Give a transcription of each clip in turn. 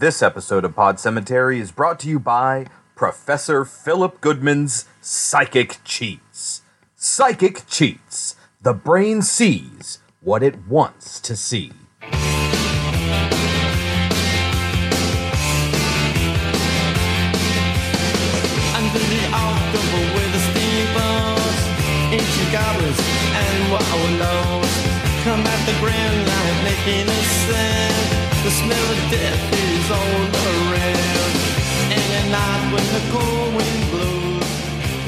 This episode of Pod Cemetery is brought to you by Professor Philip Goodman's Psychic Cheats. Psychic Cheats. The brain sees what it wants to see. Goblins and wallows come at the grand light making a sound. The smell of death is all around, and at night when the cold wind blows,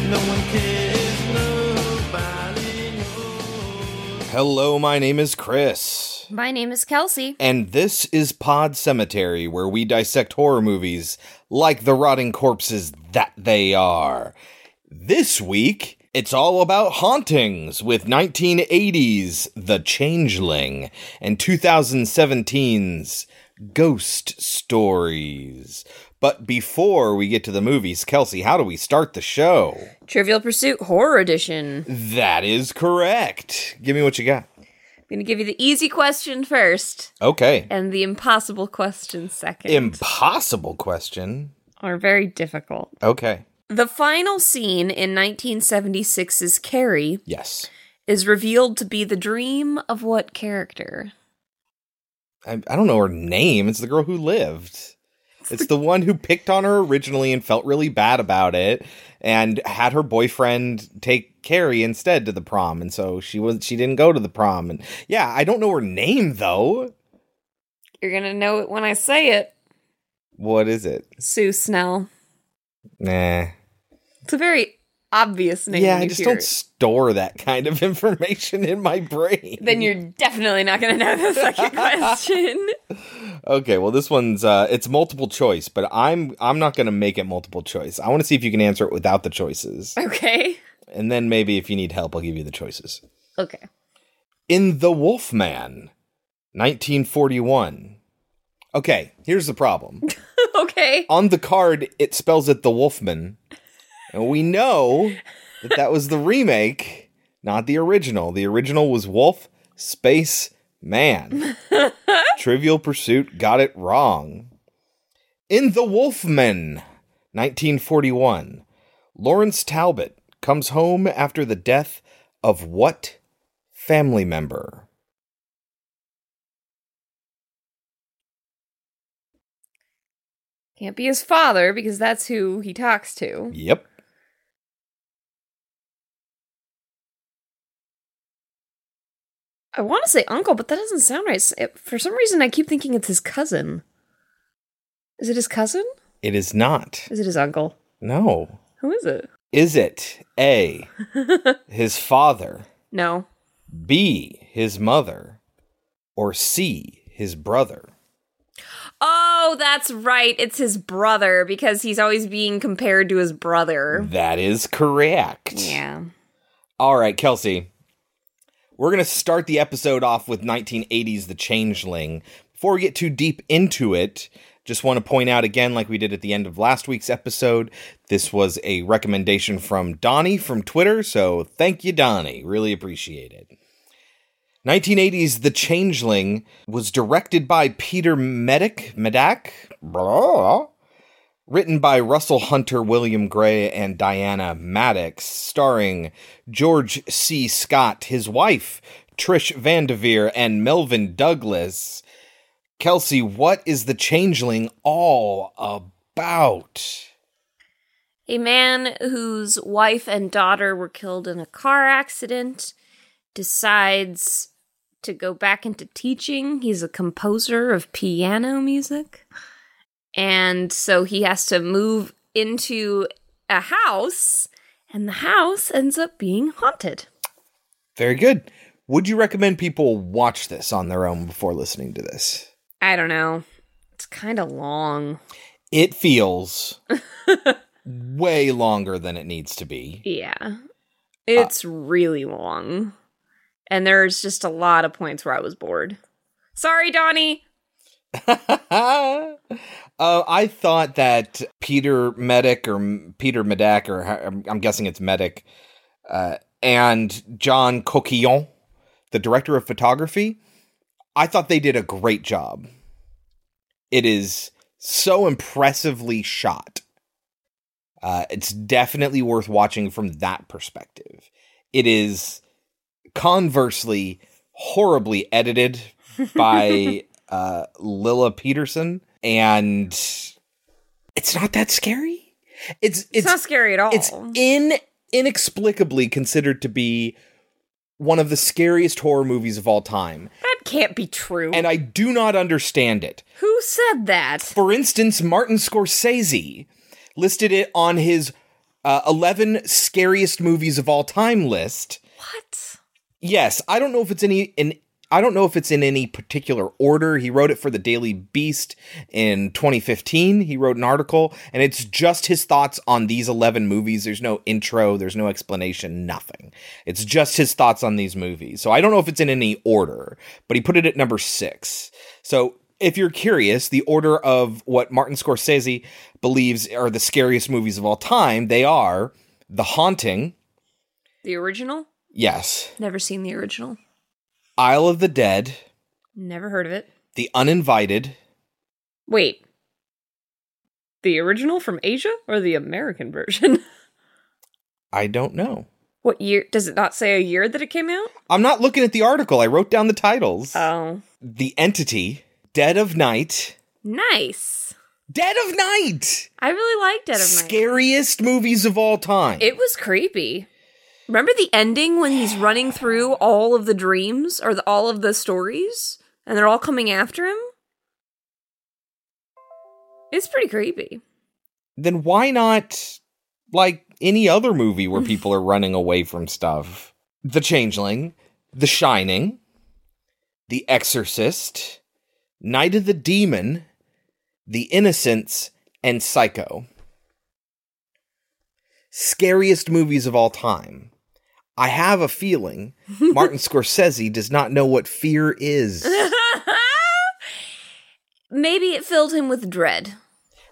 no one cares, nobody knows. Hello, my name is Chris. My name is Kelsey. And this is Pod Cemetery, where we dissect horror movies like the rotting corpses that they are. This week, it's all about hauntings with 1980's The Changeling and 2017's Ghost Stories. But before we get to the movies, Kelsey, how do we start the show? Trivial Pursuit Horror Edition. That is correct. Give me what you got. I'm going to give you the easy question first. Okay. And the impossible question second. Impossible question? Or very difficult. Okay. The final scene in 1976's Carrie is revealed to be the dream of what character? I don't know her name. It's the girl who lived. It's the one who picked on her originally and felt really bad about it and had her boyfriend take Carrie instead to the prom. And so she didn't go to the prom. And yeah, I don't know her name, though. You're going to know it when I say it. What is it? Sue Snell. Nah. It's a very obvious name. Yeah, I just don't store that kind of information in my brain. Then you're definitely not going to know the second question. Okay, well, this one's it's multiple choice, but I'm not going to make it multiple choice. I want to see if you can answer it without the choices. Okay. And then maybe if you need help, I'll give you the choices. Okay. In The Wolfman, 1941. Okay, here's the problem. Okay. On the card, it spells it The Wolfman. And we know that that was the remake, not the original. The original was Wolf Space Man. Trivial Pursuit got it wrong. In The Wolfman, 1941, Lawrence Talbot comes home after the death of what family member? Can't be his father, because that's who he talks to. Yep. I want to say uncle, but that doesn't sound right. For some reason, I keep thinking it's his cousin. Is it his cousin? It is not. Is it his uncle? No. Who is it? Is it A, his father? No. B, his mother? Or C, his brother? Oh, that's right. It's his brother, because he's always being compared to his brother. That is correct. Yeah. All right, Kelsey. We're going to start the episode off with 1980's The Changeling. Before we get too deep into it, just want to point out again, like we did at the end of last week's episode, this was a recommendation from Donnie from Twitter, so thank you, Donnie. Really appreciate it. 1980's The Changeling was directed by Peter Medak, written by Russell Hunter, William Gray, and Diana Maddox, starring George C. Scott, his wife, Trish Van Devere, and Melvin Douglas. Kelsey, what is The Changeling all about? A man whose wife and daughter were killed in a car accident decides to go back into teaching. He's a composer of piano music. And so he has to move into a house, and the house ends up being haunted. Very good. Would you recommend people watch this on their own before listening to this? I don't know. It's kind of long. It feels way longer than it needs to be. Yeah. It's really long. And there's just a lot of points where I was bored. Sorry, Donnie! I thought that Peter Medak, or I'm guessing it's Medak, and John Coquillon, the director of photography, I thought they did a great job. It is so impressively shot. It's definitely worth watching from that perspective. It is conversely horribly edited by Lilla Peterson, and it's not that scary. It's not scary at all. It's inexplicably considered to be one of the scariest horror movies of all time. That can't be true. And I do not understand it. Who said that? For instance, Martin Scorsese listed it on his 11 scariest movies of all time list. What? Yes, I don't know if it's in any particular order. He wrote it for the Daily Beast in 2015. He wrote an article, and it's just his thoughts on these 11 movies. There's no intro, there's no explanation, nothing. It's just his thoughts on these movies. So I don't know if it's in any order, but he put it at number 6. So if you're curious, the order of what Martin Scorsese believes are the scariest movies of all time, they are The Haunting. The original? Yes. Never seen the original. Isle of the Dead. Never heard of it. The Uninvited. Wait. The original from Asia or the American version? I don't know. What year? Does it not say a year that it came out? I'm not looking at the article. I wrote down the titles. Oh. The Entity. Dead of Night. Nice. Dead of Night! I really like Dead of Night. Scariest movies of all time. It was creepy. Remember the ending when he's running through all of the dreams or all of the stories and they're all coming after him? It's pretty creepy. Then why not like any other movie where people are running away from stuff? The Changeling, The Shining, The Exorcist, Night of the Demon, The Innocents, and Psycho. Scariest movies of all time. I have a feeling Martin Scorsese does not know what fear is. Maybe it filled him with dread.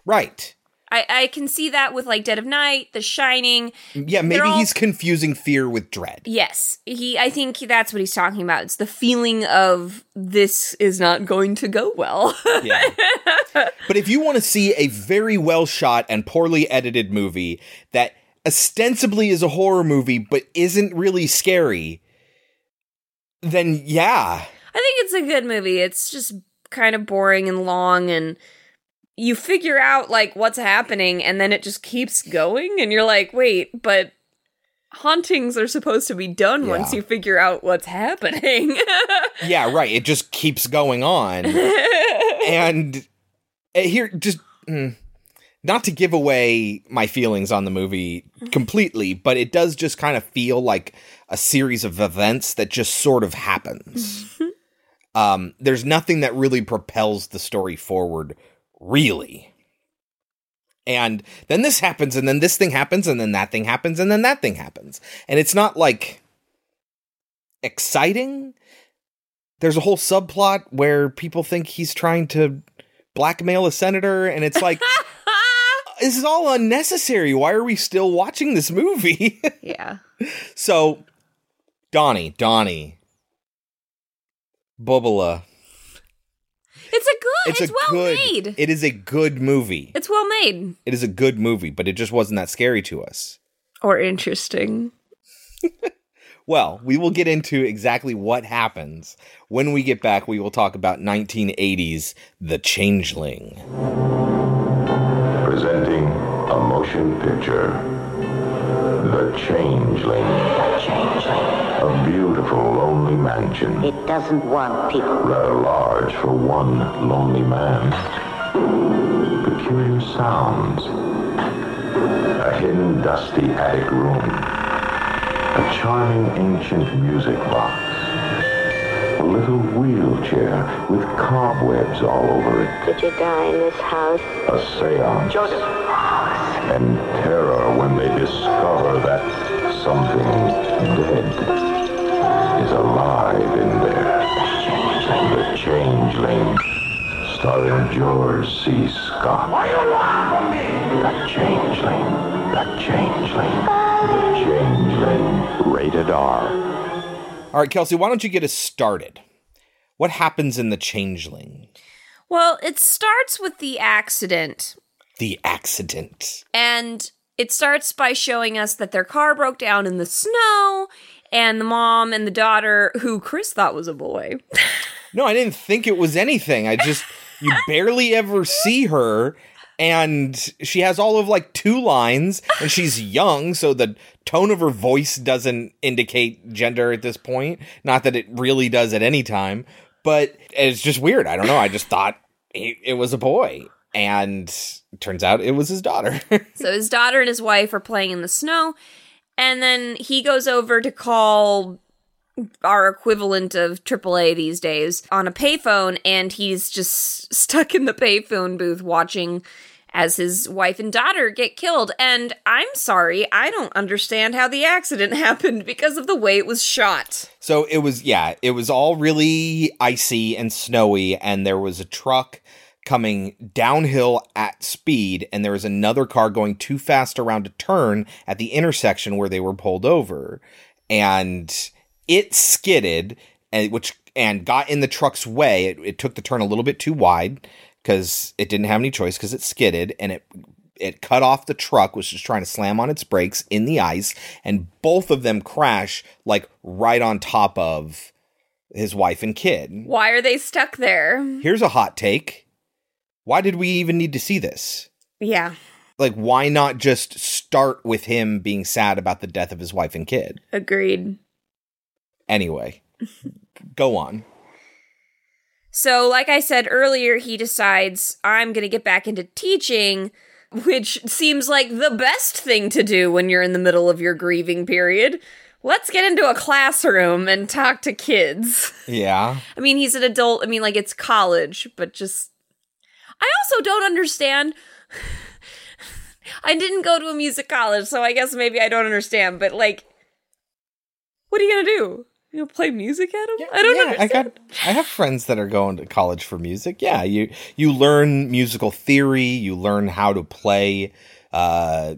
Right. I can see that with like Dead of Night, The Shining. Yeah, maybe he's confusing fear with dread. Yes. I think that's what he's talking about. It's the feeling of this is not going to go well. Yeah. But if you want to see a very well shot and poorly edited movie that ostensibly is a horror movie but isn't really scary, then yeah. I think it's a good movie. It's just kind of boring and long, and you figure out like what's happening, and then it just keeps going, and you're like, wait, but hauntings are supposed to be done once you figure out what's happening. Yeah, right. It just keeps going on. And here, just not to give away my feelings on the movie completely, but it does just kind of feel like a series of events that just sort of happens. There's nothing that really propels the story forward, really. And then this happens, and then this thing happens, and then that thing happens, and then that thing happens. And it's not like exciting. There's a whole subplot where people think he's trying to blackmail a senator, and it's like, this is all unnecessary. Why are we still watching this movie? Yeah. So, Donnie. Bubala. It's well made. It is a good movie. It's well made. It is a good movie, but it just wasn't that scary to us. Or interesting. Well, we will get into exactly what happens. When we get back, we will talk about 1980's The Changeling. Presenting a motion picture, The Changeling. The Changeling. A beautiful, lonely mansion. It doesn't want people. Rather large for one lonely man. Peculiar sounds. A hidden, dusty attic room. A charming, ancient music box. A little wheelchair with cobwebs all over it. Did you die in this house? A séance. Joseph. And terror when they discover that something dead is alive in there. The Changeling. Starring George C. Scott. What do you want from me? The Changeling. The Changeling. The Changeling. Rated R. All right, Kelsey, why don't you get us started? What happens in The Changeling? Well, it starts with the accident. The accident. And it starts by showing us that their car broke down in the snow, and the mom and the daughter, who Chris thought was a boy. No, I didn't think it was anything. I just, you barely ever see her, and she has all of, like, 2 lines, and she's young, so the tone of her voice doesn't indicate gender at this point. Not that it really does at any time. But it's just weird. I don't know. I just thought it was a boy. And turns out it was his daughter. So his daughter and his wife are playing in the snow. And then he goes over to call our equivalent of AAA these days on a payphone. And he's just stuck in the payphone booth watching as his wife and daughter get killed. And I'm sorry, I don't understand how the accident happened because of the way it was shot. So it was, yeah, it was all really icy and snowy, and there was a truck coming downhill at speed, and there was another car going too fast around a turn at the intersection where they were pulled over. And it skidded, and got in the truck's way. It took the turn a little bit too wide, because it didn't have any choice, because it skidded, and it cut off the truck, which was trying to slam on its brakes in the ice, and both of them crash, like, right on top of his wife and kid. Why are they stuck there? Here's a hot take. Why did we even need to see this? Yeah. Like, why not just start with him being sad about the death of his wife and kid? Agreed. Anyway, go on. So, like I said earlier, he decides, I'm going to get back into teaching, which seems like the best thing to do when you're in the middle of your grieving period. Let's get into a classroom and talk to kids. Yeah. I mean, he's an adult. I mean, like, it's college, but just... I also don't understand. I didn't go to a music college, so I guess maybe I don't understand, but, like, what are you going to do? You play music at them? Yeah, I don't understand. I have friends that are going to college for music. Yeah, you learn musical theory. You learn how to play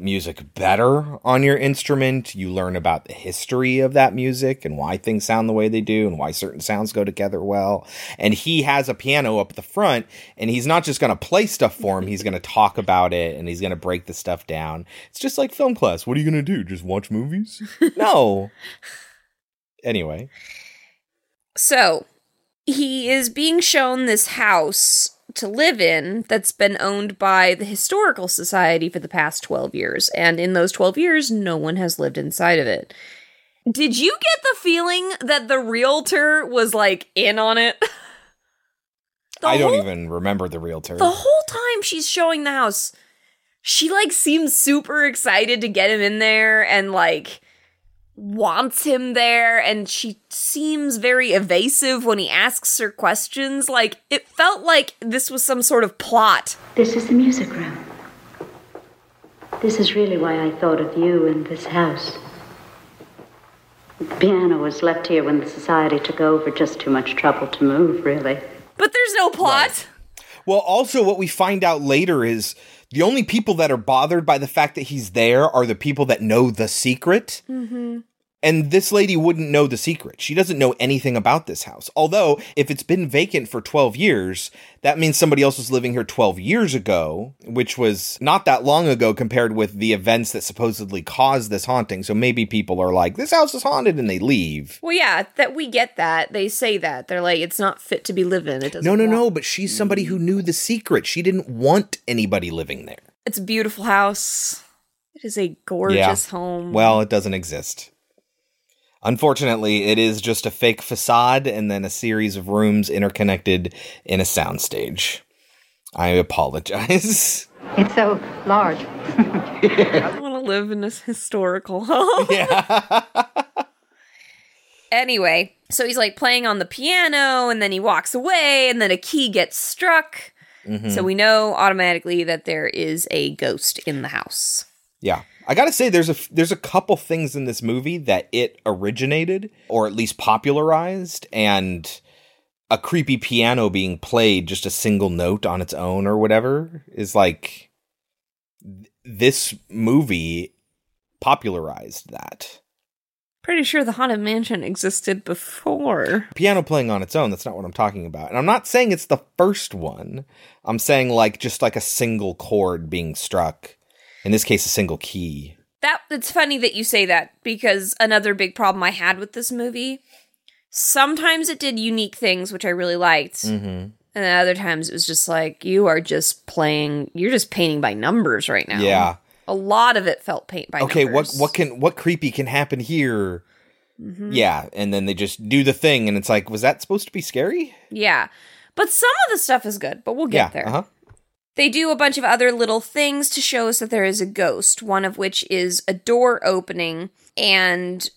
music better on your instrument. You learn about the history of that music and why things sound the way they do and why certain sounds go together well. And he has a piano up at the front, and he's not just going to play stuff for him. He's going to talk about it, and he's going to break the stuff down. It's just like film class. What are you going to do? Just watch movies? No. Anyway. So, he is being shown this house to live in that's been owned by the Historical Society for the past 12 years. And in those 12 years, no one has lived inside of it. Did you get the feeling that the realtor was, like, in on it? I don't even remember the realtor. The whole time she's showing the house, she, like, seems super excited to get him in there and, like... wants him there, and she seems very evasive when he asks her questions. Like, it felt like this was some sort of plot. This is the music room. This is really why I thought of you and this house. The piano was left here when the society took over. Just too much trouble to move, really. But there's no plot. Right. Well, also what we find out later is the only people that are bothered by the fact that he's there are the people that know the secret. Mm-hmm. And this lady wouldn't know the secret. She doesn't know anything about this house. Although, if it's been vacant for 12 years, that means somebody else was living here 12 years ago, which was not that long ago compared with the events that supposedly caused this haunting. So maybe people are like, this house is haunted, and they leave. Well, yeah, that we get that. They say that. They're like, it's not fit to be lived in. It doesn't No, but she's somebody who knew the secret. She didn't want anybody living there. It's a beautiful house. It is a gorgeous home. Well, it doesn't exist. Unfortunately, it is just a fake facade and then a series of rooms interconnected in a soundstage. I apologize. It's so large. I want to live in this historical home. Yeah. Anyway, so he's like playing on the piano, and then he walks away, and then a key gets struck. Mm-hmm. So we know automatically that there is a ghost in the house. Yeah. I gotta say, there's a couple things in this movie that it originated, or at least popularized, and a creepy piano being played just a single note on its own or whatever is like, this movie popularized that. Pretty sure the Haunted Mansion existed before. Piano playing on its own, that's not what I'm talking about. And I'm not saying it's the first one. I'm saying like just like a single chord being struck. In this case, a single key. It's funny that you say that, because another big problem I had with this movie, sometimes it did unique things, which I really liked. Mm-hmm. And then other times it was just like, you are just playing, you're just painting by numbers right now. Yeah. A lot of it felt paint by numbers. Okay, what creepy can happen here? Mm-hmm. Yeah, and then they just do the thing, and it's like, was that supposed to be scary? Yeah, but some of the stuff is good, but we'll get there. Uh-huh. They do a bunch of other little things to show us that there is a ghost, one of which is a door opening, and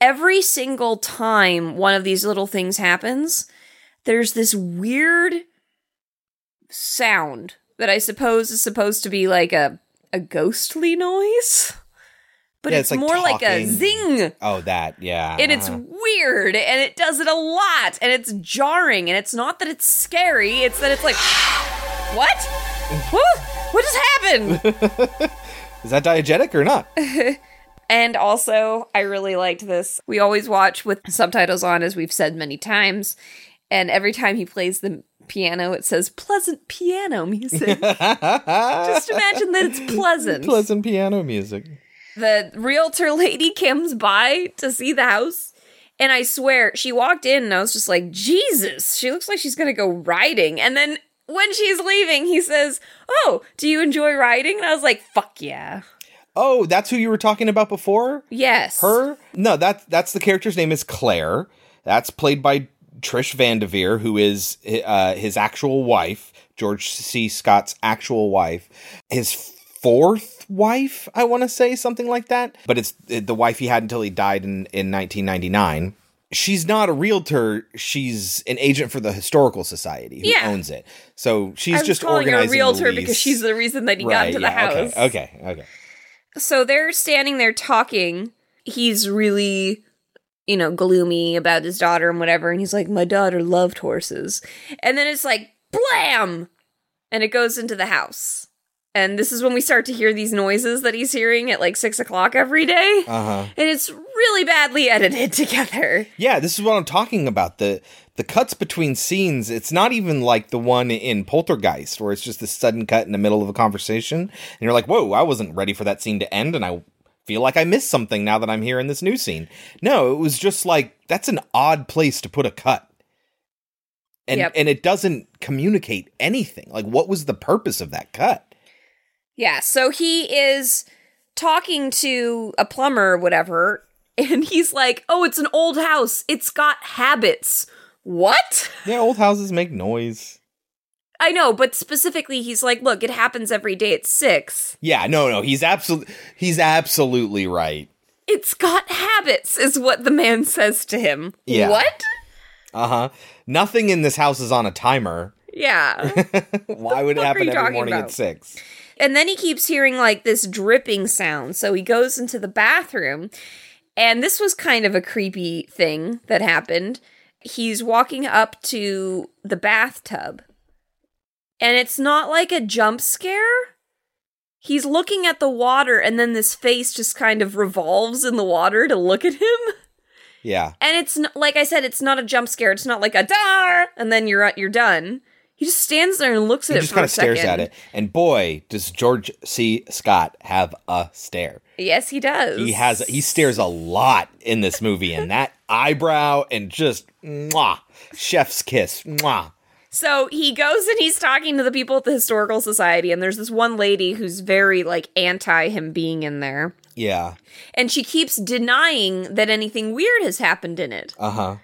every single time one of these little things happens, there's this weird sound that I suppose is supposed to be like a ghostly noise, but yeah, it's like more talking. Like a zing. Oh, that, yeah. And it's weird, and it does it a lot, and it's jarring, and it's not that it's scary, it's that it's like, what? What just happened? Is that diegetic or not? And also, I really liked this. We always watch with subtitles on, as we've said many times, and every time he plays the piano, it says pleasant piano music. Just imagine that it's pleasant. Pleasant piano music. The realtor lady comes by to see the house, and I swear, she walked in and I was just like, Jesus, she looks like she's going to go riding. And then when she's leaving, he says, oh, do you enjoy riding? And I was like, fuck yeah. Oh, that's who you were talking about before? Yes. Her? No, that's the character's name is Claire. That's played by Trish Van Devere, who is his actual wife, George C. Scott's actual wife, his fourth wife, I want to say, something like that. But it's the wife he had until he died in 1999. She's not a realtor. She's an agent for the Historical Society who owns it. So she's just organizing her a realtor because she's the reason that he got into the house. Okay. So they're standing there talking. He's really, gloomy about his daughter and whatever. And he's like, my daughter loved horses. And then it's like, blam! And it goes into the house. And this is when we start to hear these noises that he's hearing at like 6:00 every day. Uh-huh. And it's really badly edited together. Yeah, this is what I'm talking about. The cuts between scenes, it's not even like the one in Poltergeist where it's just this sudden cut in the middle of a conversation. And you're like, whoa, I wasn't ready for that scene to end. And I feel like I missed something now that I'm here in this new scene. No, it was just like, that's an odd place to put a cut. And it doesn't communicate anything. Like, what was the purpose of that cut? Yeah, so he is talking to a plumber or whatever, and he's like, oh, it's an old house. It's got habits. What? Yeah, old houses make noise. I know, but specifically, he's like, look, it happens every day at 6:00. Yeah, no, he's absolutely right. It's got habits, is what the man says to him. Yeah. What? Uh-huh. Nothing in this house is on a timer. Yeah. Why would it happen every morning at 6:00? And then he keeps hearing, like, this dripping sound, so he goes into the bathroom, and this was kind of a creepy thing that happened. He's walking up to the bathtub. And it's not like a jump scare. He's looking at the water, and then this face just kind of revolves in the water to look at him. Yeah. And it's, like I said, it's not a jump scare. It's not like a dar, and then you're done. He just stands there and looks at it for a second. He just kind of stares at it. And boy, does George C. Scott have a stare. Yes, he does. He stares a lot in this movie, and that eyebrow and just, mwah, chef's kiss, mwah. So he goes and he's talking to the people at the Historical Society, and there's this one lady who's very, like, anti him being in there. Yeah. And she keeps denying that anything weird has happened in it. Uh-huh.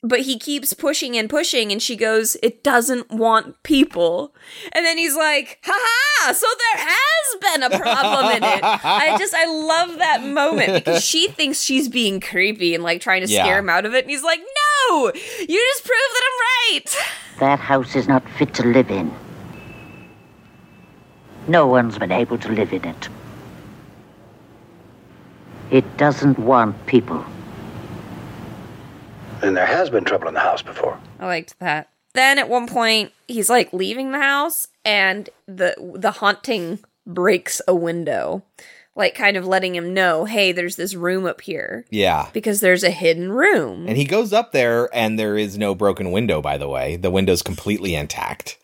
But he keeps pushing, and she goes, it doesn't want people. And then he's like, ha-ha, so there has been a problem in it. I love that moment, because she thinks she's being creepy and, like, trying to scare him out of it. And he's like, no, you just prove that I'm right. That house is not fit to live in. No one's been able to live in it. It doesn't want people. And there has been trouble in the house before. I liked that. Then at one point, he's like leaving the house, and the haunting breaks a window. like kind of letting him know, hey, there's this room up here. Yeah. Because there's a hidden room. And he goes up there and there is no broken window, by the way. The window's completely intact.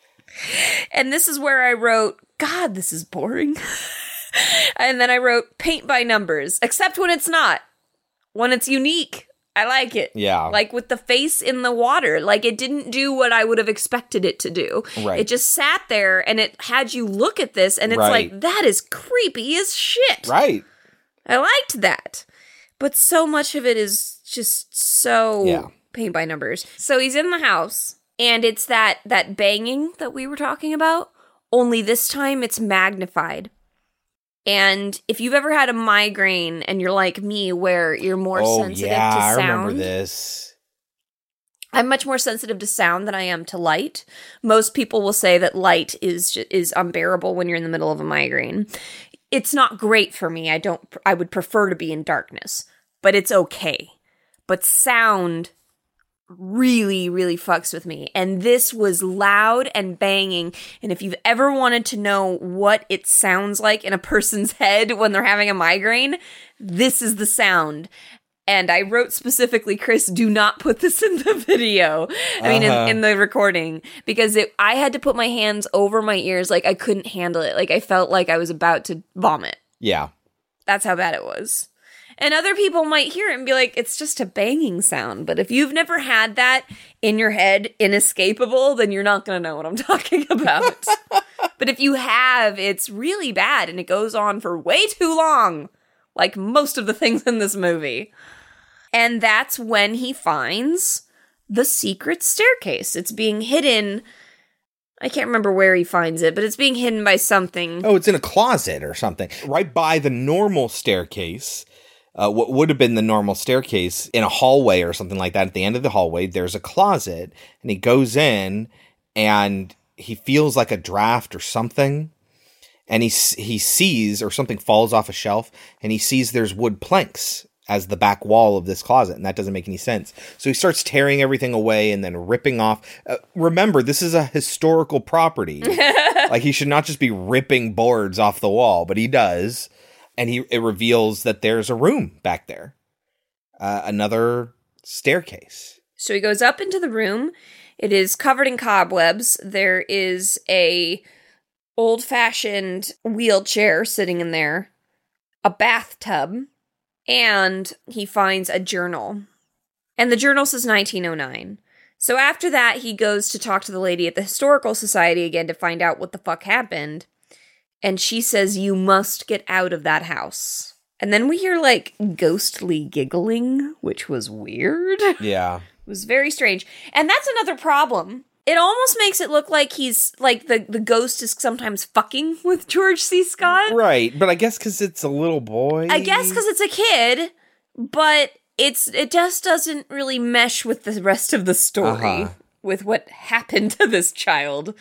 And this is where I wrote, God, this is boring. And then I wrote paint by numbers, except when it's not. When it's unique, I like it. Yeah. Like with the face in the water, like it didn't do what I would have expected it to do. Right. It just sat there and it had you look at this and it's right. Like, that is creepy as shit. Right. I liked that. But so much of it is just so paint by numbers. So he's in the house and it's that banging that we were talking about, only this time it's magnified. And if you've ever had a migraine and you're like me where you're more sensitive to sound. I remember this. I'm much more sensitive to sound than I am to light. Most people will say that light is unbearable when you're in the middle of a migraine. It's not great for me. I would prefer to be in darkness, but it's okay. But sound really, really fucks with me. And this was loud and banging. And if you've ever wanted to know what it sounds like in a person's head when they're having a migraine, this is the sound. And I wrote specifically, Chris, do not put this in the video. I mean, in the recording. Because I had to put my hands over my ears. Like, I couldn't handle it. Like, I felt like I was about to vomit. Yeah. That's how bad it was. And other people might hear it and be like, it's just a banging sound. But if you've never had that in your head, inescapable, then you're not going to know what I'm talking about. But if you have, it's really bad and it goes on for way too long, like most of the things in this movie. And that's when he finds the secret staircase. It's being hidden. I can't remember where he finds it, but it's being hidden by something. Oh, it's in a closet or something. Right by the normal staircase. What would have been the normal staircase in a hallway or something like that. At the end of the hallway, there's a closet and he goes in and he feels like a draft or something. And he sees, or something falls off a shelf, and he sees there's wood planks as the back wall of this closet. And that doesn't make any sense. So he starts tearing everything away and then ripping off. Remember, this is a historical property. Like he should not just be ripping boards off the wall, but he does. And it reveals that there's a room back there, another staircase. So he goes up into the room. It is covered in cobwebs. There is a old-fashioned wheelchair sitting in there, a bathtub, and he finds a journal. And the journal says 1909. So after that, he goes to talk to the lady at the Historical Society again to find out what the fuck happened. And she says, you must get out of that house. And then we hear, like, ghostly giggling, which was weird. Yeah. It was very strange. And that's another problem. It almost makes it look like he's, like, the ghost is sometimes fucking with George C. Scott. Right. But I guess because it's a little boy. I guess because it's a kid. But it just doesn't really mesh with the rest of the story. With what happened to this child.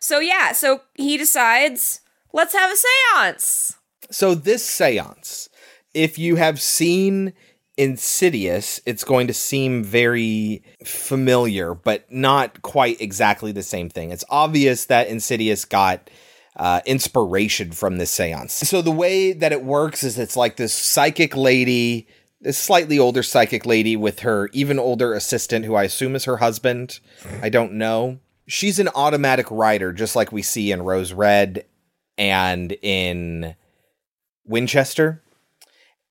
So, yeah. So he decides, let's have a seance. So this seance, if you have seen Insidious, it's going to seem very familiar, but not quite exactly the same thing. It's obvious that Insidious got inspiration from this seance. So the way that it works is it's like this psychic lady, this slightly older psychic lady with her even older assistant, who I assume is her husband. I don't know. She's an automatic writer, just like we see in Rose Red and in Winchester,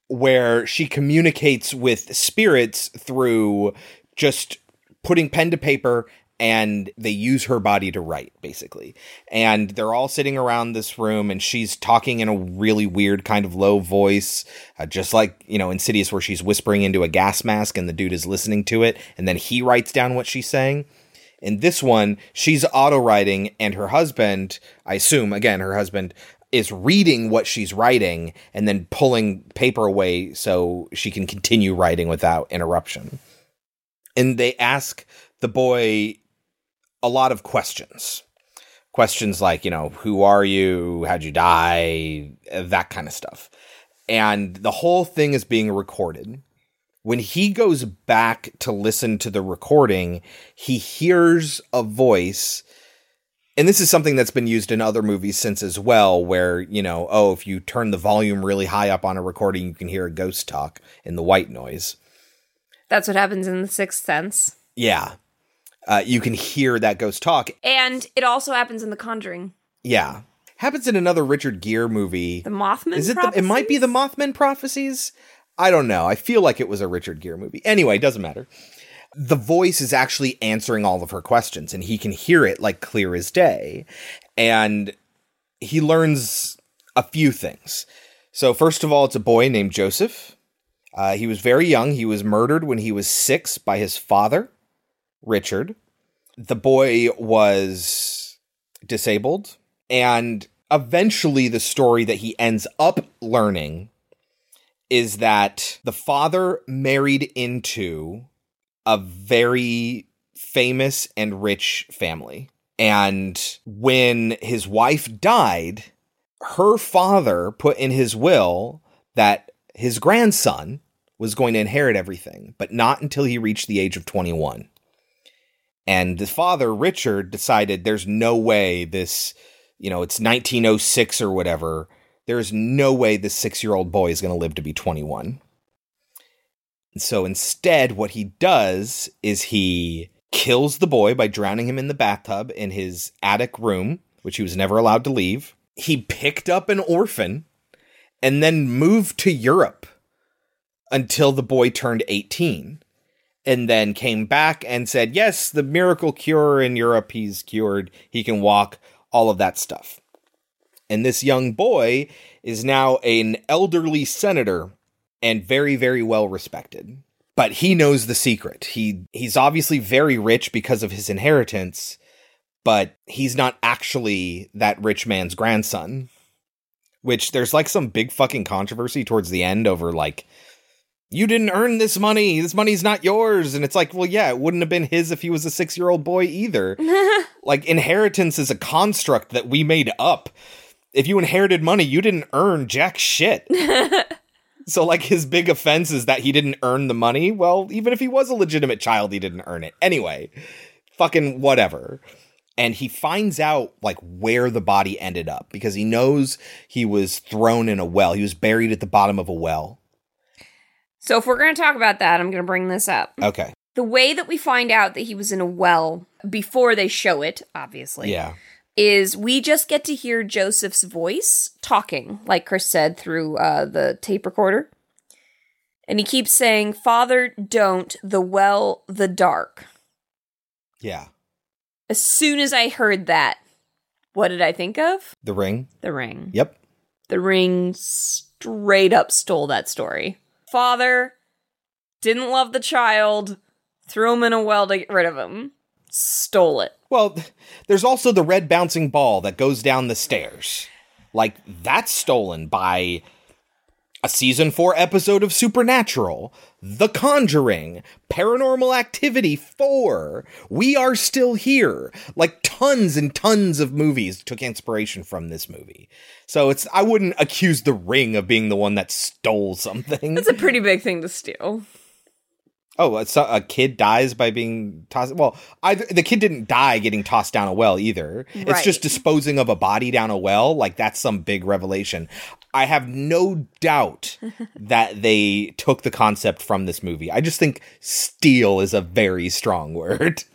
where she communicates with spirits through just putting pen to paper, and they use her body to write, basically. And they're all sitting around this room, and she's talking in a really weird kind of low voice, just like, you know, Insidious, where she's whispering into a gas mask and the dude is listening to it, and then he writes down what she's saying. In this one, she's auto-writing, and her husband, I assume, again, her husband, is reading what she's writing and then pulling paper away so she can continue writing without interruption. And they ask the boy a lot of questions. Questions like, you know, who are you? How'd you die? That kind of stuff. And the whole thing is being recorded. When he goes back to listen to the recording, he hears a voice And this is something that's been used in other movies since as well, where, you know, oh, if you turn the volume really high up on a recording, you can hear a ghost talk in the white noise. That's what happens in The Sixth Sense. Yeah. You can hear that ghost talk. And it also happens in The Conjuring. Yeah. Happens in another Richard Gere movie. The Mothman Prophecies? It might be The Mothman Prophecies. I don't know. I feel like it was a Richard Gere movie. Anyway, it doesn't matter. The voice is actually answering all of her questions, and he can hear it like clear as day. And he learns a few things. So first of all, it's a boy named Joseph. He was very young. He was murdered when he was 6 by his father, Richard. The boy was disabled. And eventually the story that he ends up learning is that the father married into a very famous and rich family. And when his wife died, her father put in his will that his grandson was going to inherit everything, but not until he reached the age of 21. And the father, Richard, decided there's no way this, you know, it's 1906 or whatever. There's no way this 6-year-old boy is going to live to be 21. So instead, what he does is he kills the boy by drowning him in the bathtub in his attic room, which he was never allowed to leave. He picked up an orphan and then moved to Europe until the boy turned 18, and then came back and said, yes, the miracle cure in Europe, he's cured, he can walk, all of that stuff. And this young boy is now an elderly senator and very, very well respected. But he knows the secret. He's obviously very rich because of his inheritance, but he's not actually that rich man's grandson. Which there's like some big fucking controversy towards the end over like, you didn't earn this money. This money's not yours. And it's like, well, yeah, it wouldn't have been his if he was a 6-year-old boy either. Like, inheritance is a construct that we made up. If you inherited money, you didn't earn jack shit. So, like, his big offense is that he didn't earn the money. Well, even if he was a legitimate child, he didn't earn it. Anyway, fucking whatever. And he finds out, like, where the body ended up because he knows he was thrown in a well. He was buried at the bottom of a well. So if we're going to talk about that, I'm going to bring this up. Okay. The way that we find out that he was in a well before they show it, obviously. Yeah. Is we just get to hear Joseph's voice talking, like Chris said, through the tape recorder. And he keeps saying, Father, don't, the well, the dark. Yeah. As soon as I heard that, what did I think of? The Ring. The Ring. Yep. The Ring straight up stole that story. Father didn't love the child, threw him in a well to get rid of him. Stole it. Well, there's also the red bouncing ball that goes down the stairs. Like, that's stolen by a season 4 episode of Supernatural, The Conjuring, Paranormal Activity 4, We Are Still Here. Like, tons and tons of movies took inspiration from this movie. So it's, I wouldn't accuse The Ring of being the one that stole something. That's a pretty big thing to steal. Oh, a kid dies by being tossed. Well, the kid didn't die getting tossed down a well either. Right. It's just disposing of a body down a well. Like, that's some big revelation. I have no doubt that they took the concept from this movie. I just think steal is a very strong word.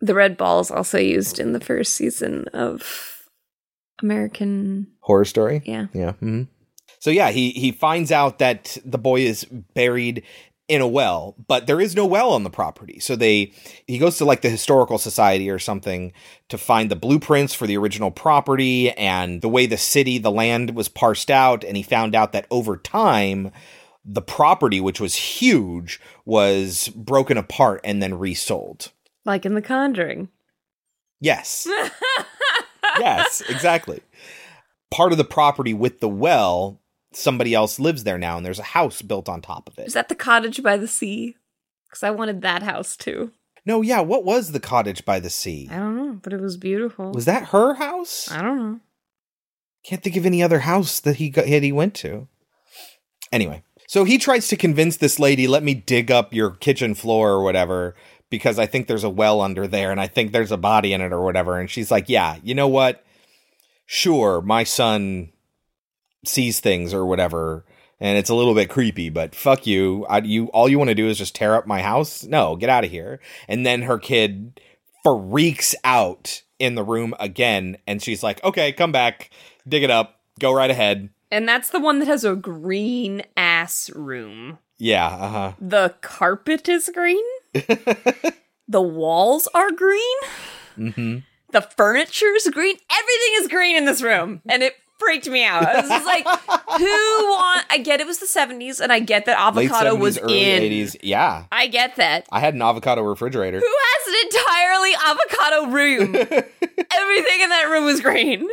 The red ball is also used in the first season of American Horror Story. Yeah. Yeah. Mm-hmm. So, yeah, he finds out that the boy is buried in a well, but there is no well on the property. So he goes to like the historical society or something to find the blueprints for the original property and the way the land was parsed out. And he found out that over time, the property, which was huge, was broken apart and then resold. Like in The Conjuring. Yes. Yes, exactly. Part of the property with the well, somebody else lives there now, and there's a house built on top of it. Is that the cottage by the sea? Because I wanted that house, too. No, yeah, what was the cottage by the sea? I don't know, but it was beautiful. Was that her house? I don't know. Can't think of any other house that he went to. Anyway, so he tries to convince this lady, let me dig up your kitchen floor or whatever, because I think there's a well under there and I think there's a body in it or whatever. And she's like, yeah, you know what? Sure, my son sees things or whatever, and it's a little bit creepy, but fuck you. All you want to do is just tear up my house? No, get out of here. And then her kid freaks out in the room again, and she's like, okay, come back, dig it up, go right ahead. And that's the one that has a green ass room. Yeah, uh-huh. The carpet is green. The walls are green. Mm-hmm. The furniture's green. Everything is green in this room, and it freaked me out. I was just like, I get it was the 70s, and I get that avocado late 70s, was early in 80s. Yeah, I get that. I had an avocado refrigerator. Who has an entirely avocado room? Everything in that room was green.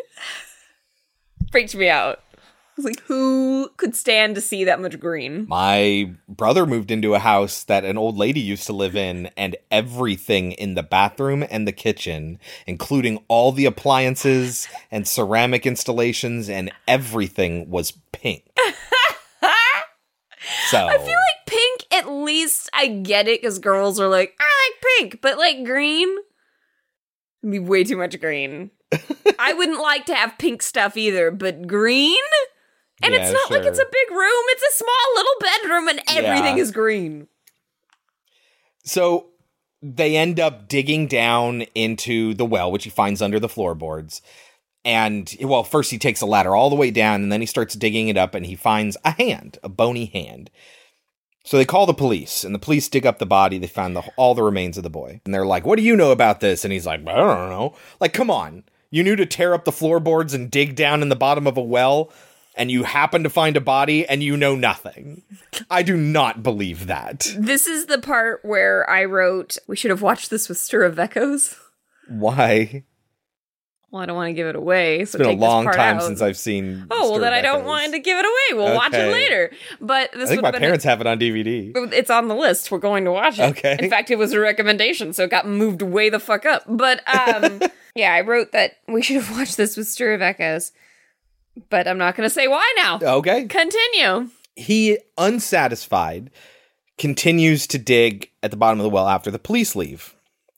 Freaked me out. I was like, who could stand to see that much green? My brother moved into a house that an old lady used to live in, and everything in the bathroom and the kitchen, including all the appliances and ceramic installations and everything, was pink. So I feel like pink, at least I get it, because girls are like, I like pink, but like green? It'd be way too much green. I wouldn't like to have pink stuff either, but green? And yeah, it's not sure. Like it's a big room. It's a small little bedroom, and everything is green. So they end up digging down into the well, which he finds under the floorboards. And, well, first he takes a ladder all the way down, and then he starts digging it up, and he finds a hand, a bony hand. So they call the police, and the police dig up the body. They find all the remains of the boy. And they're like, what do you know about this? And he's like, I don't know. Like, come on. You knew to tear up the floorboards and dig down in the bottom of a well, and you happen to find a body, and you know nothing. I do not believe that. This is the part where I wrote, we should have watched this with Stir of Echoes. Why? Well, I don't want to give it away. So it's been a long time since I've seen. Oh, well, then I don't want to give it away. We'll watch it later. But this, I think my parents have it on DVD. It's on the list. We're going to watch it. Okay. In fact, it was a recommendation, so it got moved way the fuck up. But yeah, I wrote that we should have watched this with Stir of Echoes. But I'm not going to say why now. Okay. Continue. He, unsatisfied, continues to dig at the bottom of the well after the police leave.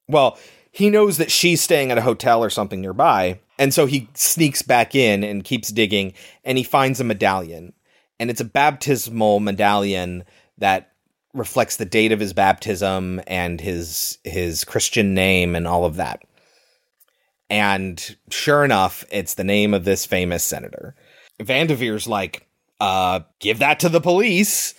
Well, he knows that she's staying at a hotel or something nearby, and so he sneaks back in and keeps digging, and he finds a medallion. And it's a baptismal medallion that reflects the date of his baptism and his Christian name and all of that. And sure enough, it's the name of this famous senator. Van Devere's like, give that to the police.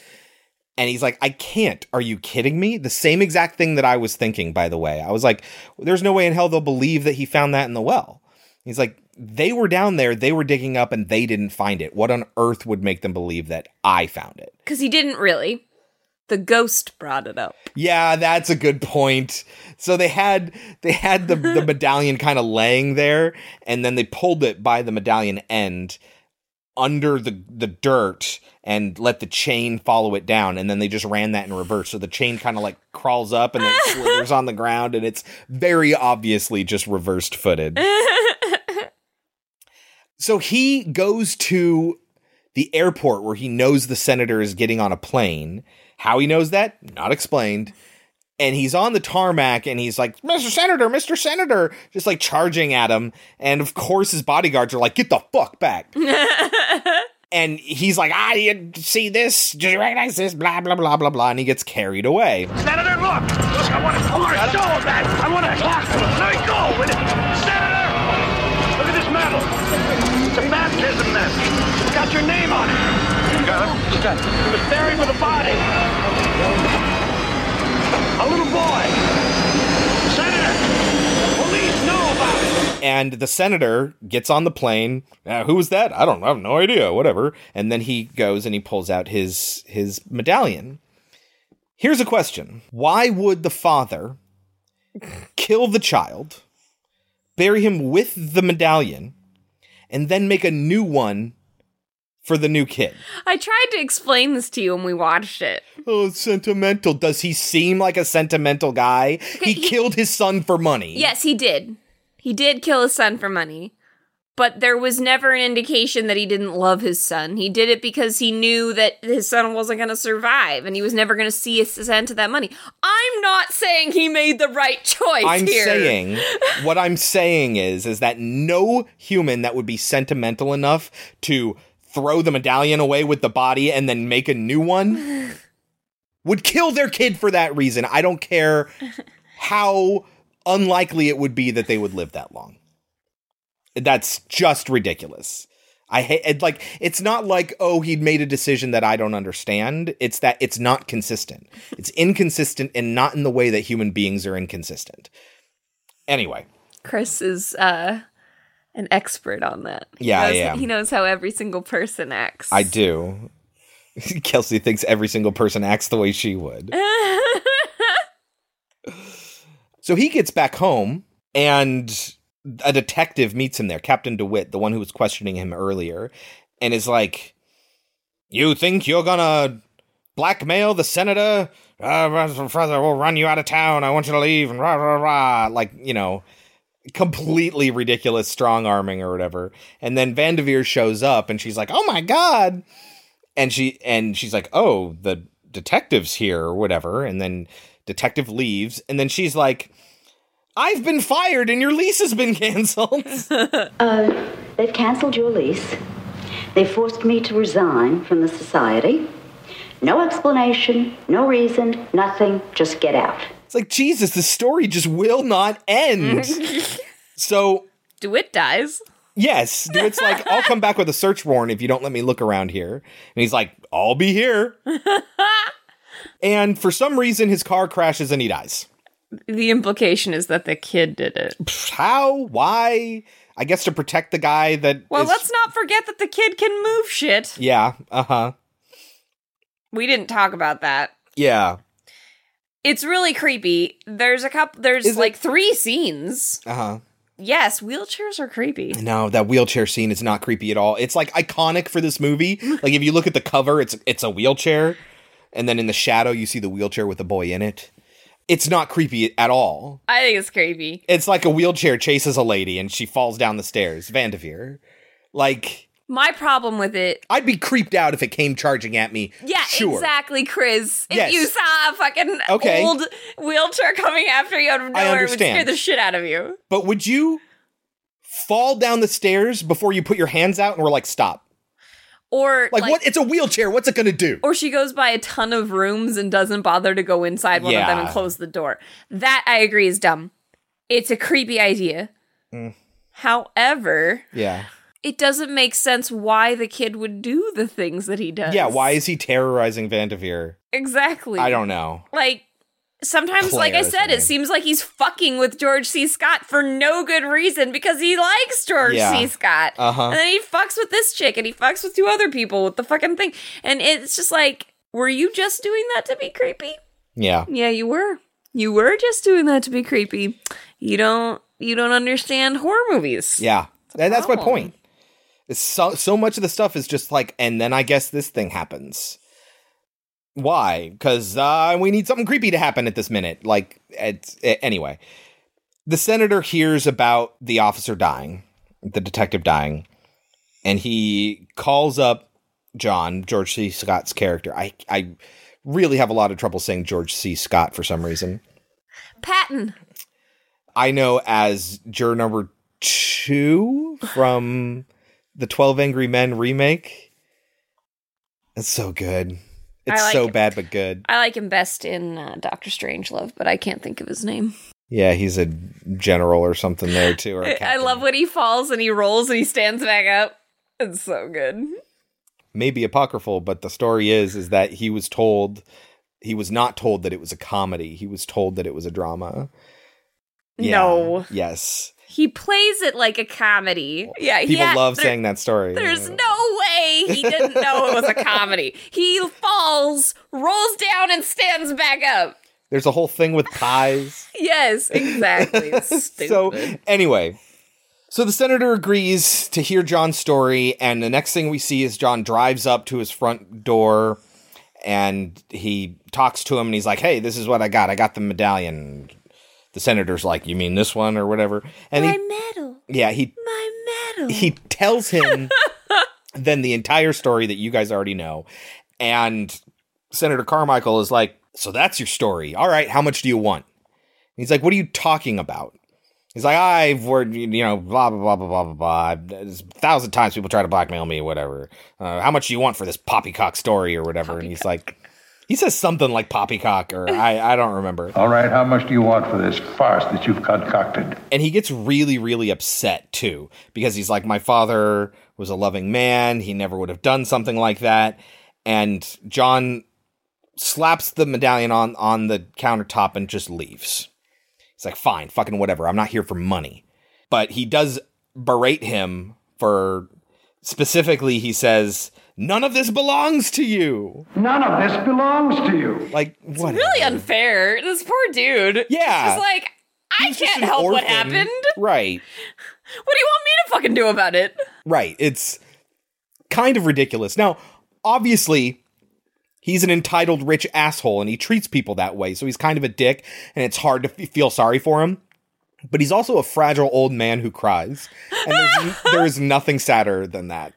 And he's like, I can't. Are you kidding me? The same exact thing that I was thinking, by the way. I was like, there's no way in hell they'll believe that he found that in the well. He's like, they were down there, they were digging up, and they didn't find it. What on earth would make them believe that I found it? Because he didn't really. The ghost brought it up. Yeah, that's a good point. So they had the medallion kind of laying there, and then they pulled it by the medallion end under the dirt and let the chain follow it down, and then they just ran that in reverse, so the chain kind of like crawls up and then slithers on the ground, and it's very obviously just reversed footed. So he goes to the airport where he knows the senator is getting on a plane. How he knows that, not explained. And he's on the tarmac, and he's like, Mr. Senator, Mr. Senator, just like charging at him. And of course, his bodyguards are like, get the fuck back. And he's like, you see this? Did you recognize this? Blah, blah, blah, blah, blah. And he gets carried away. Senator, look, I want to show him that. I want to talk to him. Let me go. Senator, look at this medal. It's a baptism medal. It's got your name on it. You got it? You got it. It was buried with a body. A little boy. Senator, police know about it. And the senator gets on the plane. Who was that? I have no idea. Whatever. And then he goes and he pulls out his medallion. Here's a question. Why would the father kill the child, bury him with the medallion, and then make a new one for the new kid? I tried to explain this to you when we watched it. Oh, it's sentimental. Does he seem like a sentimental guy? Okay, he killed his son for money. Yes, he did. He did kill his son for money. But there was never an indication that he didn't love his son. He did it because he knew that his son wasn't going to survive, and he was never going to see his end to that money. I'm not saying he made the right choice here. What I'm saying is that no human that would be sentimental enough to throw the medallion away with the body and then make a new one would kill their kid for that reason. I don't care how unlikely it would be that they would live that long. That's just ridiculous. I hate, like, it's not like, oh, he made a decision that I don't understand. It's that it's not consistent. It's inconsistent, and not in the way that human beings are inconsistent. Anyway. Chris is an expert on that. He knows how every single person acts. I do. Kelsey thinks every single person acts the way she would. So he gets back home, and a detective meets him there, Captain DeWitt, the one who was questioning him earlier, and is like, you think you're gonna blackmail the senator? We'll run you out of town. I want you to leave. And rah, rah, rah. Like, you know, completely ridiculous strong-arming or whatever. And then Van Devere shows up, and she's like, oh, my God. And she's like, oh, the detective's here or whatever. And then detective leaves. And then she's like, I've been fired and your lease has been canceled. They've canceled your lease. They forced me to resign from the society. No explanation, no reason, nothing. Just get out. It's like, Jesus, the story just will not end. So DeWitt dies. Yes. DeWitt's like, I'll come back with a search warrant if you don't let me look around here. And he's like, I'll be here. And for some reason, his car crashes and he dies. The implication is that the kid did it. How? Why? I guess to protect the guy that... Well, let's not forget that the kid can move shit. Yeah, uh-huh. We didn't talk about that. Yeah. It's really creepy. There's three scenes. Uh-huh. Yes, wheelchairs are creepy. No, that wheelchair scene is not creepy at all. It's, like, iconic for this movie. Like, if you look at the cover, it's a wheelchair. And then in the shadow, you see the wheelchair with the boy in it. It's not creepy at all. I think it's creepy. It's like a wheelchair chases a lady and she falls down the stairs. Van Devere. Like, my problem with it... I'd be creeped out if it came charging at me. Yeah, sure. Exactly, Chris. Yes. If you saw a fucking old wheelchair coming after you out of nowhere, it would scare the shit out of you. But would you fall down the stairs before you put your hands out and were like, stop? Or like, what? It's a wheelchair. What's it going to do? Or she goes by a ton of rooms and doesn't bother to go inside one of them and close the door. That, I agree, is dumb. It's a creepy idea. Mm. However, it doesn't make sense why the kid would do the things that he does. Yeah, why is he terrorizing Van Devere? Exactly. I don't know. Like, sometimes, Claire, like I said, it seems like he's fucking with George C. Scott for no good reason because he likes George C. Scott. Uh-huh. And then he fucks with this chick and he fucks with two other people with the fucking thing. And it's just like, were you just doing that to be creepy? Yeah. Yeah, you were. You were just doing that to be creepy. You don't understand horror movies. Yeah. And that's my point. It's so much of the stuff is just like, and then I guess this thing happens. Why? Because we need something creepy to happen at this minute. Like, anyway, the senator hears about the officer dying, the detective dying, and he calls up John, George C. Scott's character. I really have a lot of trouble saying George C. Scott for some reason. Patton. I know as juror number 2 from the 12 Angry Men remake. It's so good. It's like so bad, but good. I like him best in Dr. Strangelove, but I can't think of his name. Yeah, he's a general or something there, too. Or I love when he falls and he rolls and he stands back up. It's so good. Maybe apocryphal, but the story is that he was not told that it was a comedy. He was told that it was a drama. Yeah, no. Yes. He plays it like a comedy. Yeah, people love saying that story. There's no way he didn't know it was a comedy. He falls, rolls down, and stands back up. There's a whole thing with pies. Yes, exactly. It's stupid. So anyway, so the senator agrees to hear John's story, and the next thing we see is John drives up to his front door, and he talks to him, and he's like, "Hey, this is what I got. I got the medallion." The senator's like, you mean this one or whatever? And my medal. Yeah, he shadow. He tells him then the entire story that you guys already know. And Senator Carmichael is like, so that's your story. All right, how much do you want? And he's like, what are you talking about? He's like, I've worked, you know, blah, blah, blah, blah, blah, blah. There's 1,000 times people try to blackmail me, whatever. How much do you want for this poppycock story or whatever? Poppycock. And he's like, he says something like poppycock or I don't remember. All right, how much do you want for this farce that you've concocted? And he gets really, really upset, too, because he's like, my father was a loving man. He never would have done something like that. And John slaps the medallion on the countertop and just leaves. He's like, fine, fucking whatever. I'm not here for money. But he does berate him for, specifically, he says, none of this belongs to you. None of this belongs to you. Like, what? It's really unfair. This poor dude. Yeah. He's like, I can't help what happened. Right. What do you want me to fucking do about it? Right. It's kind of ridiculous. Now, obviously, he's an entitled rich asshole and he treats people that way. So he's kind of a dick and it's hard to feel sorry for him. But he's also a fragile old man who cries. And there is nothing sadder than that.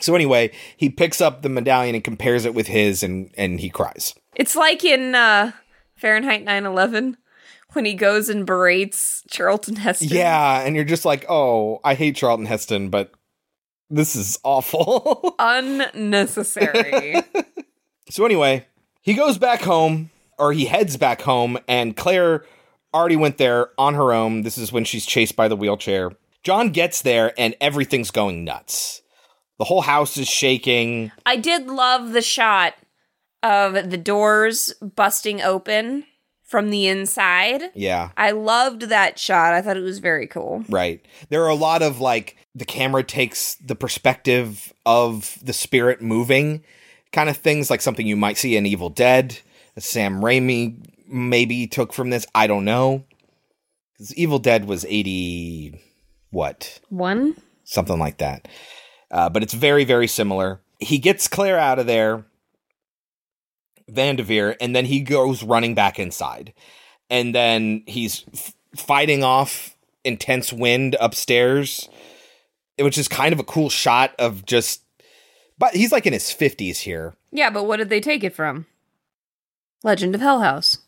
So anyway, he picks up the medallion and compares it with his and he cries. It's like in Fahrenheit 9/11 when he goes and berates Charlton Heston. Yeah, and you're just like, oh, I hate Charlton Heston, but this is awful. Unnecessary. So anyway, he goes back home, or he heads back home, and Claire already went there on her own. This is when she's chased by the wheelchair. John gets there, and everything's going nuts. The whole house is shaking. I did love the shot of the doors busting open from the inside. Yeah. I loved that shot. I thought it was very cool. Right. There are a lot of, like, the camera takes the perspective of the spirit moving kind of things, like something you might see in Evil Dead. Sam Raimi maybe took from this. I don't know. Because Evil Dead was 80... what? One? Something like that. But it's very, very similar. He gets Claire out of there, Van Devere, and then he goes running back inside. And then he's fighting off intense wind upstairs, which is kind of a cool shot of just... But he's like in his 50s here. Yeah, but what did they take it from? Legend of Hell House.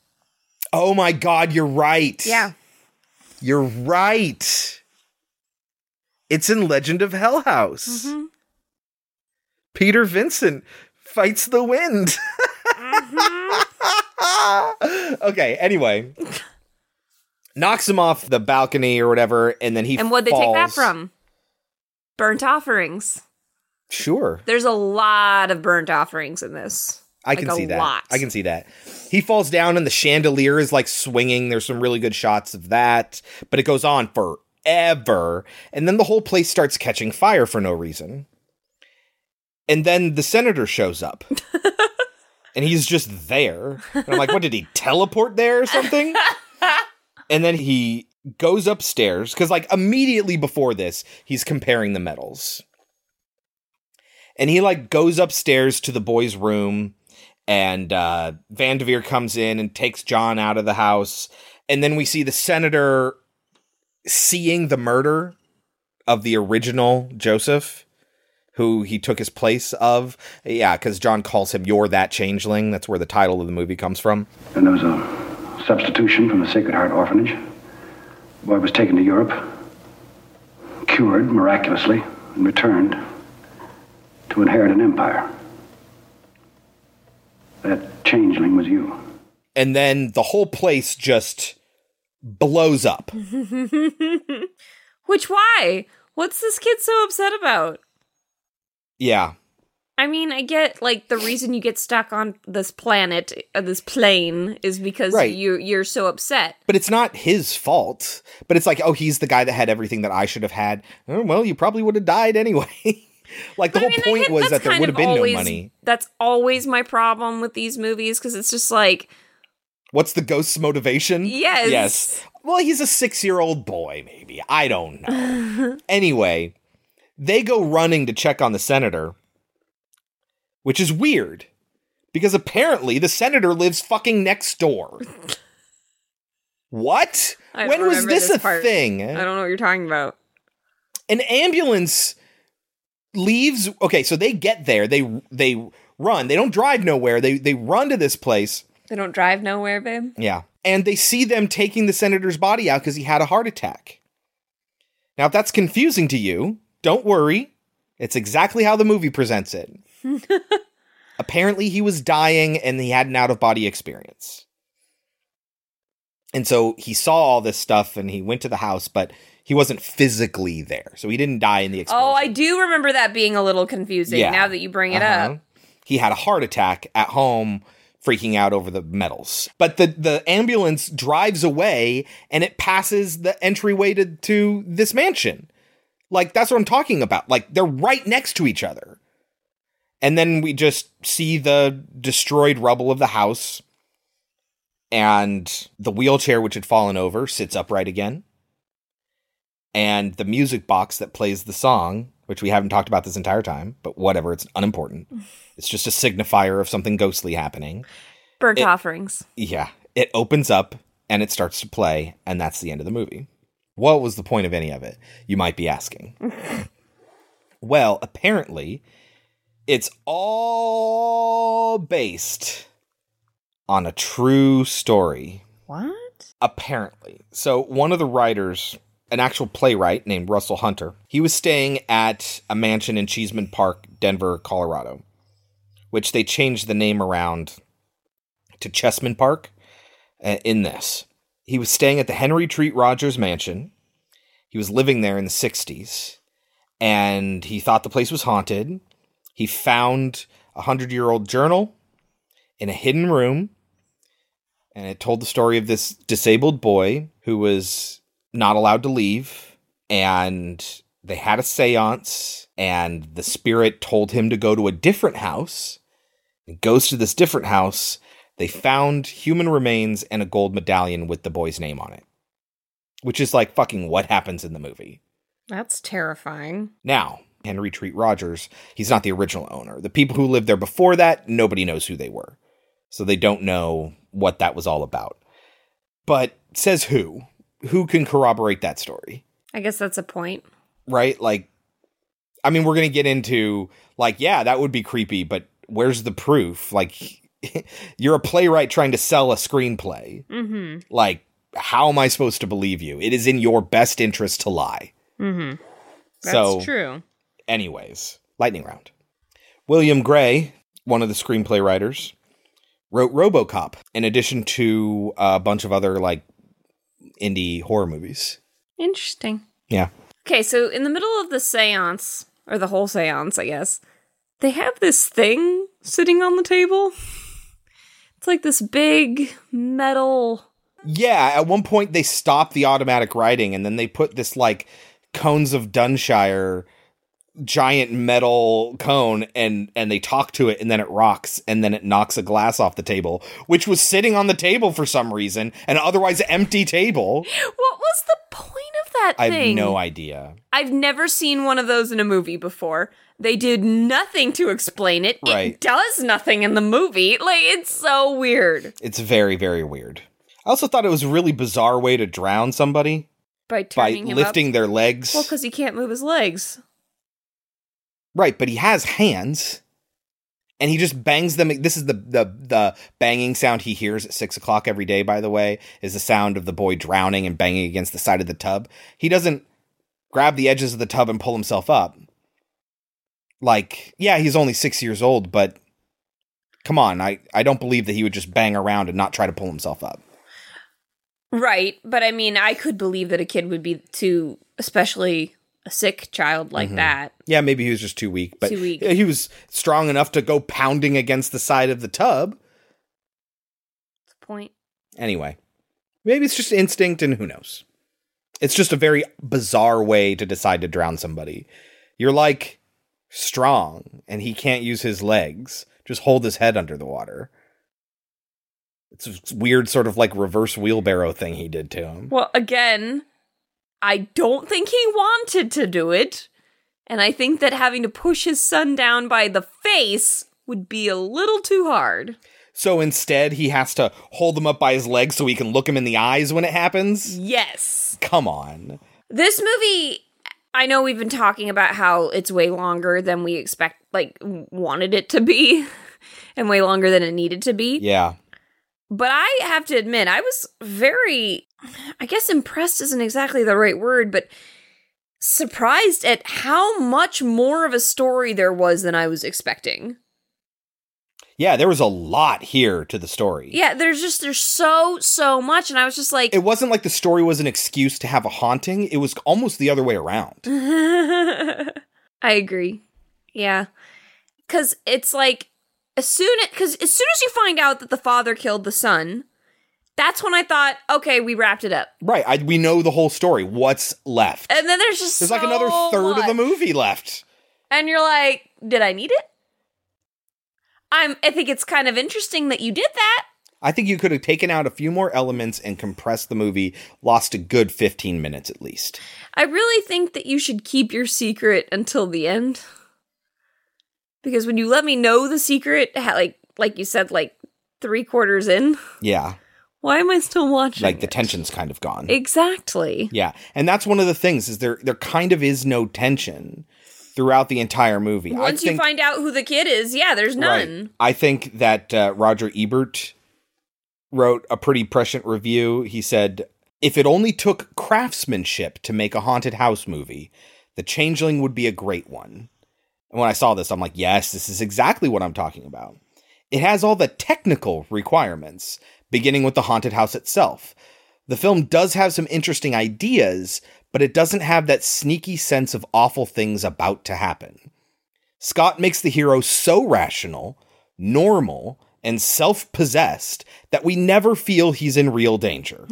Oh my God, you're right. Yeah. You're right. It's in Legend of Hell House. Mm-hmm. Peter Vincent fights the wind. Mm-hmm. Okay, anyway. Knocks him off the balcony or whatever, and then he falls. And what'd they take that from? Burnt offerings. Sure. There's a lot of burnt offerings in this. I can see that. Lot. I can see that. He falls down and the chandelier is like swinging. There's some really good shots of that, but it goes on forever. And then the whole place starts catching fire for no reason. And then the senator shows up and he's just there. And I'm like, what did he teleport there or something? And then he goes upstairs because like immediately before this, he's comparing the medals. And he, like, goes upstairs to the boys' room, and Van Devere comes in and takes John out of the house. And then we see the senator seeing the murder of the original Joseph, who he took his place of. Yeah, because John calls him, "You're that changeling." That's where the title of the movie comes from. And there was a substitution from the Sacred Heart Orphanage. The boy was taken to Europe, cured miraculously, and returned to inherit an empire. That changeling was you. And then the whole place just blows up. Which, why? What's this kid so upset about? Yeah. I mean, I get, like, the reason you get stuck on this planet, this plane, is because you're so upset. But it's not his fault. But it's like, oh, he's the guy that had everything that I should have had. Oh, well, you probably would have died anyway. Like, the whole point was that there would have been no money. That's always my problem with these movies, because it's just like... what's the ghost's motivation? Yes. Yes. Well, he's a 6-year-old boy, maybe. I don't know. Anyway, they go running to check on the senator, which is weird, because apparently the senator lives fucking next door. What? When was this a thing? I don't know what you're talking about. an ambulance leaves. Okay, so they get there. They run. They don't drive nowhere. They run to this place. They don't drive nowhere, babe. Yeah. And they see them taking the senator's body out because he had a heart attack. Now, if that's confusing to you, don't worry. It's exactly how the movie presents it. Apparently, he was dying and he had an out-of-body experience. And so he saw all this stuff and he went to the house, but he wasn't physically there. So he didn't die in the explosion. Oh, I do remember that being a little confusing now that you bring it up. He had a heart attack at home, freaking out over the metals. But the ambulance drives away and it passes the entryway to this mansion. Like, that's what I'm talking about. Like, they're right next to each other. And then we just see the destroyed rubble of the house. And the wheelchair, which had fallen over, sits upright again. And the music box that plays the song, which we haven't talked about this entire time, but whatever, it's unimportant. It's just a signifier of something ghostly happening. Burnt offerings. Yeah. It opens up and it starts to play, and that's the end of the movie. What was the point of any of it? You might be asking. Well, apparently, it's all based on a true story. What? Apparently. So one of the writers, an actual playwright named Russell Hunter, he was staying at a mansion in Cheeseman Park, Denver, Colorado, which they changed the name around to Chessman Park in this. He was staying at the Henry Treat Rogers Mansion. He was living there in the 60s, and he thought the place was haunted. He found a 100-year-old journal in a hidden room, and it told the story of this disabled boy who was not allowed to leave, and they had a seance, and the spirit told him to go to a different house. He goes to this different house. They found human remains and a gold medallion with the boy's name on it, which is like fucking what happens in the movie. That's terrifying. Now, Henry Treat Rogers, he's not the original owner. The people who lived there before that, nobody knows who they were. So they don't know what that was all about. But says who? Who can corroborate that story? I guess that's a point. Right? Like, I mean, we're going to get into, like, yeah, that would be creepy, but where's the proof? Like, you're a playwright trying to sell a screenplay. Mm-hmm. Like, how am I supposed to believe you? It is in your best interest to lie. Mm-hmm. That's true. Anyways, lightning round. William Gray, one of the screenplay writers, wrote RoboCop in addition to a bunch of other, like, indie horror movies. Interesting. Yeah. Okay, so in the middle of the seance, or the whole seance, I guess, they have this thing sitting on the table. It's like this big metal... Yeah, at one point they stop the automatic writing, and then they put this, like, Cones of Dunshire giant metal cone, and they talk to it, and then it rocks, and then it knocks a glass off the table, which was sitting on the table for some reason, an otherwise empty table. What was the point of that thing? I have no idea. I've never seen one of those in a movie before. They did nothing to explain it. Right. It does nothing in the movie. Like, it's so weird. It's very, very weird. I also thought it was a really bizarre way to drown somebody. By lifting up their legs. Well, because he can't move his legs. Right, but he has hands, and he just bangs them. This is the banging sound he hears at 6 o'clock every day, by the way, is the sound of the boy drowning and banging against the side of the tub. He doesn't grab the edges of the tub and pull himself up. Like, yeah, he's only 6 years old, but come on, I don't believe that he would just bang around and not try to pull himself up. Right, but I mean, I could believe that a kid would be too, especially... a sick child like that. Yeah, maybe he was just too weak, but he was strong enough to go pounding against the side of the tub. That's the point. Anyway, maybe it's just instinct, and who knows? It's just a very bizarre way to decide to drown somebody. You're like strong, and he can't use his legs. Just hold his head under the water. It's a weird sort of like reverse wheelbarrow thing he did to him. Well, again... I don't think he wanted to do it, and I think that having to push his son down by the face would be a little too hard. So instead, he has to hold him up by his legs so he can look him in the eyes when it happens? Yes. Come on. This movie I know we've been talking about how it's way longer than we expect, like, wanted it to be, and way longer than it needed to be. Yeah. But I have to admit, I was very, I guess impressed isn't exactly the right word, but surprised at how much more of a story there was than I was expecting. Yeah, there was a lot here to the story. Yeah, there's so much, and I was just like... It wasn't like the story was an excuse to have a haunting. It was almost the other way around. I agree. Yeah. Because it's like, as soon as you find out that the father killed the son, that's when I thought, okay, we wrapped it up. Right, we know the whole story. What's left? And then there's like another third of the movie left. And you're like, did I need it? I think it's kind of interesting that you did that. I think you could have taken out a few more elements and compressed the movie, lost a good 15 minutes at least. I really think that you should keep your secret until the end. Because when you let me know the secret, like you said, like 3/4 in. Yeah. Why am I still watching? Like the tension's kind of gone. Exactly. Yeah. And that's one of the things is there kind of is no tension throughout the entire movie. Once you find out who the kid is, yeah, there's none. Right. I think that Roger Ebert wrote a pretty prescient review. He said, if it only took craftsmanship to make a haunted house movie, The Changeling would be a great one. And when I saw this, I'm like, yes, this is exactly what I'm talking about. It has all the technical requirements, beginning with the haunted house itself. The film does have some interesting ideas, but it doesn't have that sneaky sense of awful things about to happen. Scott makes the hero so rational, normal, and self-possessed that we never feel he's in real danger.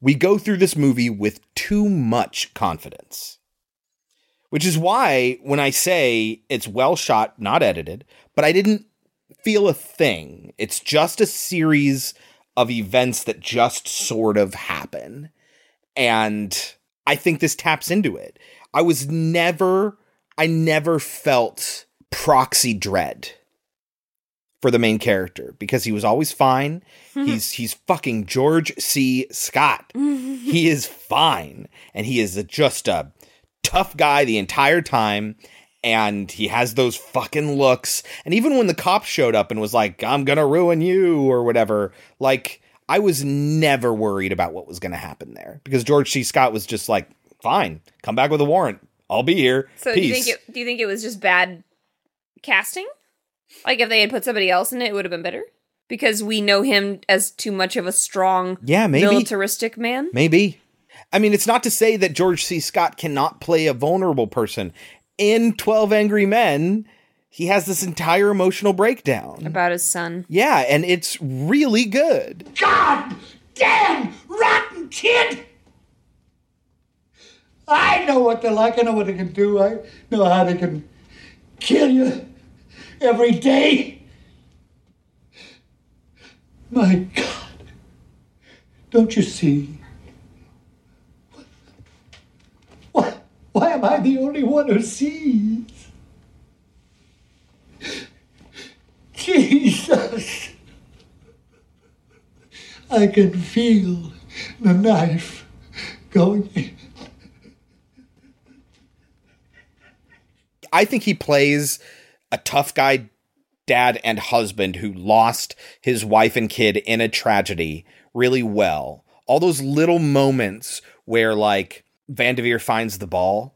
We go through this movie with too much confidence. Which is why, when I say it's well shot, not edited, but I didn't feel a thing. It's just a series of events that just sort of happen. And I think this taps into it. I never felt proxy dread for the main character because he was always fine. He's fucking George C. Scott. He is fine. And he is just a tough guy the entire time. And he has those fucking looks. And even when the cop showed up and was like, I'm going to ruin you or whatever, like, I was never worried about what was going to happen there because George C. Scott was just like, fine, come back with a warrant. I'll be here. So peace. Do you think it was just bad casting? Like if they had put somebody else in it, it would have been better because we know him as too much of a strong, militaristic man. Maybe. I mean, it's not to say that George C. Scott cannot play a vulnerable person. In 12 Angry Men, he has this entire emotional breakdown. About his son. Yeah, and it's really good. God damn rotten kid! I know what they're like. I know what they can do. I know how they can kill you every day. My God. Don't you see? Why am I the only one who sees? Jesus! I can feel the knife going in. I think he plays a tough guy, dad and husband who lost his wife and kid in a tragedy really well. All those little moments where, like, Van Devere finds the ball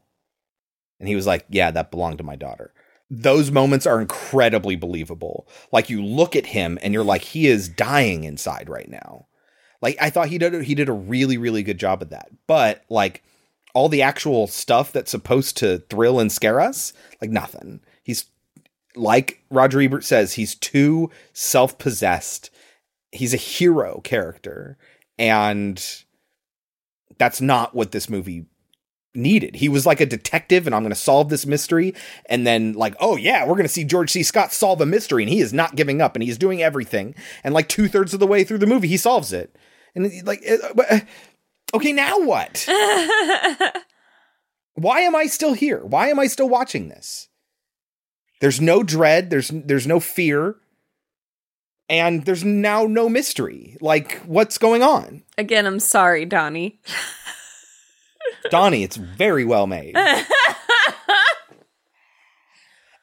and he was like, yeah, that belonged to my daughter. Those moments are incredibly believable. Like, you look at him and you're like, he is dying inside right now. Like, I thought he did a really, really good job of that. But, like, all the actual stuff that's supposed to thrill and scare us, like, nothing. He's, like Roger Ebert says, he's too self-possessed. He's a hero character. And that's not what this movie needed. He was like a detective and I'm going to solve this mystery. And then, like, oh yeah, we're going to see George C. Scott solve a mystery and he is not giving up and he's doing everything. And like 2/3 of the way through the movie, he solves it. And like, okay, now what? Why am I still here? Why am I still watching this? There's no dread. There's no fear. And there's now no mystery. Like, what's going on? Again, I'm sorry, Donnie. Donnie, it's very well made.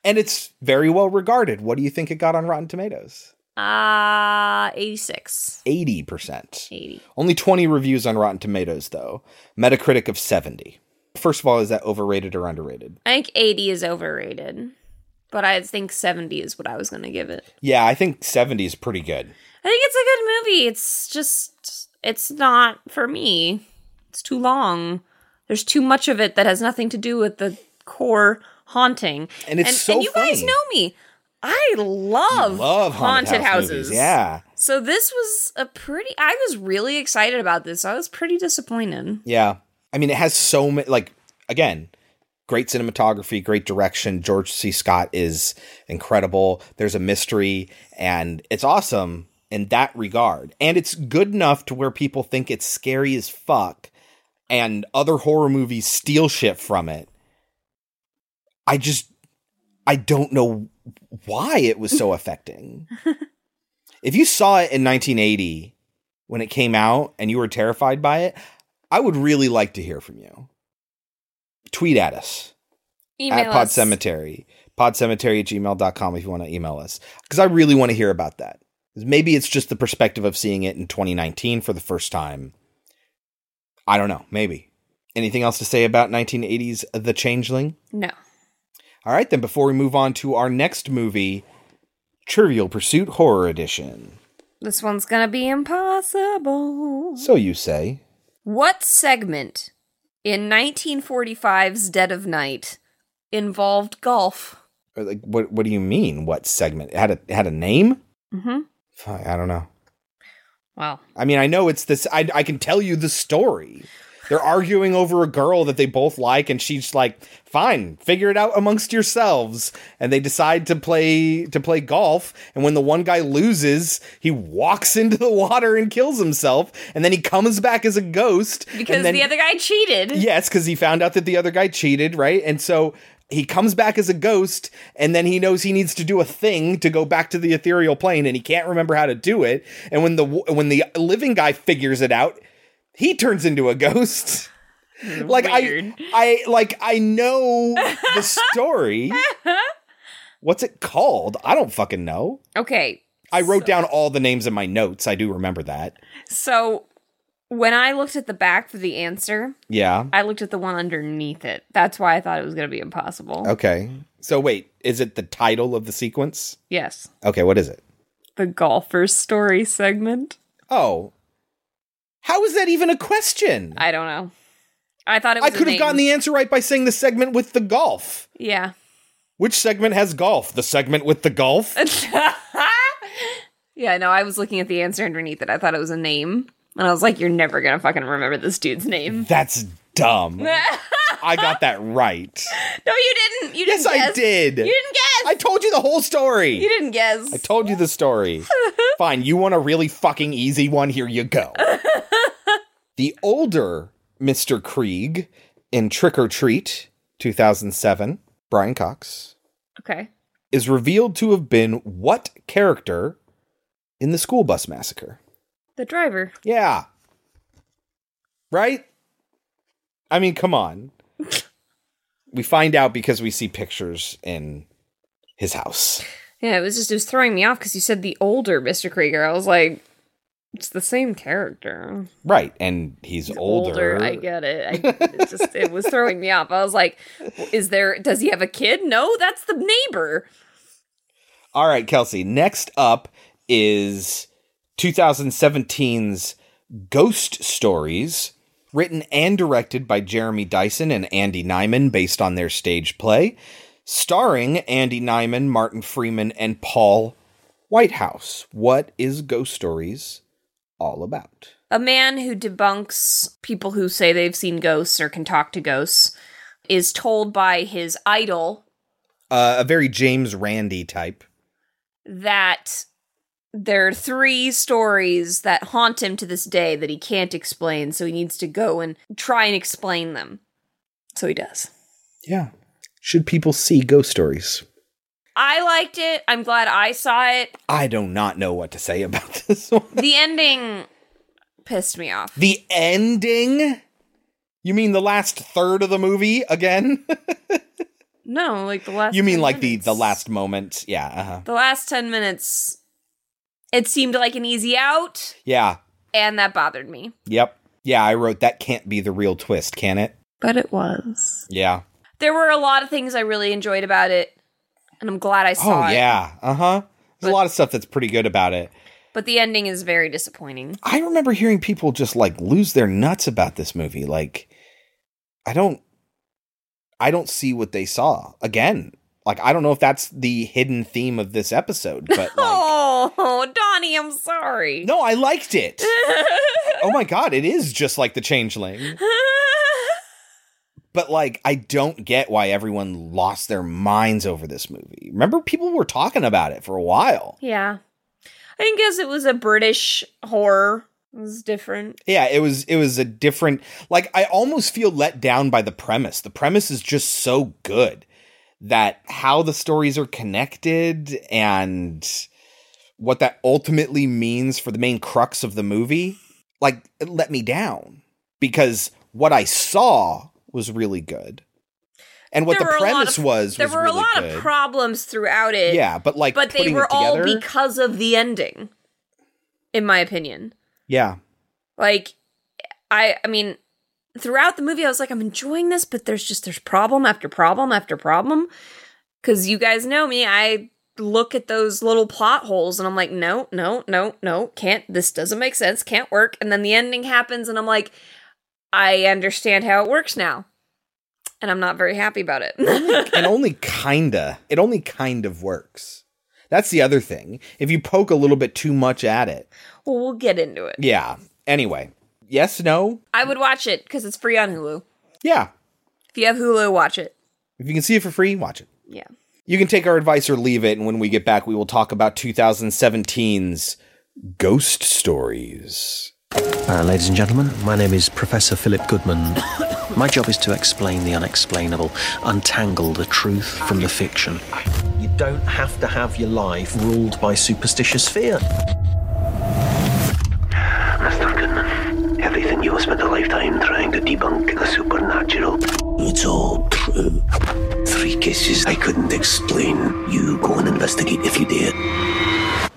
And it's very well regarded. What do you think it got on Rotten Tomatoes? 86. 80%. 80. Only 20 reviews on Rotten Tomatoes, though. Metacritic of 70. First of all, is that overrated or underrated? I think 80 is overrated. But I think 70 is what I was going to give it. Yeah, I think 70 is pretty good. I think it's a good movie. It's just, it's not for me. It's too long. There's too much of it that has nothing to do with the core haunting. And it's so funny. And you guys know me. I love haunted houses. Yeah. So this was I was really excited about this. I was pretty disappointed. Yeah. I mean, it has so many, like, again, great cinematography, great direction. George C. Scott is incredible. There's a mystery, and it's awesome in that regard. And it's good enough to where people think it's scary as fuck, and other horror movies steal shit from it. I don't know why it was so affecting. If you saw it in 1980 when it came out and you were terrified by it, I would really like to hear from you. Tweet at us. Email at Pod Cemetery. podcemetery@gmail.com if you want to email us. Because I really want to hear about that. Maybe it's just the perspective of seeing it in 2019 for the first time. I don't know. Maybe. Anything else to say about 1980's The Changeling? No. All right, then, before we move on to our next movie, Trivial Pursuit Horror Edition. This one's gonna be impossible. So you say. What segment in 1945's Dead of Night involved golf? Like, what do you mean, what segment? It had a name? Mm-hmm. I don't know. Wow. I mean, I know it's this. I can tell you the story. They're arguing over a girl that they both like, and she's like, fine, figure it out amongst yourselves. And they decide to play golf. And when the one guy loses, he walks into the water and kills himself. And then he comes back as a ghost. Because the other guy cheated. Yes, because he found out that the other guy cheated, right? And so he comes back as a ghost, and then he knows he needs to do a thing to go back to the ethereal plane, and he can't remember how to do it. And when the living guy figures it out, he turns into a ghost. Like, weird. I know the story. What's it called? I don't fucking know. Okay. I wrote down all the names in my notes. I do remember that. So when I looked at the back for the answer, yeah, I looked at the one underneath it. That's why I thought it was going to be impossible. Okay. So wait, is it the title of the sequence? Yes. Okay, what is it? The Golfer's Story segment. Oh, how is that even a question? I don't know. I thought it was I could have gotten the answer right by saying the segment with the golf. Yeah. Which segment has golf? The segment with the golf? Yeah, no, I was looking at the answer underneath it. I thought it was a name. And I was like, you're never going to fucking remember this dude's name. That's dumb. I got that right. No, you didn't. You didn't guess. Yes, I did. You didn't guess. I told you the whole story. You didn't guess. I told you the story. Fine, you want a really fucking easy one? Here you go. The older Mr. Krieg in Trick or Treat 2007, Brian Cox, okay, is revealed to have been what character in the school bus massacre? The driver. Yeah. Right? I mean, come on. We find out because we see pictures in his house. Yeah, it was throwing me off because you said the older Mr. Krieger. I was like, it's the same character. Right, and he's older. I get it. It was throwing me off. I was like, does he have a kid? No, that's the neighbor. All right, Kelsey. Next up is 2017's Ghost Stories, written and directed by Jeremy Dyson and Andy Nyman, based on their stage play, starring Andy Nyman, Martin Freeman, and Paul Whitehouse. What is Ghost Stories all about? A man who debunks people who say they've seen ghosts or can talk to ghosts is told by his idol, a very James Randi type, that there are three stories that haunt him to this day that he can't explain, so he needs to go and try and explain them. So he does. Yeah. Should people see Ghost Stories? I liked it. I'm glad I saw it. I do not know what to say about this one. The ending pissed me off. The ending? You mean the last third of the movie again? No, like the last. You mean like the last moment? Yeah. Uh-huh. The last 10 minutes. It seemed like an easy out. Yeah. And that bothered me. Yep. Yeah, I wrote that can't be the real twist, can it? But it was. Yeah. There were a lot of things I really enjoyed about it, and I'm glad I saw it. Oh, yeah. Uh-huh. There's a lot of stuff that's pretty good about it. But the ending is very disappointing. I remember hearing people just, like, lose their nuts about this movie. Like, I don't see what they saw. Again, like, I don't know if that's the hidden theme of this episode, but, like... Oh, Donnie, I'm sorry. No, I liked it. Oh, my God, it is just like The Changeling. But, like, I don't get why everyone lost their minds over this movie. Remember, people were talking about it for a while. Yeah. I think as it was a British horror, it was different. Yeah, it was a different... Like, I almost feel let down by the premise. The premise is just so good that how the stories are connected and what that ultimately means for the main crux of the movie, like, it let me down. Because what I saw... was really good. And what the premise was really good. There were a lot of problems throughout it. Yeah, but like putting it together. But they were all because of the ending, in my opinion. Yeah. Like, I mean, throughout the movie, I was like, I'm enjoying this, but there's problem after problem after problem. Because you guys know me, I look at those little plot holes and I'm like, no, can't, this doesn't make sense, can't work. And then the ending happens and I'm like... I understand how it works now, and I'm not very happy about it. And it only kind of works. That's the other thing. If you poke a little bit too much at it. Well, we'll get into it. Yeah. Anyway. Yes, no? I would watch it, because it's free on Hulu. Yeah. If you have Hulu, watch it. If you can see it for free, watch it. Yeah. You can take our advice or leave it, and when we get back, we will talk about 2017's Ghost Stories. Ladies and gentlemen, my name is Professor Philip Goodman. My job is to explain the unexplainable, untangle the truth from the fiction. You don't have to have your life ruled by superstitious fear. Mr. Goodman, everything you have spent a lifetime trying to debunk the supernatural, it's all true. 3 cases I couldn't explain. You go and investigate if you dare.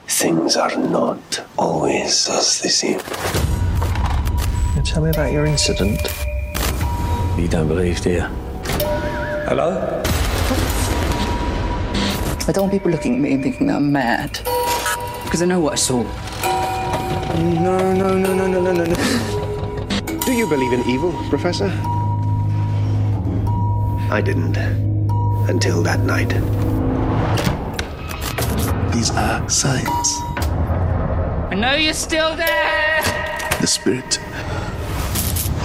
Things are not always as they seem. Tell me about your incident. You don't believe, do you? Hello? I don't want people looking at me and thinking that I'm mad. Because I know what I saw. No. Do you believe in evil, Professor? I didn't. Until that night. These are signs. I know you're still there! The spirit.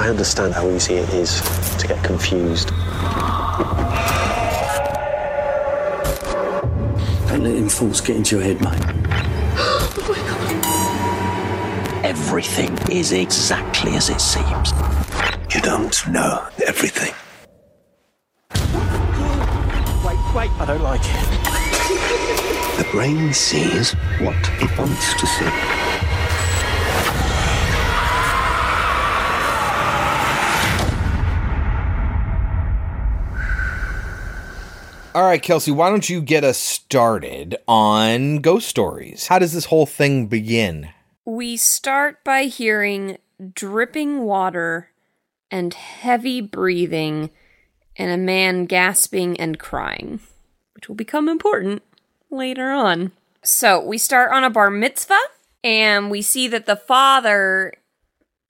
I understand how easy it is to get confused. Don't let them thoughts get into your head, mate. Oh my God. Everything is exactly as it seems. You don't know everything. Wait, I don't like it. The brain sees what it wants to see. All right, Kelsey, why don't you get us started on Ghost Stories? How does this whole thing begin? We start by hearing dripping water and heavy breathing and a man gasping and crying, which will become important later on. So we start on a bar mitzvah, and we see that the father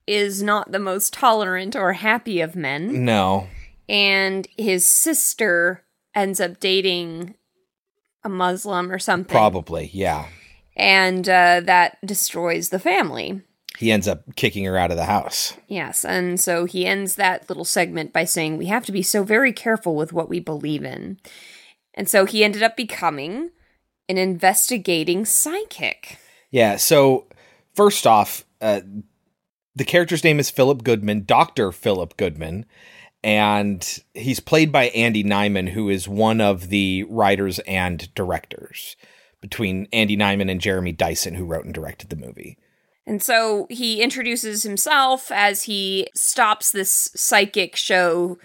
is not the most tolerant or happy of men. No. And his sister... ends up dating a Muslim or something. Probably, yeah. And that destroys the family. He ends up kicking her out of the house. Yes, and so he ends that little segment by saying, we have to be so very careful with what we believe in. And so he ended up becoming an investigating psychic. Yeah, so first off, the character's name is Philip Goodman, Dr. Philip Goodman. And he's played by Andy Nyman, who is one of the writers and directors between Andy Nyman and Jeremy Dyson, who wrote and directed the movie. And so he introduces himself as he stops this psychic show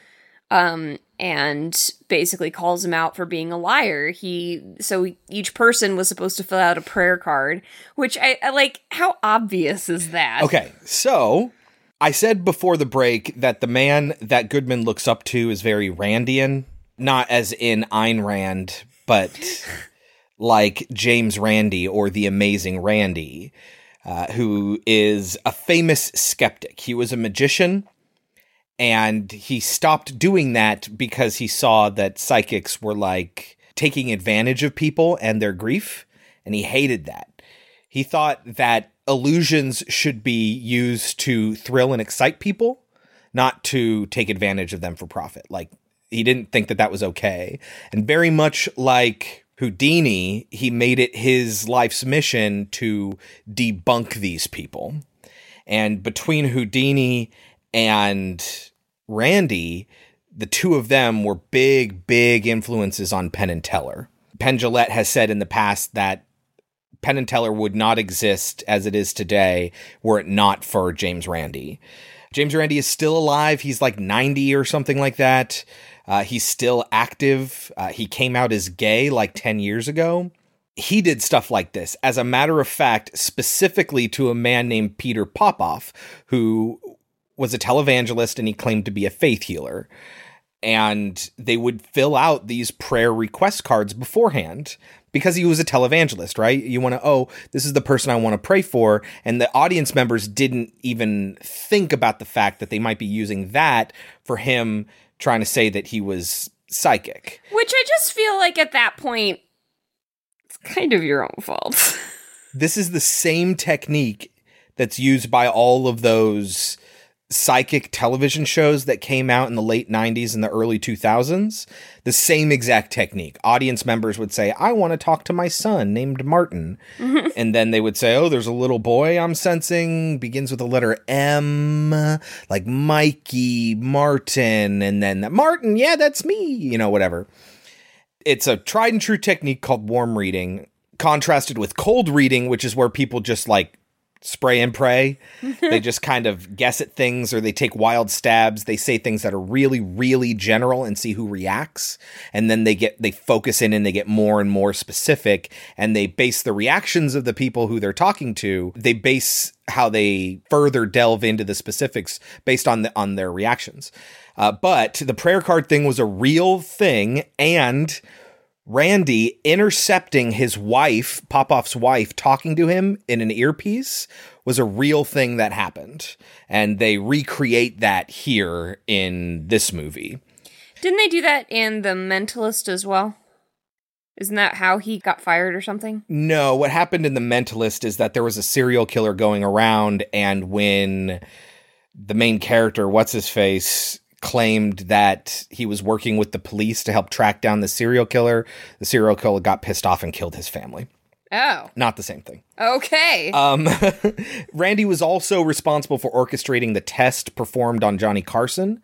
and basically calls him out for being a liar. So each person was supposed to fill out a prayer card, which I like, how obvious is that? Okay, so I said before the break that the man that Goodman looks up to is very Randian, not as in Ayn Rand, but like James Randi or the Amazing Randy, who is a famous skeptic. He was a magician, and he stopped doing that because he saw that psychics were like taking advantage of people and their grief, and he hated that. He thought that illusions should be used to thrill and excite people, not to take advantage of them for profit. Like, he didn't think that that was okay. And very much like Houdini, he made it his life's mission to debunk these people. And between Houdini and Randy, the two of them were big, big influences on Penn and Teller. Penn Jillette has said in the past that Penn and Teller would not exist as it is today were it not for James Randi. James Randi is still alive. He's like 90 or something like that. He's still active. He came out as gay like 10 years ago. He did stuff like this, as a matter of fact, specifically to a man named Peter Popoff, who was a televangelist and he claimed to be a faith healer. And they would fill out these prayer request cards beforehand because he was a televangelist, right? You want to, this is the person I want to pray for. And the audience members didn't even think about the fact that they might be using that for him trying to say that he was psychic. Which I just feel like at that point, it's kind of your own fault. This is the same technique that's used by all of those psychic television shows that came out in the late 90s and the early 2000s. The same exact technique. Audience members would say, I want to talk to my son named Martin. Mm-hmm. And then they would say, there's a little boy I'm sensing, begins with the letter M, like Mikey, Martin, and then Martin, yeah, that's me, whatever. It's a tried and true technique called warm reading, contrasted with cold reading, which is where people just like spray and pray. They just kind of guess at things, or they take wild stabs. They say things that are really, really general and see who reacts. And then they focus in and they get more and more specific, and they base the reactions of the people who they're talking to. They base how they further delve into the specifics based on their reactions. But the prayer card thing was a real thing, and Randy intercepting his wife, Popoff's wife, talking to him in an earpiece was a real thing that happened. And they recreate that here in this movie. Didn't they do that in The Mentalist as well? Isn't that how he got fired or something? No, what happened in The Mentalist is that there was a serial killer going around, and when the main character, what's-his-face, claimed that he was working with the police to help track down the serial killer. The serial killer got pissed off and killed his family. Oh. Not the same thing. Okay. Randy was also responsible for orchestrating the test performed on Johnny Carson,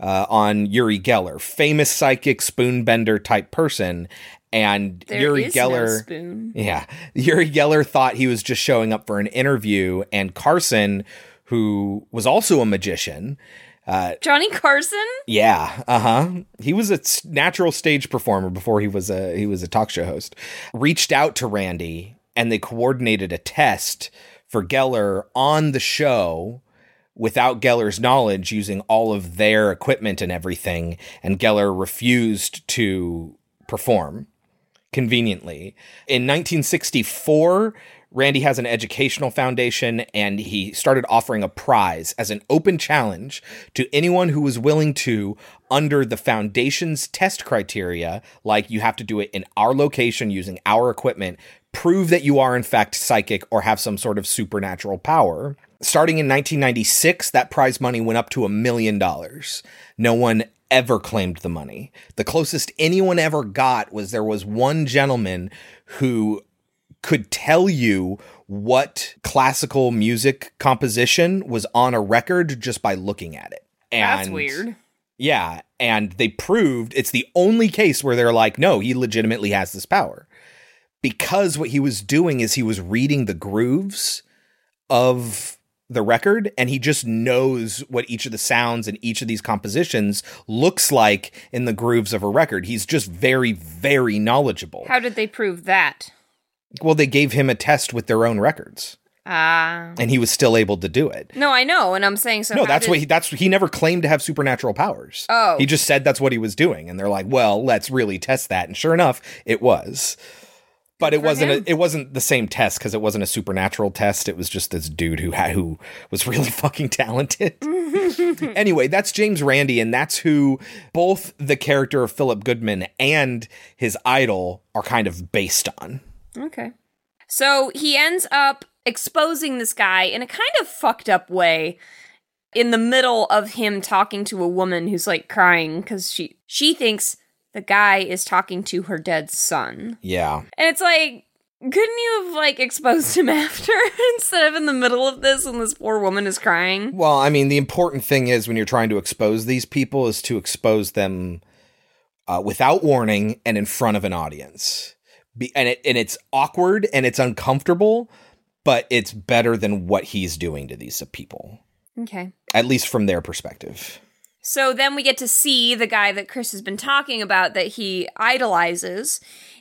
on Uri Geller, famous psychic spoonbender type person. And there Uri Geller, no spoon. Yeah, Uri Geller thought he was just showing up for an interview, and Carson, who was also a magician, Johnny Carson? Yeah, he was a natural stage performer before he was a talk show host. Reached out to Randy, and they coordinated a test for Geller on the show without Geller's knowledge, using all of their equipment and everything, and Geller refused to perform, conveniently. In 1964... Randy has an educational foundation, and he started offering a prize as an open challenge to anyone who was willing to, under the foundation's test criteria, like you have to do it in our location using our equipment, prove that you are in fact psychic or have some sort of supernatural power. Starting in 1996, that prize money went up to $1 million. No one ever claimed the money. The closest anyone ever got was there was one gentleman who could tell you what classical music composition was on a record just by looking at it. And that's weird. Yeah, and they proved it's the only case where they're like, no, he legitimately has this power. Because what he was doing is he was reading the grooves of the record, and he just knows what each of the sounds and each of these compositions looks like in the grooves of a record. He's just very, very knowledgeable. How did they prove that? Well, they gave him a test with their own records. And he was still able to do it. No, I know, and I'm saying so. No, that's what he never claimed to have supernatural powers. Oh. He just said that's what he was doing, and they're like, well, let's really test that. And sure enough, it was. But it wasn't the same test because it wasn't a supernatural test. It was just this dude who was really fucking talented. Anyway, that's James Randi, and that's who both the character of Philip Goodman and his idol are kind of based on. Okay. So he ends up exposing this guy in a kind of fucked up way in the middle of him talking to a woman who's like crying because she thinks the guy is talking to her dead son. Yeah. And it's like, couldn't you have, like, exposed him after instead of in the middle of this and this poor woman is crying? Well, I mean, the important thing is when you're trying to expose these people is to expose them without warning and in front of an audience. And it's awkward and it's uncomfortable, but it's better than what he's doing to these people. Okay. At least from their perspective. So then we get to see the guy that Chris has been talking about that he idolizes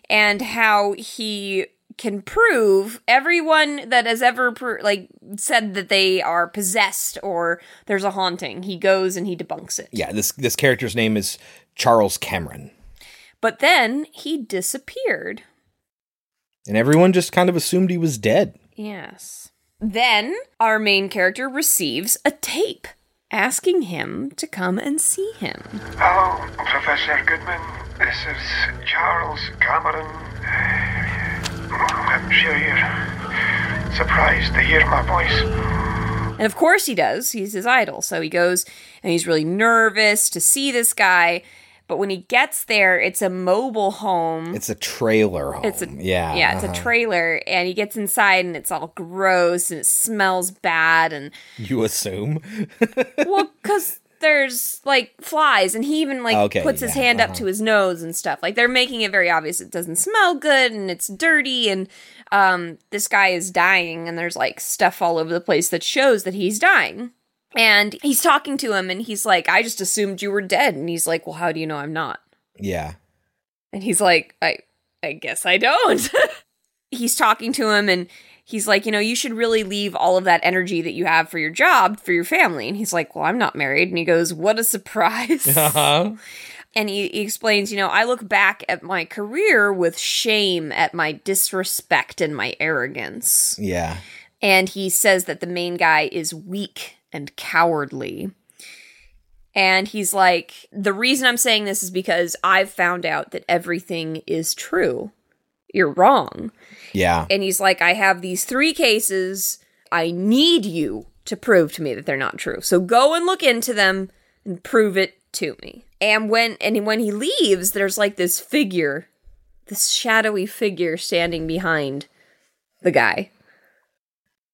and how he can prove everyone that has ever said that they are possessed or there's a haunting. He goes and he debunks it. Yeah, this character's name is Charles Cameron. But then he disappeared. And everyone just kind of assumed he was dead. Yes. Then our main character receives a tape asking him to come and see him. Hello, Professor Goodman. This is Charles Cameron. I'm sure you're surprised to hear my voice. And of course he does. He's his idol. So he goes and he's really nervous to see this guy. But when he gets there, it's a mobile home. It's a trailer home. Yeah, it's a trailer. And he gets inside and it's all gross and it smells bad. And you assume? Well, because there's, like, flies. And he even, like, puts his hand up to his nose and stuff. Like, they're making it very obvious it doesn't smell good and it's dirty. And this guy is dying. And there's, like, stuff all over the place that shows that he's dying. And he's talking to him, and he's like, I just assumed you were dead. And he's like, well, how do you know I'm not? Yeah. And he's like, I guess I don't. He's talking to him, and he's like, you know, you should really leave all of that energy that you have for your job, for your family. And he's like, well, I'm not married. And he goes, what a surprise. Uh-huh. And he explains, you know, I look back at my career with shame at my disrespect and my arrogance. Yeah. And he says that the main guy is weak and cowardly. And he's like, the reason I'm saying this is because I've found out that everything is true. You're wrong. Yeah. And he's like, I have these 3 cases. I need you to prove to me that they're not true. So go and look into them and prove it to me. And when he leaves, there's like this figure, this shadowy figure standing behind the guy.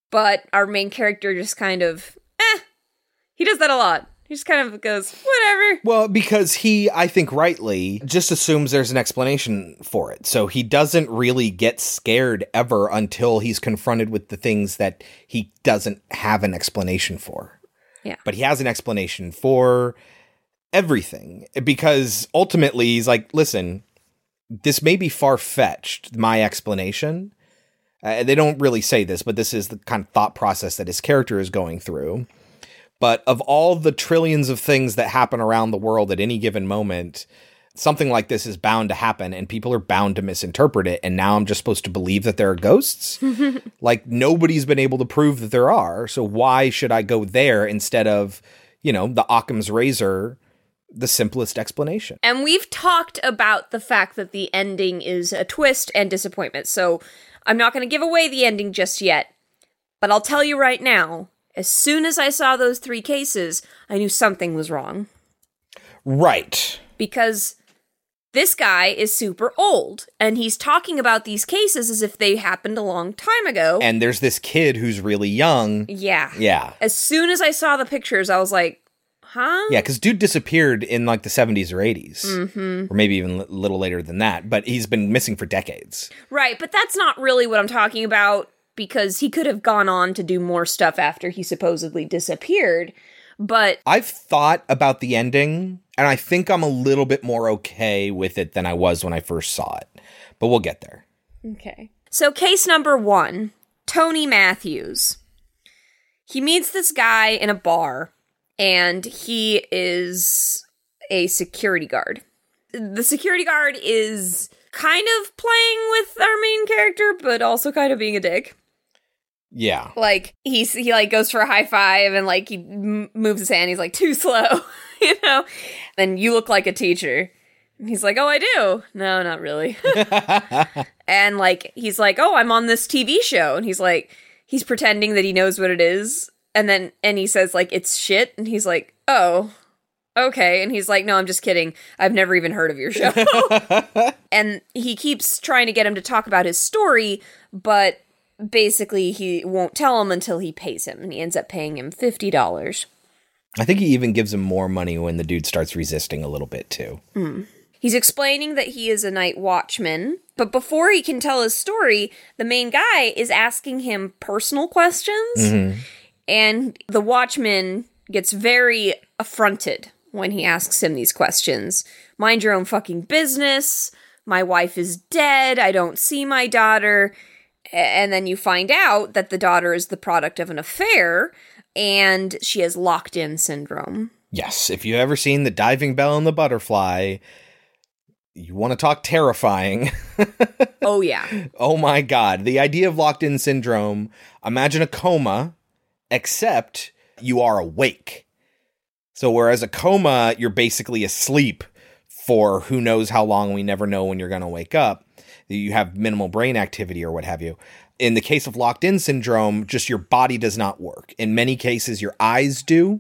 But our main character just kind of... He does that a lot. He just kind of goes, whatever. Well, because he, I think rightly, just assumes there's an explanation for it. So he doesn't really get scared ever until he's confronted with the things that he doesn't have an explanation for. Yeah. But he has an explanation for everything. Because ultimately he's like, listen, this may be far-fetched, my explanation. They don't really say this, but this is the kind of thought process that his character is going through. But of all the trillions of things that happen around the world at any given moment, something like this is bound to happen and people are bound to misinterpret it. And now I'm just supposed to believe that there are ghosts? Like, nobody's been able to prove that there are. So why should I go there instead of, you know, the Occam's razor, the simplest explanation? And we've talked about the fact that the ending is a twist and disappointment. So I'm not going to give away the ending just yet, but I'll tell you right now. As soon as I saw those 3 cases, I knew something was wrong. Right. Because this guy is super old, and he's talking about these cases as if they happened a long time ago. And there's this kid who's really young. Yeah. Yeah. As soon as I saw the pictures, I was like, huh? Yeah, because dude disappeared in like the 70s or 80s. Mm-hmm. Or maybe even a little later than that. But he's been missing for decades. Right, but that's not really what I'm talking about. because he could have gone on to do more stuff after he supposedly disappeared. But I've thought about the ending, and I think I'm a little bit more okay with it than I was when I first saw it. But we'll get there. Okay. So case number one, Tony Matthews. He meets this guy in a bar, and he is a security guard. The security guard is kind of playing with our main character, but also kind of being a dick. Yeah. Like, he goes for a high five, and, like, he moves his hand. He's like, too slow, you know? And you look like a teacher. And he's like, oh, I do. No, not really. And, like, he's like, oh, I'm on this TV show. And he's like, he's pretending that he knows what it is. And he says, like, it's shit. And he's like, oh, okay. And he's like, no, I'm just kidding. I've never even heard of your show. And he keeps trying to get him to talk about his story, but basically he won't tell him until he pays him. And he ends up paying him $50. I think he even gives him more money when the dude starts resisting a little bit, too. Mm. He's explaining that he is a night watchman, but before he can tell his story, the main guy is asking him personal questions, mm-hmm. and the watchman gets very affronted when he asks him these questions. Mind your own fucking business. My wife is dead. I don't see my daughter. And then you find out that the daughter is the product of an affair, and she has locked-in syndrome. Yes, if you've ever seen The Diving Bell and the Butterfly, you want to talk terrifying. Oh, yeah. Oh, my God. The idea of locked-in syndrome, imagine a coma, except you are awake. So whereas a coma, you're basically asleep for who knows how long. We never know when you're going to wake up. You have minimal brain activity or what have you. In the case of locked-in syndrome, just your body does not work. In many cases, your eyes do.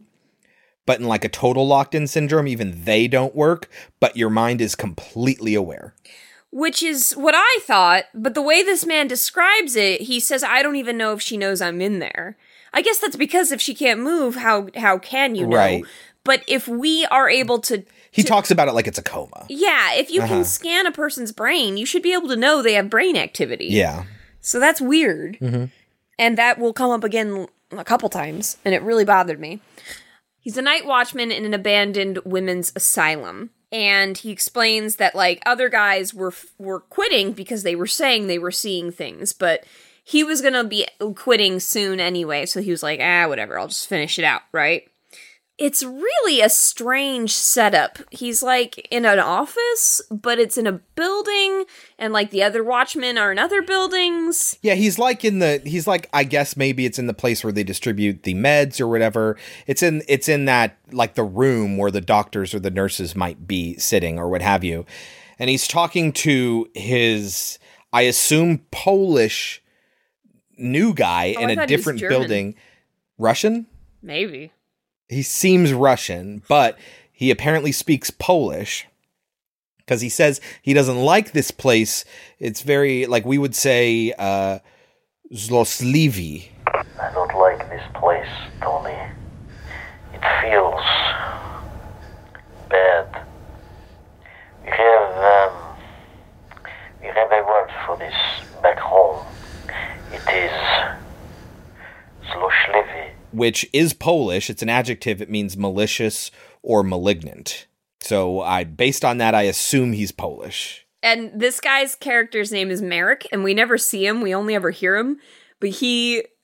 But in like a total locked-in syndrome, even they don't work, but your mind is completely aware. Which is what I thought, but the way this man describes it, he says, I don't even know if she knows I'm in there. I guess that's because if she can't move, how can you know? Right. But if we are able to... He talks about it like it's a coma. Yeah, if you can scan a person's brain, you should be able to know they have brain activity. Yeah. So that's weird. Mm-hmm. And that will come up again a couple times, and it really bothered me. He's a night watchman in an abandoned women's asylum, and he explains that, like, other guys were quitting because they were saying they were seeing things, but he was going to be quitting soon anyway, so he was like, whatever, I'll just finish it out, right? It's really a strange setup. He's, like, in an office, but it's in a building, and, like, the other watchmen are in other buildings. Yeah, he's, like, I guess maybe it's in the place where they distribute the meds or whatever. It's in that, like, the room where the doctors or the nurses might be sitting or what have you. And he's talking to his, I assume, Polish new guy in a different building. Russian? Maybe. He seems Russian, but he apparently speaks Polish because he says he doesn't like this place. It's very, like we would say, zlosliwy. I don't like this place, Tony. It feels bad. We have a word for this back home. It is zlosliwy. Which is Polish. It's an adjective. It means malicious or malignant. So based on that, I assume he's Polish. And this guy's character's name is Marek, and we never see him. We only ever hear him. But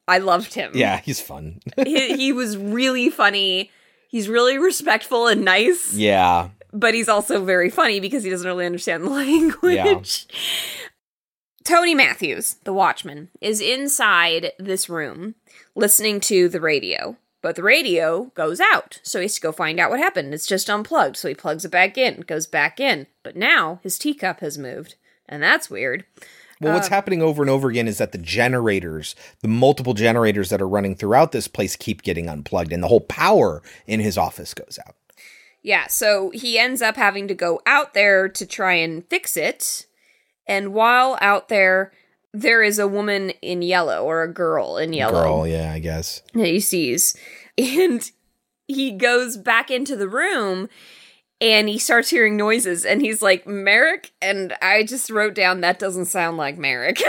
I loved him. Yeah, he's fun. He was really funny. He's really respectful and nice. Yeah. But he's also very funny because he doesn't really understand the language. Yeah. Tony Matthews, the watchman, is inside this room listening to the radio, but the radio goes out, so he has to go find out what happened. It's just unplugged, so he plugs it back in, goes back in, but now his teacup has moved, and that's weird. Well, what's happening over and over again is that the multiple generators that are running throughout this place keep getting unplugged, and the whole power in his office goes out. Yeah, so he ends up having to go out there to try and fix it. And while out there, there is a woman in yellow, or a girl in yellow. Girl, yeah, I guess. That he sees. And he goes back into the room, and he starts hearing noises, and he's like, Merrick? And I just wrote down, that doesn't sound like Merrick.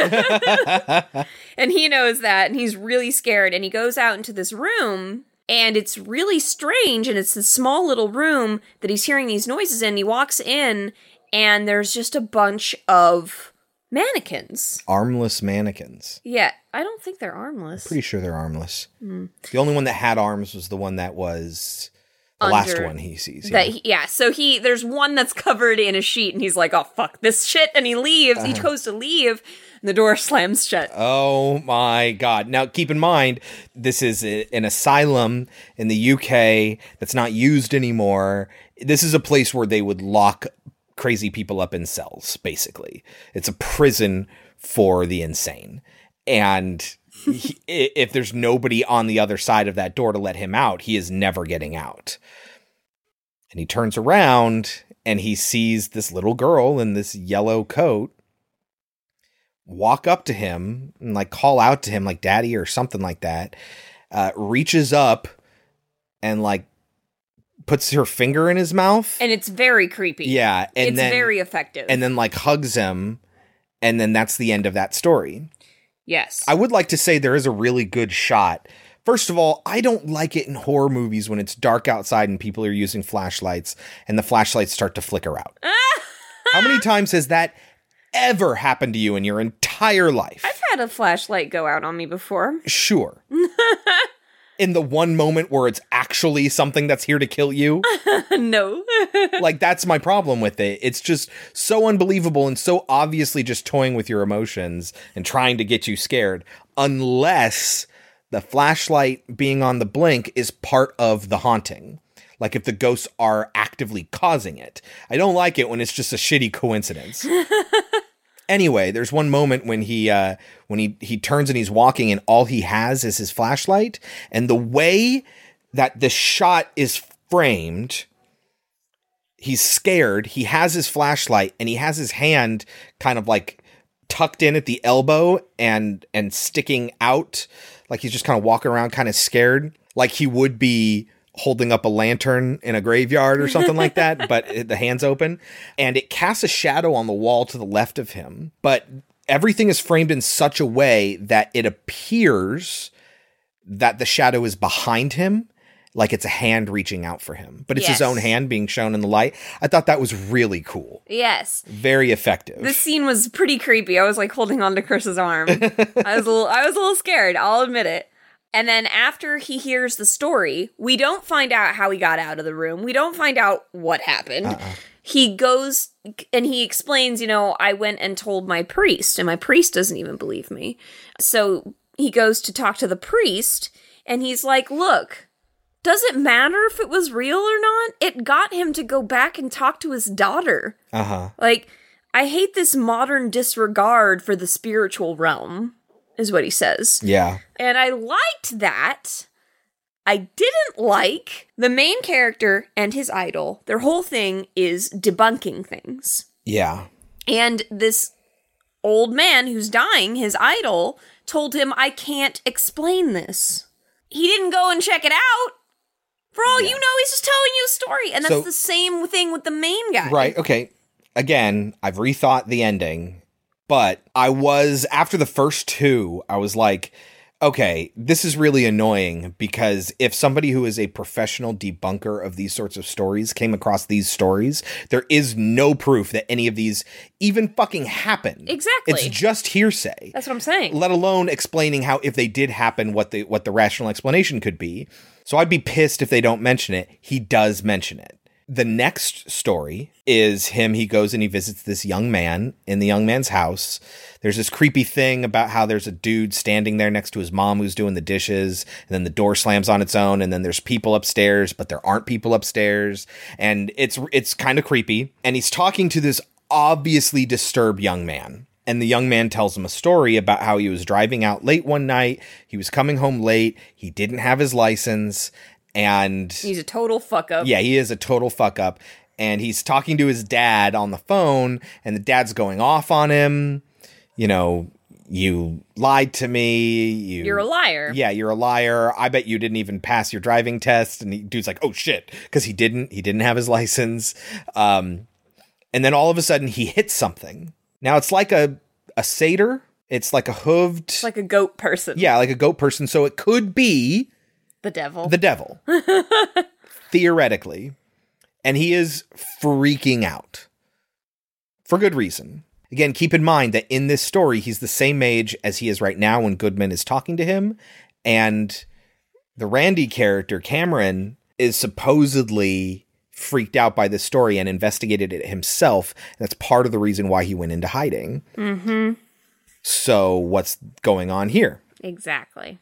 And he knows that, and he's really scared, and he goes out into this room, and it's really strange, and it's this small little room that he's hearing these noises in, and he walks in, and there's just a bunch of mannequins. Armless mannequins. Yeah, I don't think they're armless. I'm pretty sure they're armless. Mm. The only one that had arms was the one that was... the last one he sees. Yeah. There's one that's covered in a sheet, and he's like, oh, fuck this shit, and he leaves. Uh-huh. He chose to leave, and the door slams shut. Oh, my God. Now, keep in mind, this is an asylum in the UK that's not used anymore. This is a place where they would lock crazy people up in cells, basically. It's a prison for the insane, and... if there's nobody on the other side of that door to let him out, he is never getting out. And he turns around and he sees this little girl in this yellow coat walk up to him and like call out to him like daddy or something like that, reaches up and like puts her finger in his mouth. And it's very creepy. Yeah. And it's very effective. And then like hugs him. And then that's the end of that story. Yes. I would like to say there is a really good shot. First of all, I don't like it in horror movies when it's dark outside and people are using flashlights and the flashlights start to flicker out. How many times has that ever happened to you in your entire life? I've had a flashlight go out on me before. Sure. In the one moment where it's actually something that's here to kill you? No. Like, that's my problem with it. It's just so unbelievable and so obviously just toying with your emotions and trying to get you scared. Unless the flashlight being on the blink is part of the haunting. Like, if the ghosts are actively causing it. I don't like it when it's just a shitty coincidence. Anyway, there's one moment when he turns and he's walking and all he has is his flashlight. And the way that the shot is framed, he's scared. He has his flashlight and he has his hand kind of like tucked in at the elbow and sticking out. Like he's just kind of walking around kind of scared, like he would be holding up a lantern in a graveyard or something like that, but the hand's open, and it casts a shadow on the wall to the left of him, but everything is framed in such a way that it appears that the shadow is behind him, like it's a hand reaching out for him, but it's his own hand being shown in the light. I thought that was really cool. Yes. Very effective. This scene was pretty creepy. I was like holding on to Chris's arm. I was a little scared. I'll admit it. And then after he hears the story, we don't find out how he got out of the room. We don't find out what happened. Uh-uh. He goes and he explains, I went and told my priest, and my priest doesn't even believe me. So he goes to talk to the priest, and he's like, look, does it matter if it was real or not? It got him to go back and talk to his daughter. Uh-huh. Like, I hate this modern disregard for the spiritual realm. Is what he says. Yeah. And I liked that. I didn't like the main character and his idol. Their whole thing is debunking things. Yeah. And this old man who's dying, his idol, told him, I can't explain this. He didn't go and check it out. For all you know, he's just telling you a story. And that's the same thing with the main guy. Right, okay. Again, I've rethought the ending. But I was, after the first two, I was like, okay, this is really annoying, because if somebody who is a professional debunker of these sorts of stories came across these stories, there is no proof that any of these even fucking happened. Exactly. It's just hearsay. That's what I'm saying. Let alone explaining how, if they did happen, what the rational explanation could be. So I'd be pissed if they don't mention it. He does mention it. The next story is him. He goes and he visits this young man in the young man's house. There's this creepy thing about how there's a dude standing there next to his mom who's doing the dishes, and then the door slams on its own, and then there's people upstairs, but there aren't people upstairs, and it's kind of creepy. And he's talking to this obviously disturbed young man, and the young man tells him a story about how he was driving out late one night. He was coming home late. He didn't have his license. And he's a total fuck up. Yeah, he is a total fuck up. And he's talking to his dad on the phone, and the dad's going off on him. you lied to me. You're a liar. Yeah, you're a liar. I bet you didn't even pass your driving test. And the dude's like, oh, shit, because he didn't have his license. And then all of a sudden he hits something. Now it's like a satyr. It's like a hooved. It's like a goat person. Yeah, like a goat person. So it could be. The devil. Theoretically. And he is freaking out. For good reason. Again, keep in mind that in this story, he's the same age as he is right now when Goodman is talking to him. And the Randi character, Cameron, is supposedly freaked out by this story and investigated it himself. That's part of the reason why he went into hiding. Mm-hmm. So what's going on here? Exactly.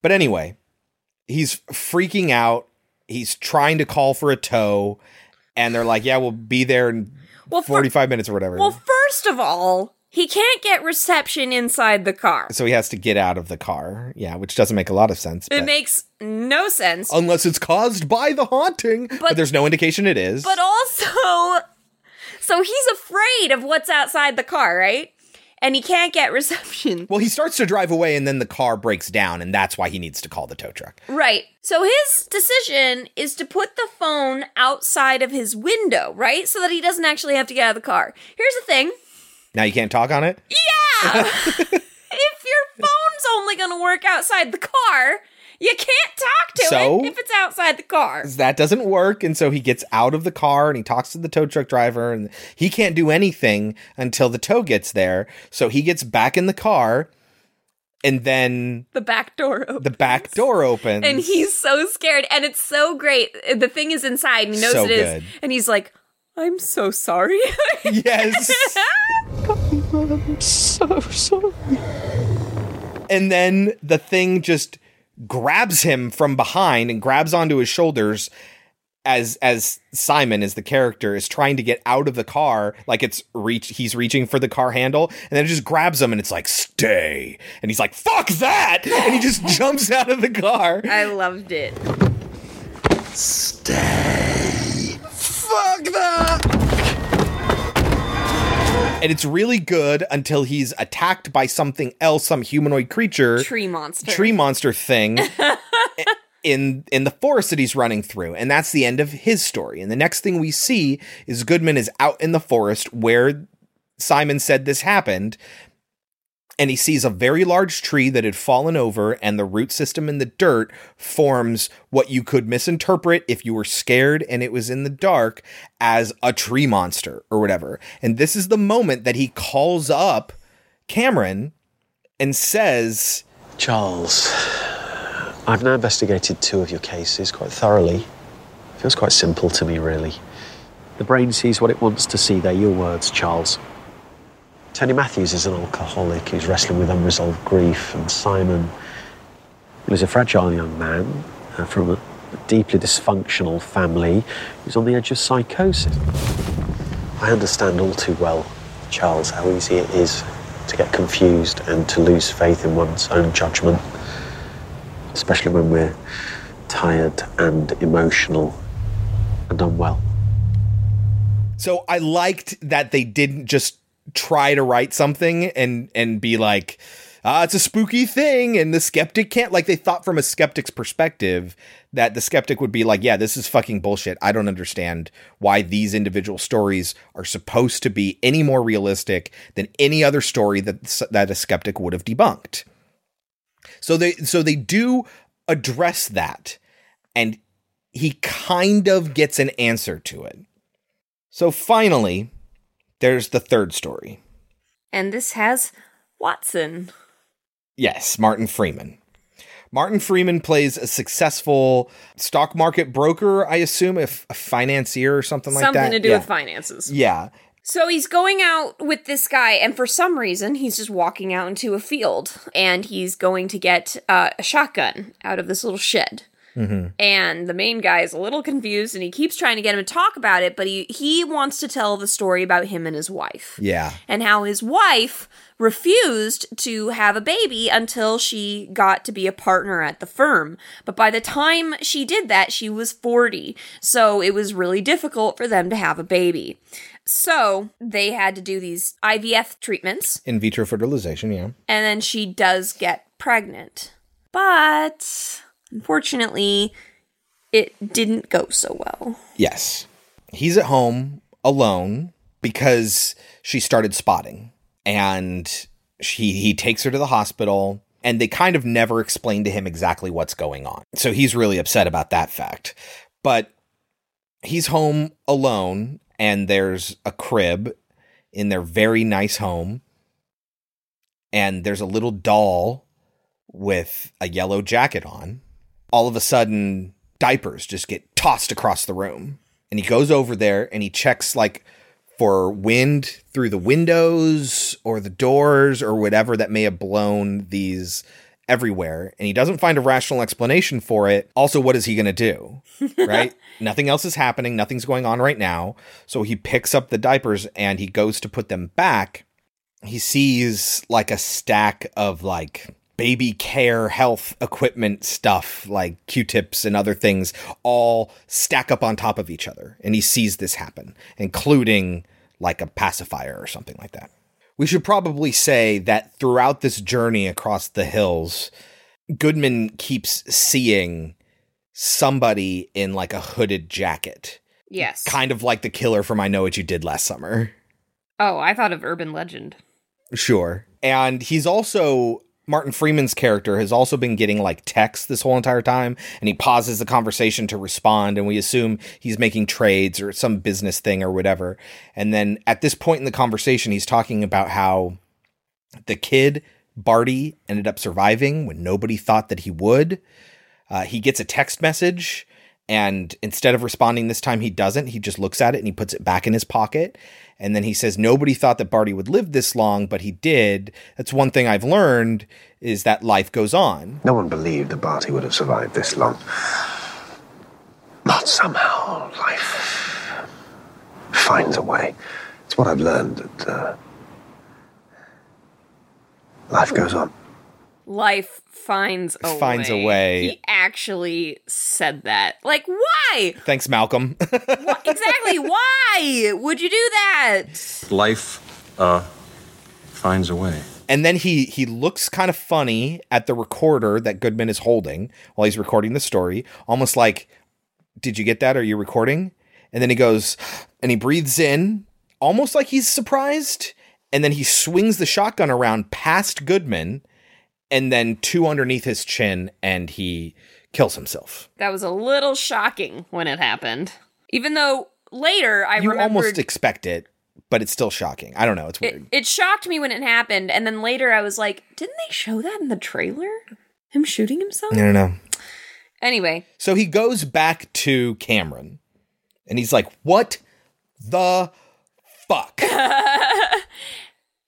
But anyway, he's freaking out. He's trying to call for a tow. And they're like, yeah, we'll be there in 45 minutes or whatever. Well, first of all, he can't get reception inside the car. So he has to get out of the car. Yeah, which doesn't make a lot of sense. It makes no sense. Unless it's caused by the haunting. But there's no indication it is. But also, so he's afraid of what's outside the car, right? And he can't get reception. Well, he starts to drive away and then the car breaks down and that's why he needs to call the tow truck. Right. So his decision is to put the phone outside of his window, right? So that he doesn't actually have to get out of the car. Here's the thing. Now you can't talk on it? Yeah! If your phone's only going to work outside the car, you can't talk to it if it's outside the car. That doesn't work. And so he gets out of the car and he talks to the tow truck driver and he can't do anything until the tow gets there. So he gets back in the car and then the back door opens. And he's so scared. And it's so great. The thing is inside. And he knows so it good. Is. And he's like, I'm so sorry. Yes. I'm so sorry. And then the thing just grabs him from behind and grabs onto his shoulders as Simon, as the character, is trying to get out of the car. Like he's reaching for the car handle and then it just grabs him and it's like, stay. And he's like, fuck that. And he just jumps out of the car. I loved it. Stay. Fuck that. And it's really good until he's attacked by something else, some humanoid creature. Tree monster thing in the forest that he's running through. And that's the end of his story. And the next thing we see is Goodman is out in the forest where Simon said this happened. And he sees a very large tree that had fallen over and the root system in the dirt forms what you could misinterpret if you were scared and it was in the dark as a tree monster or whatever. And this is the moment that he calls up Cameron and says, Charles, I've now investigated two of your cases quite thoroughly. It feels quite simple to me, really. The brain sees what it wants to see. They're your words, Charles. Tony Matthews is an alcoholic who's wrestling with unresolved grief, and Simon, who is a fragile young man from a deeply dysfunctional family, who's on the edge of psychosis. I understand all too well, Charles, how easy it is to get confused and to lose faith in one's own judgment, especially when we're tired and emotional and unwell. So I liked that they didn't just try to write something and be like, it's a spooky thing. And the skeptic can't, like, they thought from a skeptic's perspective that the skeptic would be like, yeah, this is fucking bullshit. I don't understand why these individual stories are supposed to be any more realistic than any other story that a skeptic would have debunked. So they do address that. And he kind of gets an answer to it. So finally, there's the third story. And this has Watson. Yes, Martin Freeman. Martin Freeman plays a successful stock market broker, I assume, if a financier or something like that. Something to do with finances. Yeah. So he's going out with this guy, and for some reason, he's just walking out into a field, and he's going to get a shotgun out of this little shed. Mm-hmm. And the main guy is a little confused, and he keeps trying to get him to talk about it, but he wants to tell the story about him and his wife. Yeah. And how his wife refused to have a baby until she got to be a partner at the firm. But by the time she did that, she was 40. So it was really difficult for them to have a baby. So they had to do these IVF treatments. In vitro fertilization, yeah. And then she does get pregnant. But unfortunately, it didn't go so well. Yes. He's at home alone because she started spotting. And he takes her to the hospital, and they kind of never explain to him exactly what's going on. So he's really upset about that fact. But he's home alone, and there's a crib in their very nice home. And there's a little doll with a yellow jacket on. All of a sudden, diapers just get tossed across the room. And he goes over there, and he checks, like, for wind through the windows or the doors or whatever that may have blown these everywhere. And he doesn't find a rational explanation for it. Also, what is he going to do? Right? Nothing else is happening. Nothing's going on right now. So he picks up the diapers and he goes to put them back. He sees like a stack of like baby care health equipment stuff, like Q-tips and other things, all stack up on top of each other. And he sees this happen, including like a pacifier or something like that. We should probably say that throughout this journey across the hills, Goodman keeps seeing somebody in like a hooded jacket. Yes. Kind of like the killer from I Know What You Did Last Summer. Oh, I thought of Urban Legend. Sure. And he's also... Martin Freeman's character has also been getting like texts this whole entire time, and he pauses the conversation to respond, and we assume he's making trades or some business thing or whatever. And then at this point in the conversation, he's talking about how the kid, Barty, ended up surviving when nobody thought that he would. He gets a text message, and instead of responding this time, he doesn't. He just looks at it and he puts it back in his pocket. And then he says, nobody thought that Barty would live this long, but he did. That's one thing I've learned is that life goes on. No one believed that Barty would have survived this long. But somehow life finds a way. It's what I've learned, that life goes on. Life finds a way. Finds a way. He actually said that. Like, why? Thanks, Malcolm. Exactly. Why would you do that? Life finds a way. And then he looks kind of funny at the recorder that Goodman is holding while he's recording the story. Almost like, did you get that? Are you recording? And then he goes, and he breathes in, almost like he's surprised. And then he swings the shotgun around past Goodman, and then two underneath his chin, and he kills himself. That was a little shocking when it happened. Even though later I remembered... You almost expect it, but it's still shocking. I don't know, it's weird. It shocked me when it happened, and then later I was like, didn't they show that in the trailer? Him shooting himself? I don't know. Anyway. So he goes back to Cameron, and he's like, what the fuck?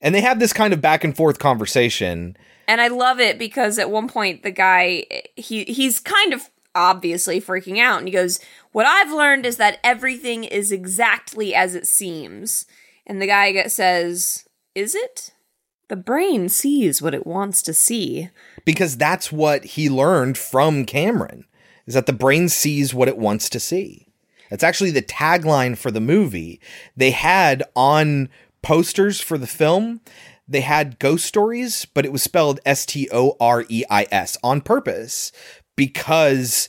And they have this kind of back and forth conversation. And I love it because at one point the guy, he's kind of obviously freaking out. And he goes, what I've learned is that everything is exactly as it seems. And the guy says, is it? The brain sees what it wants to see. Because that's what he learned from Cameron, is that the brain sees what it wants to see. That's actually the tagline for the movie. They had on posters for the film... They had Ghost Stories, but it was spelled S-T-O-R-E-I-S on purpose because,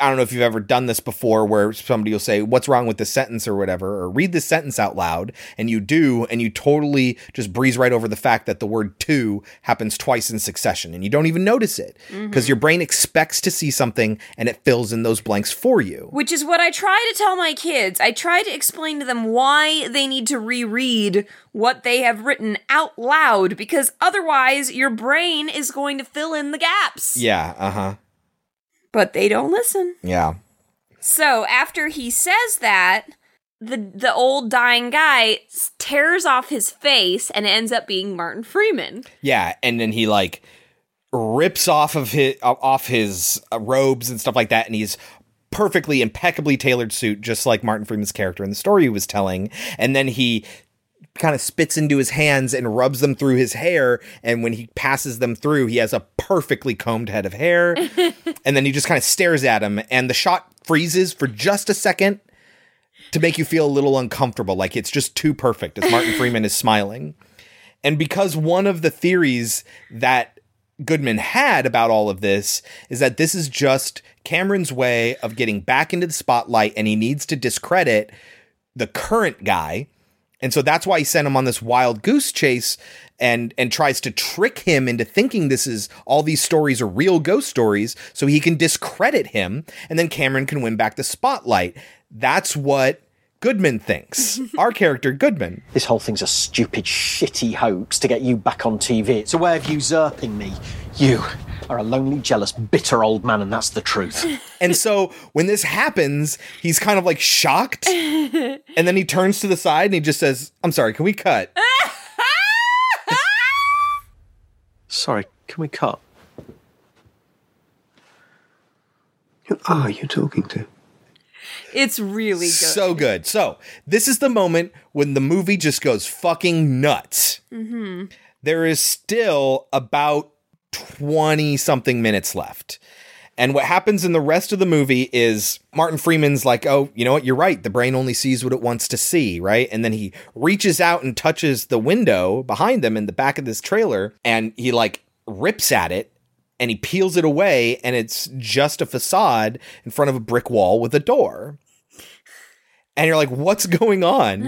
I don't know if you've ever done this before, where somebody will say, what's wrong with this sentence or whatever, or read this sentence out loud, and you do, and you totally just breeze right over the fact that the word to happens twice in succession, and you don't even notice it because your brain expects to see something, and it fills in those blanks for you. Which is what I try to tell my kids. I try to explain to them why they need to reread what they have written out loud, because otherwise your brain is going to fill in the gaps. Yeah, But they don't listen. Yeah. So after he says that, the old dying guy tears off his face, and it ends up being Martin Freeman. Yeah, and then he like rips off his robes and stuff like that, and he's perfectly impeccably tailored suit, just like Martin Freeman's character in the story he was telling. And then he kind of spits into his hands and rubs them through his hair, and when he passes them through, he has a perfectly combed head of hair. And then he just kind of stares at him, and the shot freezes for just a second to make you feel a little uncomfortable, like it's just too perfect as Martin Freeman is smiling. And because one of the theories that Goodman had about all of this is that this is just Cameron's way of getting back into the spotlight, and he needs to discredit the current guy. And so that's why he sent him on this wild goose chase and tries to trick him into thinking this is all these stories are real ghost stories so he can discredit him, and then Cameron can win back the spotlight. That's what Goodman thinks. Our character, Goodman. This whole thing's a stupid, shitty hoax to get you back on TV. It's a way of usurping me. You are a lonely, jealous, bitter old man, and that's the truth. And so when this happens, he's kind of like shocked. And then he turns to the side and he just says, "I'm sorry, can we cut?" Sorry, can we cut? Who are you talking to? It's really good. So good. So this is the moment when the movie just goes fucking nuts. Mm-hmm. There is still about 20-something minutes left. And what happens in the rest of the movie is Martin Freeman's like, oh, you know what? You're right. The brain only sees what it wants to see, right? And then he reaches out and touches the window behind them in the back of this trailer, and he like rips at it. And he peels it away, and it's just a facade in front of a brick wall with a door. And you're like, what's going on?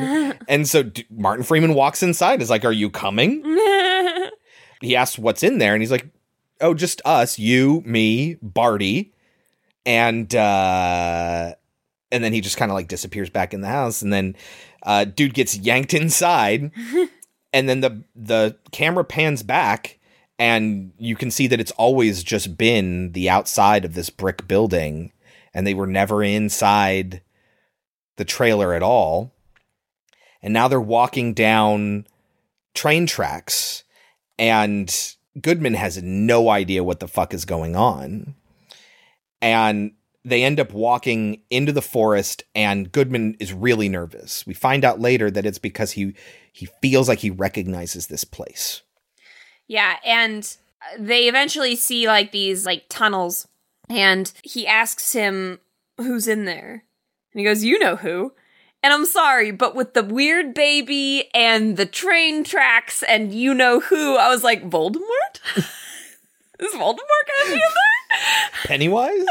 And so Martin Freeman walks inside. Is like, are you coming? He asks what's in there, and he's like, oh, just us, you, me, Barty. And then he just kind of like disappears back in the house. And then dude gets yanked inside. And then the camera pans back. And you can see that it's always just been the outside of this brick building, and they were never inside the trailer at all. And now they're walking down train tracks, and Goodman has no idea what the fuck is going on. And they end up walking into the forest, and Goodman is really nervous. We find out later that it's because he feels like he recognizes this place. Yeah, and they eventually see, like, these, like, tunnels, and he asks him who's in there. And he goes, you know who. And I'm sorry, but with the weird baby and the train tracks and you know who, I was like, Voldemort? Is Voldemort gonna be in there? Pennywise?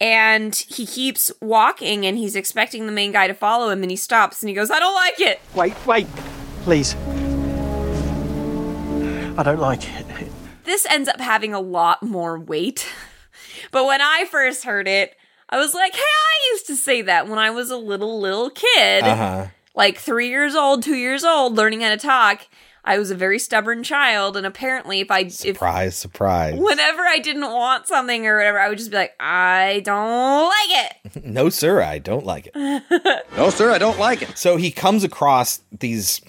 And he keeps walking, and he's expecting the main guy to follow him, and he stops, and he goes, I don't like it! Wait, please. I don't like it. This ends up having a lot more weight. But when I first heard it, I was like, hey, I used to say that when I was a little kid. Uh-huh. Like 2 years old, learning how to talk. I was a very stubborn child, and apparently surprise. Whenever I didn't want something or whatever, I would just be like, I don't like it. No, sir, I don't like it. No, sir, I don't like it. So he comes across these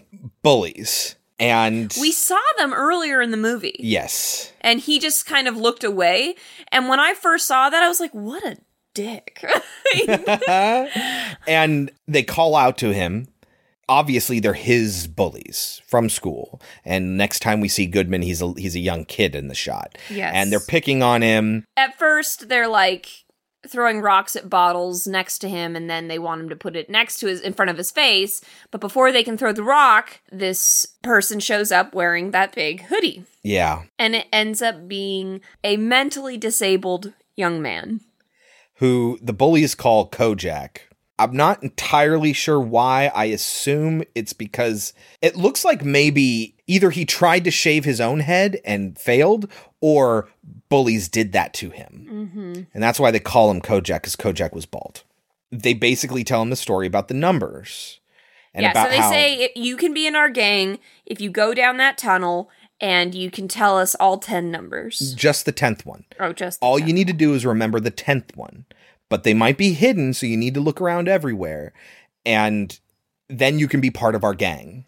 bullies. And we saw them earlier in the movie. Yes. And he just kind of looked away. And when I first saw that, I was like, what a dick. And they call out to him. Obviously, they're his bullies from school. And next time we see Goodman, he's a young kid in the shot. Yes. And they're picking on him. At first, they're like throwing rocks at bottles next to him, and then they want him to put it next to in front of his face. But before they can throw the rock, this person shows up wearing that big hoodie. Yeah. And it ends up being a mentally disabled young man. Who the bullies call Kojak. I'm not entirely sure why. I assume it's because it looks like maybe either he tried to shave his own head and failed, or bullies did that to him. Mm-hmm. And that's why they call him Kojak, because Kojak was bald. They basically tell him the story about the numbers. And yeah, about so they say, you can be in our gang if you go down that tunnel, and you can tell us all 10 numbers. Just the 10th one. Oh, just the all 10th. You need to do is remember the 10th one. But they might be hidden, so you need to look around everywhere. And then you can be part of our gang.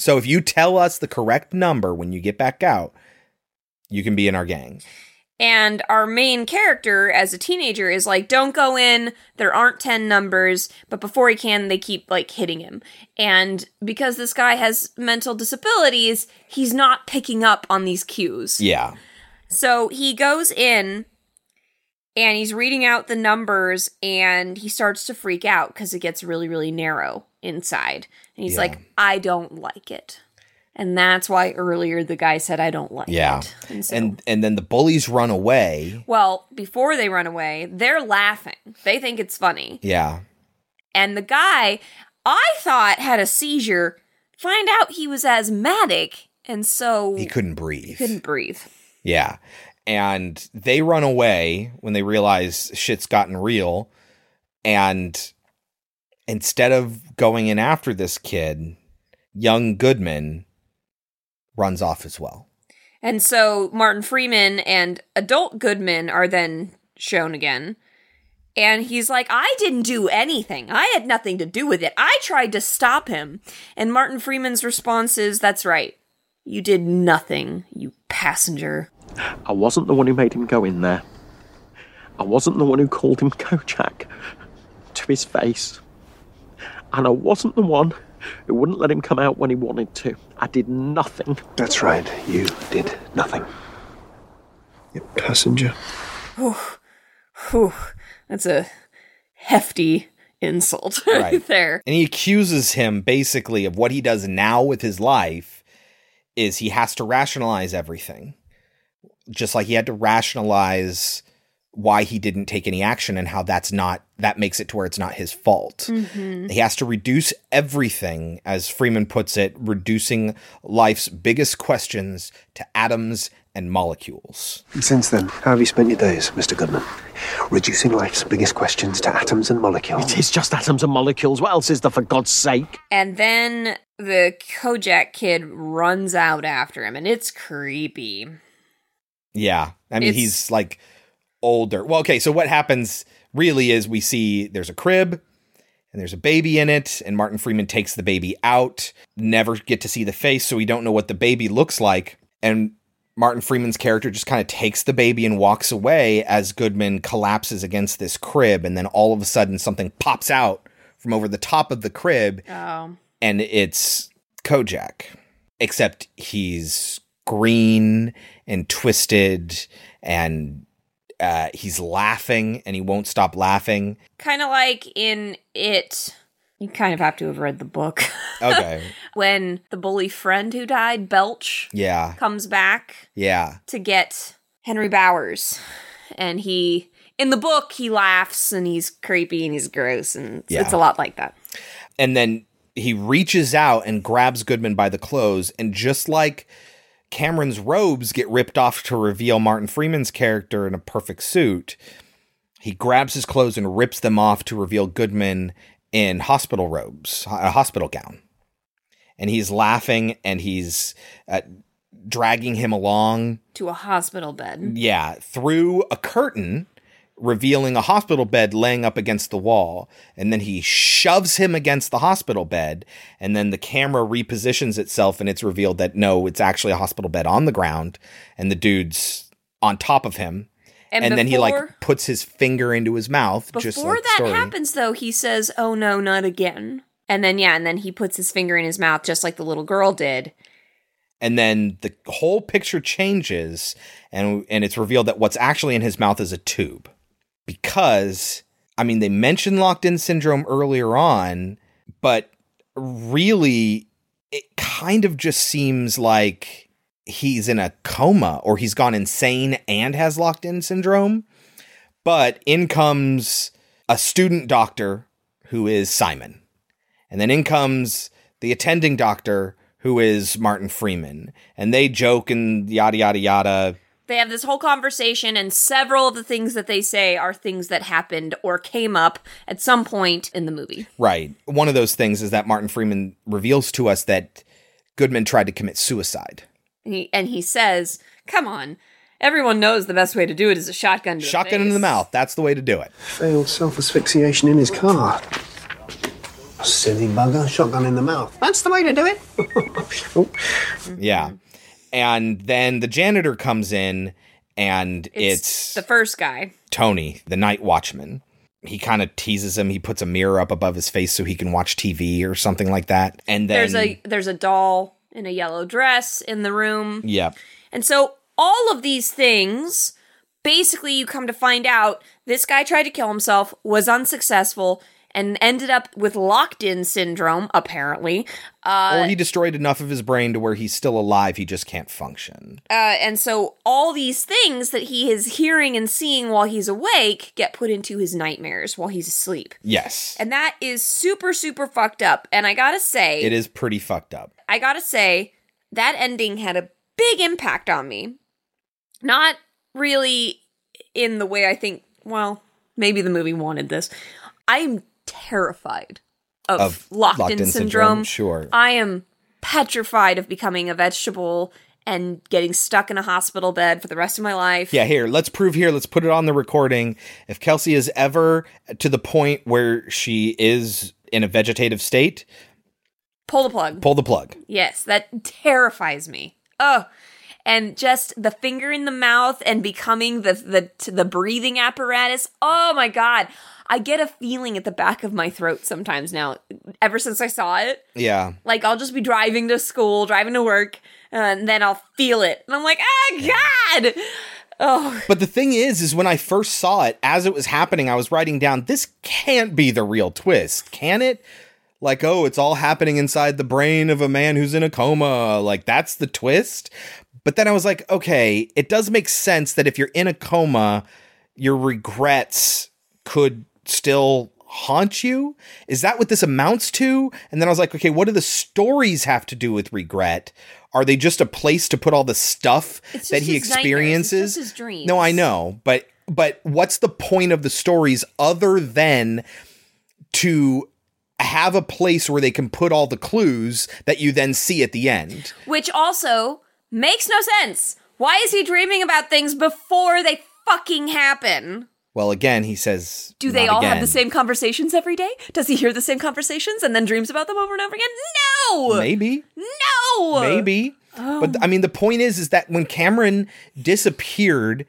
So if you tell us the correct number when you get back out, You can be in our gang. And our main character as a teenager is like, don't go in, there aren't 10 numbers, but before he can, they keep, like, hitting him. And because this guy has mental disabilities, he's not picking up on these cues. Yeah. So he goes in, and he's reading out the numbers, and he starts to freak out because it gets really, really narrow inside. And he's like, I don't like it. And that's why earlier the guy said, I don't like it. And, so, and then the bullies run away. Well, before they run away, they're laughing. They think it's funny. Yeah. And the guy, I thought, had a seizure. Find out he was asthmatic, and so... He couldn't breathe. He couldn't breathe. Yeah. And they run away when they realize shit's gotten real. And instead of going in after this kid, young Goodman... runs off as well. And so Martin Freeman and adult Goodman are then shown again. And he's like, I didn't do anything. I had nothing to do with it. I tried to stop him. And Martin Freeman's response is, that's right. You did nothing, you passenger. I wasn't the one who made him go in there. I wasn't the one who called him Kojak to his face. And I wasn't the one... It wouldn't let him come out when he wanted to. I did nothing. That's right. You did nothing. You passenger. Whew. That's a hefty insult right there. And he accuses him basically of what he does now with his life is he has to rationalize everything. Just like he had to rationalize why he didn't take any action and how that makes it to where it's not his fault. Mm-hmm. He has to reduce everything, as Freeman puts it, reducing life's biggest questions to atoms and molecules. Since then, how have you spent your days, Mr. Goodman? Reducing life's biggest questions to atoms and molecules. It is just atoms and molecules. What else is there, for God's sake? And then the Kojak kid runs out after him, and it's creepy. Yeah. I mean, he's like... older. Well, okay, so what happens really is we see there's a crib and there's a baby in it, and Martin Freeman takes the baby out, never get to see the face, so we don't know what the baby looks like. And Martin Freeman's character just kind of takes the baby and walks away as Goodman collapses against this crib, and then all of a sudden something pops out from over the top of the crib. Oh. And it's Kojak, except he's green and twisted, and he's laughing, and he won't stop laughing. Kind of like in It. You kind of have to have read the book. Okay. When the bully friend who died, Belch, comes back to get Henry Bowers. And he, in the book, he laughs, and he's creepy, and he's gross, and it's a lot like that. And then he reaches out and grabs Goodman by the clothes, and just like... Cameron's robes get ripped off to reveal Martin Freeman's character in a perfect suit. He grabs his clothes and rips them off to reveal Goodman in hospital robes, a hospital gown. And he's laughing, and he's dragging him along. To a hospital bed. Yeah, through a curtain, revealing a hospital bed laying up against the wall. And then he shoves him against the hospital bed, and then the camera repositions itself, and it's revealed that no, it's actually a hospital bed on the ground, and the dude's on top of him. And then he like puts his finger into his mouth. Before that happens, though, he says, oh no, not again. And then he puts his finger in his mouth just like the little girl did. And then the whole picture changes, and it's revealed that what's actually in his mouth is a tube. Because, I mean, they mentioned locked-in syndrome earlier on, but really, it kind of just seems like he's in a coma, or he's gone insane and has locked-in syndrome. But in comes a student doctor, who is Simon. And then in comes the attending doctor, who is Martin Freeman. And they joke and yada, yada, yada. They have this whole conversation, and several of the things that they say are things that happened or came up at some point in the movie. Right. One of those things is that Martin Freeman reveals to us that Goodman tried to commit suicide. And he says, come on, everyone knows the best way to do it is a shotgun to the face. Shotgun in the mouth. That's the way to do it. Failed self-asphyxiation in his car. Silly bugger. Shotgun in the mouth. That's the way to do it. Yeah. And then the janitor comes in, and it's the first guy, Tony, the night watchman. He kind of teases him. He puts a mirror up above his face so he can watch TV or something like that. And then there's a doll in a yellow dress in the room. Yeah. And so all of these things, basically you come to find out this guy tried to kill himself, was unsuccessful, and ended up with locked-in syndrome, apparently. Or he destroyed enough of his brain to where he's still alive, he just can't function. And so all these things that he is hearing and seeing while he's awake get put into his nightmares while he's asleep. Yes. And that is super, super fucked up. And I gotta say... It is pretty fucked up. I gotta say, that ending had a big impact on me. Not really in the way I think, well, maybe the movie wanted this. I am terrified of locked-in syndrome. Sure. I am petrified of becoming a vegetable and getting stuck in a hospital bed for the rest of my life. Yeah, here, let's prove here. Let's put it on the recording. If Kelsey is ever to the point where she is in a vegetative state... Pull the plug. Pull the plug. Yes, that terrifies me. Oh, and just the finger in the mouth and becoming the breathing apparatus. Oh, my God. I get a feeling at the back of my throat sometimes now, ever since I saw it. Yeah. Like, I'll just be driving to school, driving to work, and then I'll feel it. And I'm like, oh, God! Oh. But the thing is when I first saw it, as it was happening, I was writing down, this can't be the real twist, can it? Like, oh, it's all happening inside the brain of a man who's in a coma. Like, that's the twist? But then I was like, okay, it does make sense that if you're in a coma, your regrets could... still haunt you? Is that what this amounts to? And then I was like, okay, what do the stories have to do with regret? Are they just a place to put all the stuff that he experiences? It's just his dreams. No, I know, but what's the point of the stories other than to have a place where they can put all the clues that you then see at the end? Which also makes no sense. Why is he dreaming about things before they fucking happen? Well, again, he says, do they all have the same conversations every day? Does he hear the same conversations and then dreams about them over and over again? No! Maybe. No! Maybe. Oh. But, I mean, the point is that when Cameron disappeared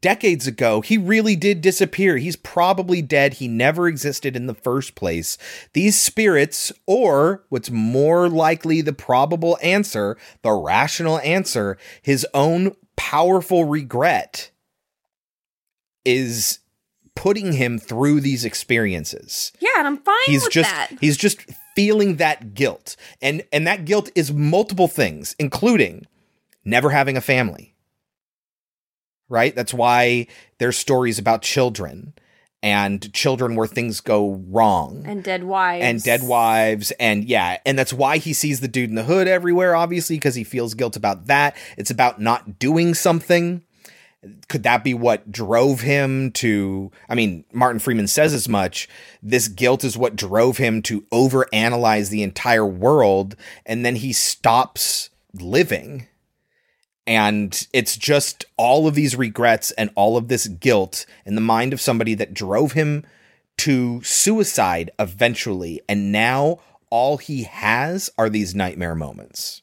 decades ago, he really did disappear. He's probably dead. He never existed in the first place. These spirits, or what's more likely the probable answer, the rational answer, his own powerful regret... is putting him through these experiences. Yeah, and I'm fine with that. He's just feeling that guilt. And that guilt is multiple things, including never having a family. Right? That's why there's stories about children and children where things go wrong. And dead wives. And yeah. And that's why he sees the dude in the hood everywhere, obviously, because he feels guilt about that. It's about not doing something. Could that be what drove him to, I mean, Martin Freeman says as much, this guilt is what drove him to overanalyze the entire world, and then he stops living. And it's just all of these regrets and all of this guilt in the mind of somebody that drove him to suicide eventually, and now all he has are these nightmare moments.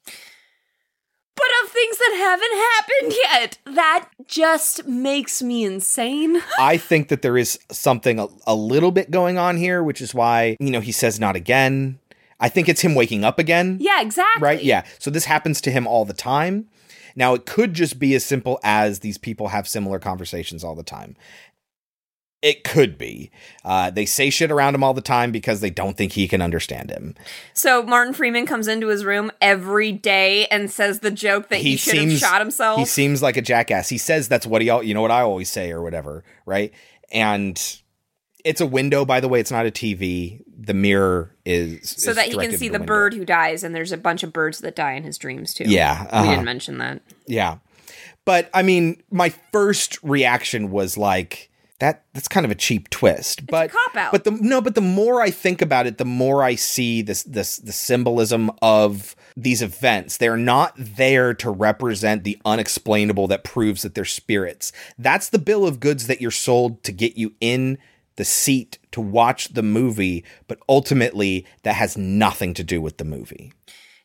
But of things that haven't happened yet. That just makes me insane. I think that there is something a little bit going on here, which is why, you know, he says not again. I think it's him waking up again. Yeah, exactly. Right? Yeah. So this happens to him all the time. Now, it could just be as simple as these people have similar conversations all the time. It could be. They say shit around him all the time because they don't think he can understand him. So Martin Freeman comes into his room every day and says the joke that he should have shot himself. He seems like a jackass. He says that's what you know what I always say or whatever, right? And it's a window, by the way. It's not a TV. The mirror is... So that he can see the bird who dies, and there's a bunch of birds that die in his dreams, too. Yeah. Uh-huh. We didn't mention that. Yeah. But, I mean, my first reaction was like... That's kind of a cheap twist, but it's a cop-out. But the more I think about it, the more I see this the symbolism of these events. They're not there to represent the unexplainable that proves that they're spirits. That's the bill of goods that you're sold to get you in the seat to watch the movie, but ultimately that has nothing to do with the movie.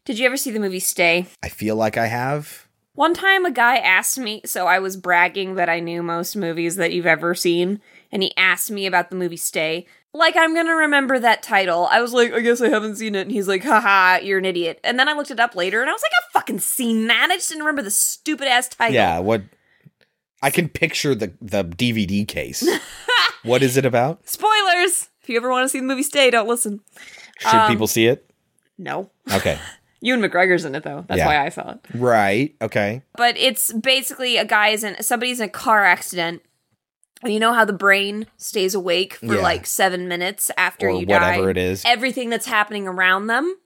Did you ever see the movie Stay? I feel like I have. One time a guy asked me, so I was bragging that I knew most movies that you've ever seen, and he asked me about the movie Stay. Like, I'm gonna remember that title. I was like, I guess I haven't seen it. And he's like, haha, you're an idiot. And then I looked it up later, and I was like, I've fucking seen that. I just didn't remember the stupid-ass title. Yeah, what? I can picture the DVD case. What is it about? Spoilers! If you ever want to see the movie Stay, don't listen. Should people see it? No. Okay. Ewan McGregor's in it, though. That's why I saw it. Right, okay. But it's basically somebody's in a car accident. You know how the brain stays awake for like 7 minutes after you die? Whatever it is. Everything that's happening around them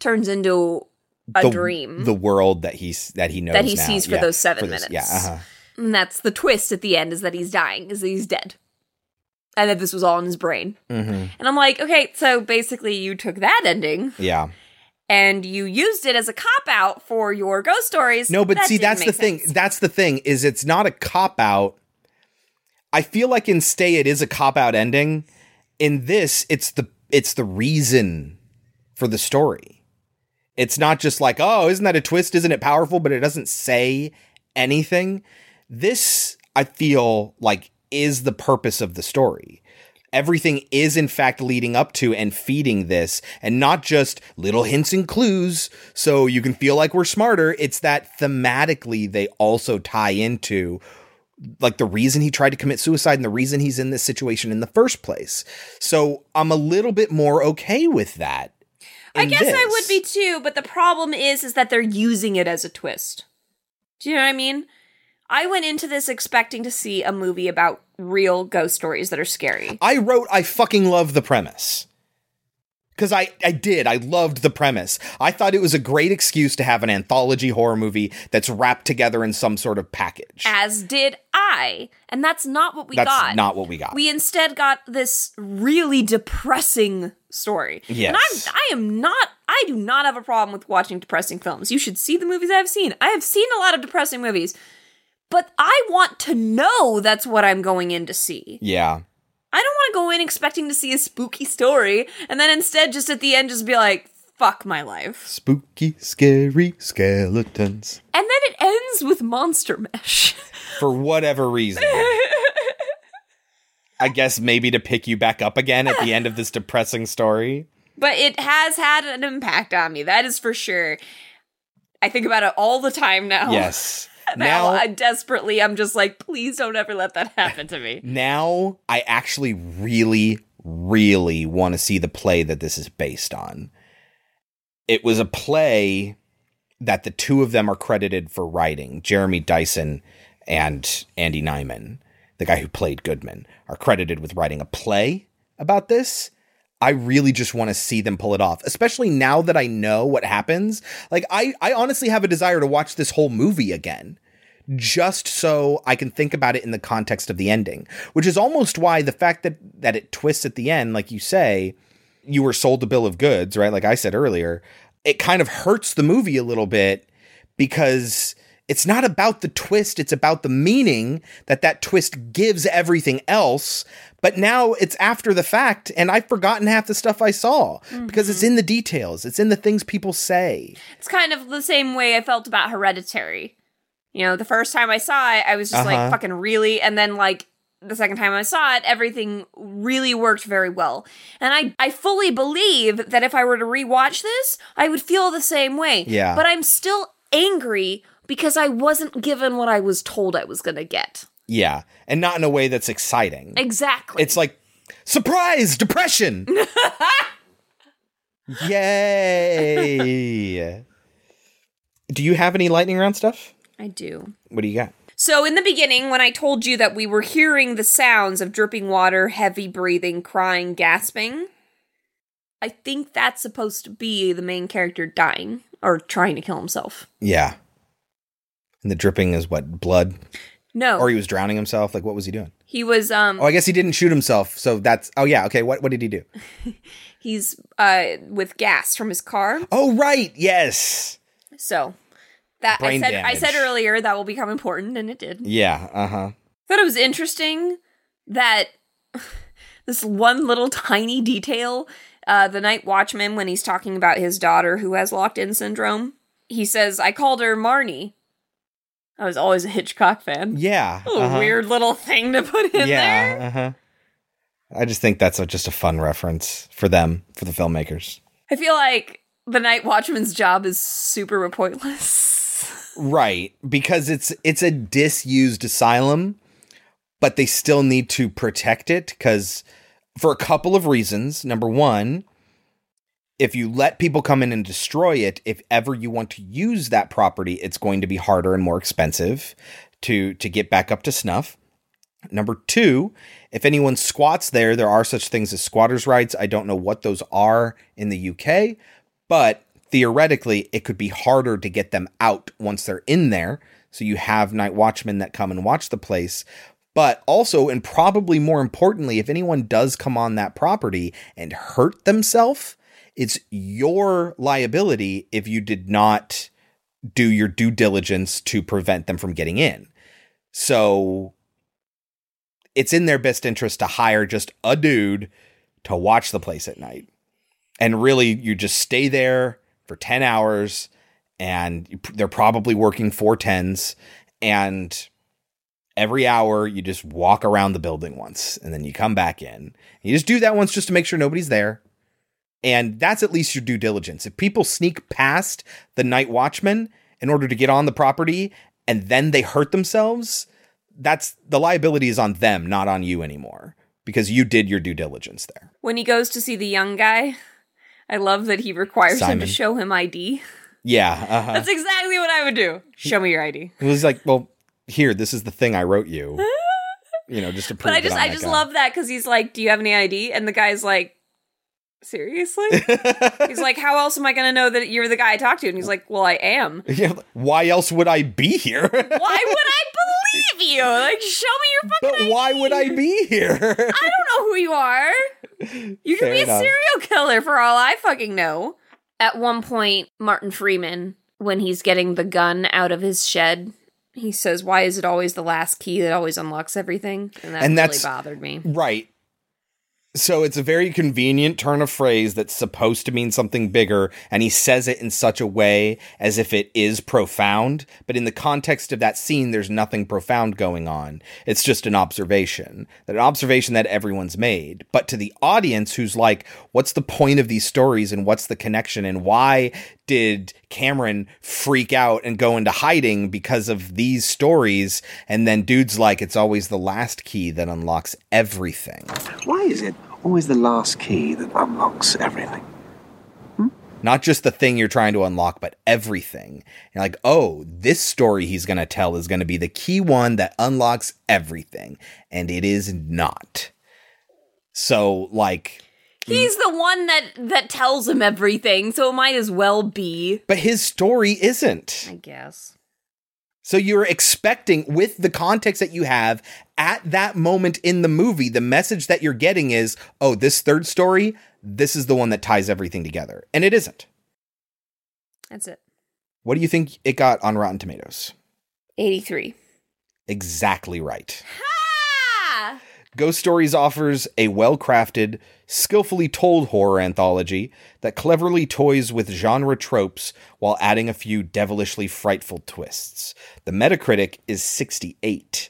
turns into a dream. The world that he knows that he sees for those 7 minutes. And that's the twist at the end, is that he's dying, is that he's dead. And that this was all in his brain. Mm-hmm. And I'm like, okay, so basically you took that ending. Yeah. And you used it as a cop-out for your ghost stories. No, but that's the thing. That's the thing, is it's not a cop-out. I feel like in Stay it is a cop-out ending. In this, it's the reason for the story. It's not just like, oh, isn't that a twist? Isn't it powerful? But it doesn't say anything. This, I feel like, is the purpose of the story. Everything is, in fact, leading up to and feeding this, and not just little hints and clues so you can feel like we're smarter. It's that thematically they also tie into like the reason he tried to commit suicide and the reason he's in this situation in the first place. So I'm a little bit more okay with that. I guess I would be too, but the problem is that they're using it as a twist. Do you know what I mean? I went into this expecting to see a movie about real ghost stories that are scary. I fucking love the premise. Because I loved the premise. I thought it was a great excuse to have an anthology horror movie that's wrapped together in some sort of package. As did I. And that's not what we got. That's not what we got. We instead got this really depressing story. Yes. And I do not have a problem with watching depressing films. You should see the movies I've seen. I have seen a lot of depressing movies. But I want to know that's what I'm going in to see. Yeah. I don't want to go in expecting to see a spooky story, and then instead just at the end just be like, fuck my life. Spooky, scary skeletons. And then it ends with Monster Mash. For whatever reason. I guess maybe to pick you back up again at the end of this depressing story. But it has had an impact on me, that is for sure. I think about it all the time now. Yes. Now I'm just like, please don't ever let that happen to me. Now I actually really, really want to see the play that this is based on. It was a play that the two of them are credited for writing. Jeremy Dyson and Andy Nyman, the guy who played Goodman, are credited with writing a play about this. I really just want to see them pull it off, especially now that I know what happens. Like, I honestly have a desire to watch this whole movie again, just so I can think about it in the context of the ending, which is almost why the fact that it twists at the end, like you say, you were sold a bill of goods, right? Like I said earlier, it kind of hurts the movie a little bit, because it's not about the twist. It's about the meaning that twist gives everything else. But now it's after the fact, and I've forgotten half the stuff I saw because it's in the details. It's in the things people say. It's kind of the same way I felt about Hereditary. You know, the first time I saw it, I was just like, fucking really? And then like the second time I saw it, everything really worked very well. And I fully believe that if I were to rewatch this, I would feel the same way. Yeah. But I'm still angry because I wasn't given what I was told I was going to get. Yeah, and not in a way that's exciting. Exactly. It's like, surprise, depression! Yay! Do you have any lightning round stuff? I do. What do you got? So in the beginning, when I told you that we were hearing the sounds of dripping water, heavy breathing, crying, gasping, I think that's supposed to be the main character dying, or trying to kill himself. Yeah. And the dripping is what, blood? No. Or he was drowning himself? Like, what was he doing? He was, Oh, I guess he didn't shoot himself, so that's... Oh, yeah, okay, what did he do? He's, with gas from his car. Oh, right, yes! So, that... I said earlier that will become important, and it did. Yeah, Thought it was interesting that this one little tiny detail The night watchman, when he's talking about his daughter who has locked-in syndrome, he says, "I called her Marnie." I was always a Hitchcock fan. Yeah. A weird little thing to put in there. Yeah, I just think that's just a fun reference for them, for the filmmakers. I feel like the night watchman's job is super pointless. Right, because it's a disused asylum, but they still need to protect it because for a couple of reasons. Number one, if you let people come in and destroy it, if ever you want to use that property, it's going to be harder and more expensive to get back up to snuff. Number two, if anyone squats there, there are such things as squatters' rights. I don't know what those are in the UK, but theoretically, it could be harder to get them out once they're in there. So you have night watchmen that come and watch the place. But also, and probably more importantly, if anyone does come on that property and hurt themselves, it's your liability if you did not do your due diligence to prevent them from getting in. So it's in their best interest to hire just a dude to watch the place at night. And really, you just stay there for 10 hours, and they're probably working 4 tens, and every hour you just walk around the building once, and then you come back in. You just do that once just to make sure nobody's there. And that's at least your due diligence. If people sneak past the night watchman in order to get on the property and then they hurt themselves, that's the liability is on them, not on you anymore, because you did your due diligence there. When he goes to see the young guy, I love that he requires Simon. Him to show him ID. Yeah. Uh-huh. That's exactly what I would do. Show me your ID. It was like, well, here, this is the thing I wrote you, just to prove. But I just love that because he's like, do you have any ID? And the guy's like, seriously? He's like, how else am I going to know that you're the guy I talked to? And he's like, well, I am. Yeah, why else would I be here? Why would I believe you? Like, show me your fucking ID. But why would I be here? I don't know who you are. You could be a serial killer for all I fucking know. At one point, Martin Freeman, when he's getting the gun out of his shed, he says, why is it always the last key that always unlocks everything? And that really bothered me. Right. So it's a very convenient turn of phrase that's supposed to mean something bigger, and he says it in such a way as if it is profound, but in the context of that scene, there's nothing profound going on. It's just an observation that everyone's made. But to the audience who's like, what's the point of these stories, and what's the connection, and why did Cameron freak out and go into hiding because of these stories? And then dude's like, it's always the last key that unlocks everything. Why is it always the last key that unlocks everything? Not just the thing you're trying to unlock, but everything. You're like, oh, this story he's going to tell is going to be the key one that unlocks everything. And it is not. So, like, he's the one that tells him everything, so it might as well be. But his story isn't. I guess. So you're expecting, with the context that you have at that moment in the movie, the message that you're getting is, oh, this third story, this is the one that ties everything together. And it isn't. That's it. What do you think it got on Rotten Tomatoes? 83. Exactly right. Ha! Ghost Stories offers a well-crafted, skillfully told horror anthology that cleverly toys with genre tropes while adding a few devilishly frightful twists. The Metacritic is 68.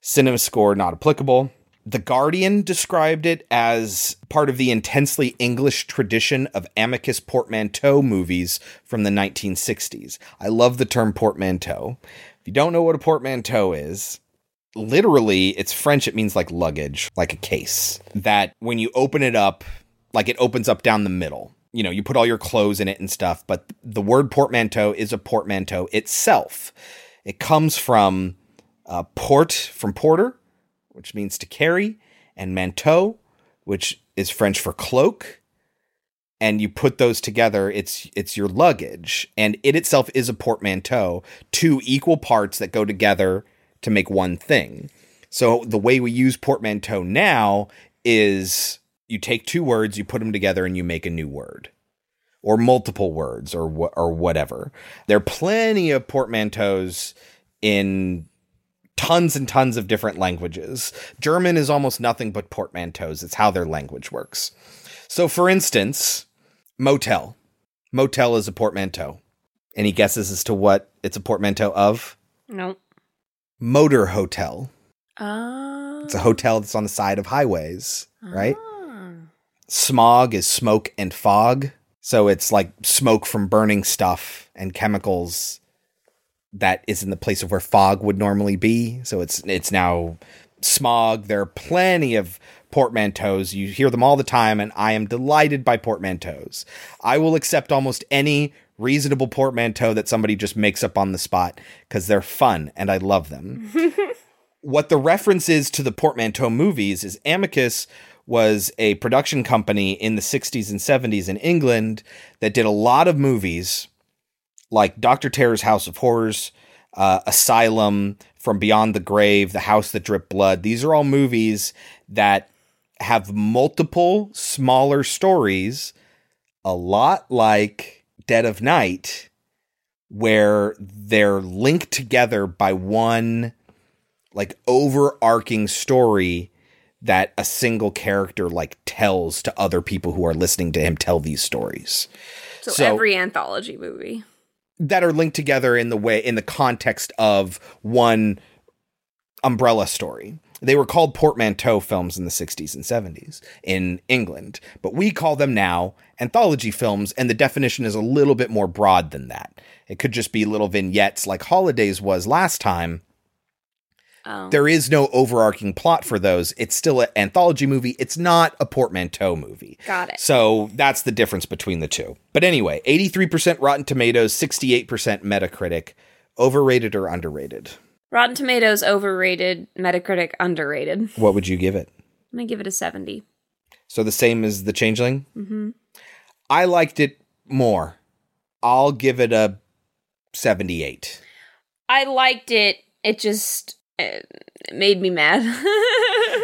CinemaScore not applicable. The Guardian described it as part of the intensely English tradition of amicus portmanteau movies from the 1960s. I love the term portmanteau. If you don't know what a portmanteau is, literally, it's French. It means like luggage, like a case that when you open it up, like it opens up down the middle. You put all your clothes in it and stuff. But the word portmanteau is a portmanteau itself. It comes from porter, which means to carry, and manteau, which is French for cloak. And you put those together, it's your luggage. And it itself is a portmanteau, two equal parts that go together to make one thing. So the way we use portmanteau now is you take two words, you put them together, and you make a new word, or multiple words, or whatever. There are plenty of portmanteaus in tons and tons of different languages. German is almost nothing but portmanteaus. It's how their language works. So, for instance, motel. Motel is a portmanteau. Any guesses as to what it's a portmanteau of? No. Motor hotel. It's a hotel that's on the side of highways, right? Smog is smoke and fog. So it's like smoke from burning stuff and chemicals that is in the place of where fog would normally be. So it's now smog. There are plenty of portmanteaus. You hear them all the time, and I am delighted by portmanteaus. I will accept almost any reasonable portmanteau that somebody just makes up on the spot because they're fun and I love them. What the reference is to the portmanteau movies is Amicus was a production company in the 60s and 70s in England that did a lot of movies like Dr. Terror's House of Horrors, Asylum, From Beyond the Grave, The House That Dripped Blood. These are all movies that have multiple smaller stories, a lot like Dead of Night, where they're linked together by one like overarching story that a single character like tells to other people who are listening to him tell these stories. So every anthology movie that are linked together in the way, in the context of one umbrella story. They were called portmanteau films in the 60s and 70s in England, but we call them now anthology films, and the definition is a little bit more broad than that. It could just be little vignettes like Holidays was last time. Oh. There is no overarching plot for those. It's still an anthology movie. It's not a portmanteau movie. Got it. So that's the difference between the two. But anyway, 83% Rotten Tomatoes, 68% Metacritic. Overrated or underrated? Rotten Tomatoes, overrated. Metacritic, underrated. What would you give it? I'm going to give it a 70. So the same as The Changeling? Mm-hmm. I liked it more. I'll give it a 78. I liked it. It made me mad.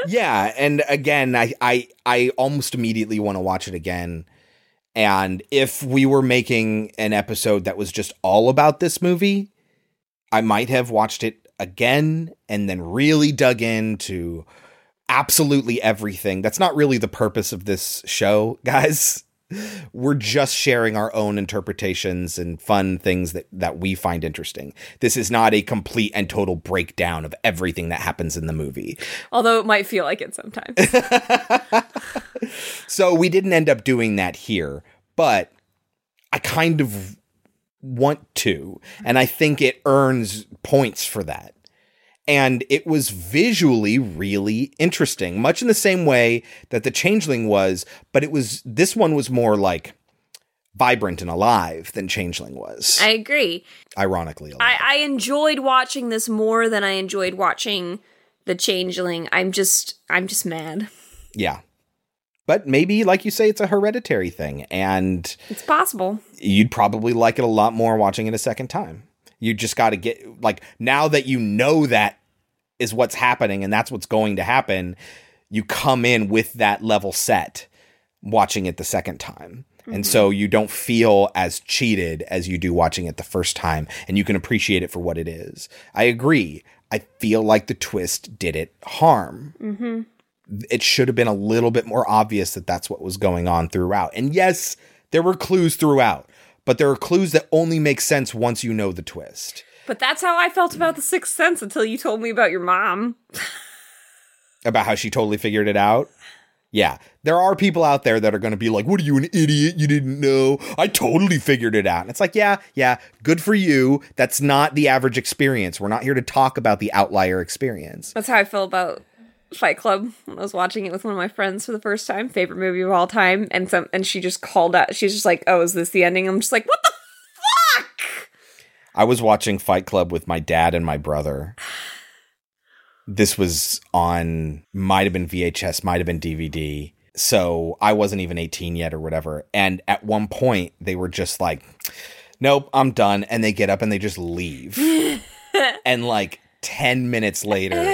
Yeah, and again, I almost immediately want to watch it again. And if we were making an episode that was just all about this movie, I might have watched it again and then really dug into absolutely everything. That's not really the purpose of this show, guys. We're just sharing our own interpretations and fun things that we find interesting. This is not a complete and total breakdown of everything that happens in the movie. Although it might feel like it sometimes. So we didn't end up doing that here, but I kind of want to, and I think it earns points for that. And it was visually really interesting, much in the same way that The Changeling was, but this one was more like vibrant and alive than Changeling was. I agree. Ironically, I enjoyed watching this more than I enjoyed watching The Changeling. I'm just mad. Yeah. But maybe, like you say, it's a hereditary thing, and it's possible. You'd probably like it a lot more watching it a second time. You just got to get, like, now that you know that is what's happening and that's what's going to happen, you come in with that level set watching it the second time. Mm-hmm. And so you don't feel as cheated as you do watching it the first time, and you can appreciate it for what it is. I agree. I feel like the twist did it harm. Mm-hmm. It should have been a little bit more obvious that that's what was going on throughout. And yes, there were clues throughout. But there are clues that only make sense once you know the twist. But that's how I felt about The Sixth Sense until you told me about your mom. About how she totally figured it out? Yeah. There are people out there that are going to be like, what are you, an idiot? You didn't know? I totally figured it out. And it's like, yeah, good for you. That's not the average experience. We're not here to talk about the outlier experience. That's how I feel about Fight Club. I was watching it with one of my friends for the first time, favorite movie of all time, and she just called out. She's just like, "Oh, is this the ending?" I'm just like, "What the fuck?" I was watching Fight Club with my dad and my brother. This was on, might have been VHS, might have been DVD. So I wasn't even 18 yet or whatever. And at one point, they were just like, "Nope, I'm done," and they get up and they just leave. And like 10 minutes later,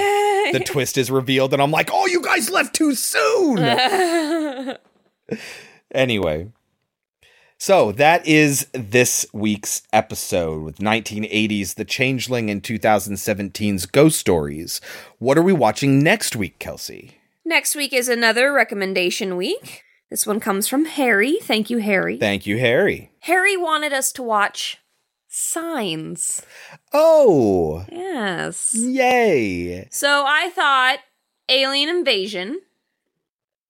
the twist is revealed, and I'm like, oh, you guys left too soon. Anyway, so that is this week's episode with 1980's The Changeling and 2017's Ghost Stories. What are we watching next week, Kelsey? Next week is another recommendation week. This one comes from Harry. Thank you, Harry. Thank you, Harry. Harry wanted us to watch Signs. Oh. Yes. Yay. So I thought Alien Invasion.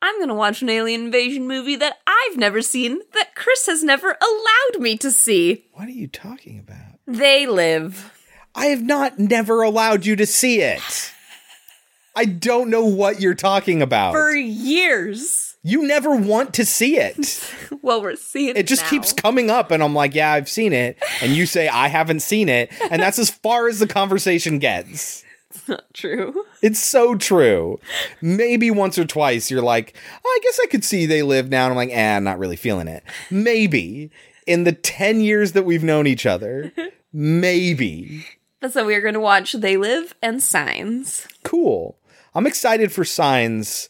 I'm going to watch an Alien Invasion movie that I've never seen, that Chris has never allowed me to see. What are you talking about? They Live. I have not never allowed you to see it. I don't know what you're talking about. For years. You never want to see it. Well, we're seeing it now. It just keeps coming up, and I'm like, yeah, I've seen it. And you say, I haven't seen it. And that's as far as the conversation gets. It's not true. It's so true. Maybe once or twice you're like, oh, I guess I could see They Live now. And I'm like, I'm not really feeling it. Maybe in the 10 years that we've known each other, maybe. So we're going to watch They Live and Signs. Cool. I'm excited for Signs.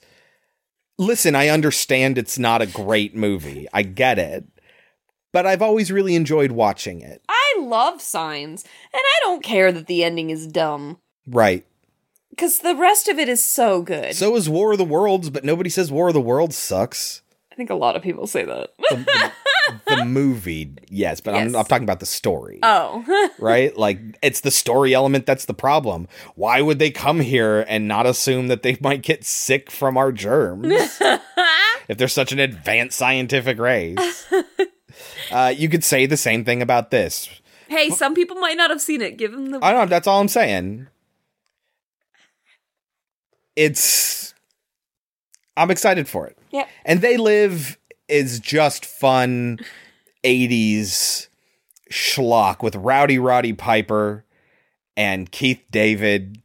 Listen, I understand it's not a great movie. I get it. But I've always really enjoyed watching it. I love Signs. And I don't care that the ending is dumb. Right. Because the rest of it is so good. So is War of the Worlds, but nobody says War of the Worlds sucks. I think a lot of people say that. The movie, yes, but yes. I'm talking about the story. Oh. Right? Like, it's the story element that's the problem. Why would they come here and not assume that they might get sick from our germs? If they're such an advanced scientific race. You could say the same thing about this. Hey, some people might not have seen it. Give them the... I know, that's all I'm saying. I'm excited for it. Yeah. And They Live is just fun 80s schlock with Rowdy Roddy Piper and Keith David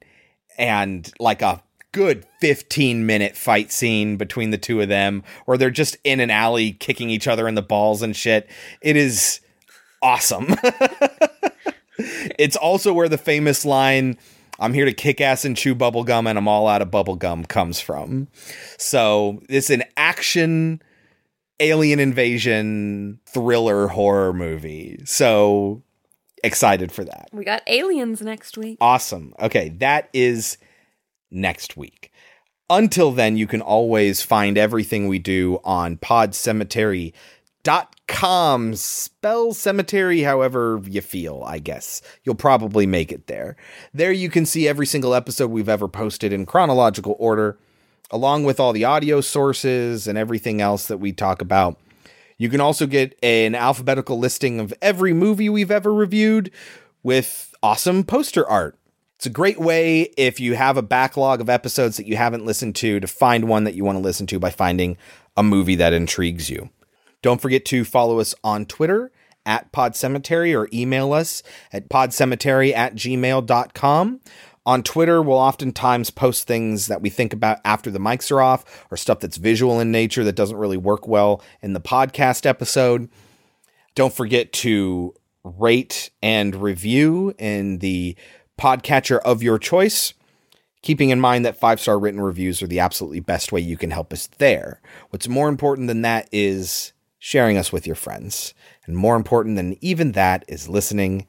and like a good 15-minute fight scene between the two of them where they're just in an alley kicking each other in the balls and shit. It is... awesome. It's also where the famous line, I'm here to kick ass and chew bubblegum and I'm all out of bubblegum, comes from. So it's an action alien invasion thriller horror movie. So excited for that. We got aliens next week. Awesome. Okay, that is next week. Until then, you can always find everything we do on podcemetery.com. Spell cemetery however you feel, I guess. You'll probably make it there. There you can see every single episode we've ever posted in chronological order, along with all the audio sources and everything else that we talk about. You can also get an alphabetical listing of every movie we've ever reviewed with awesome poster art. It's a great way, if you have a backlog of episodes that you haven't listened to find one that you want to listen to by finding a movie that intrigues you. Don't forget to follow us on Twitter at Pod Cemetery or email us at podcemetery@gmail.com. On Twitter, we'll oftentimes post things that we think about after the mics are off or stuff that's visual in nature that doesn't really work well in the podcast episode. Don't forget to rate and review in the podcatcher of your choice, keeping in mind that 5-star written reviews are the absolutely best way you can help us there. What's more important than that is... sharing us with your friends. And more important than even that is listening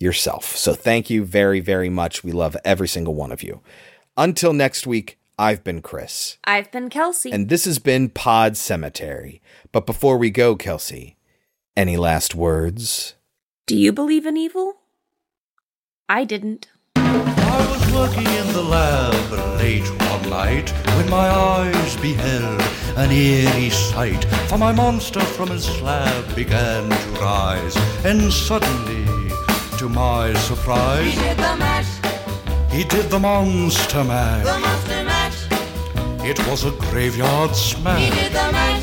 yourself. So thank you very, very much. We love every single one of you. Until next week, I've been Chris. I've been Kelsey. And this has been Pod Cemetery. But before we go, Kelsey, any last words? Do you believe in evil? I didn't. I was working in the lab late one night when my eyes beheld an eerie sight, for my monster from his slab began to rise, and suddenly, to my surprise, he did the mash. He did the monster mash. The monster mash. It was a graveyard smash. He did the mash.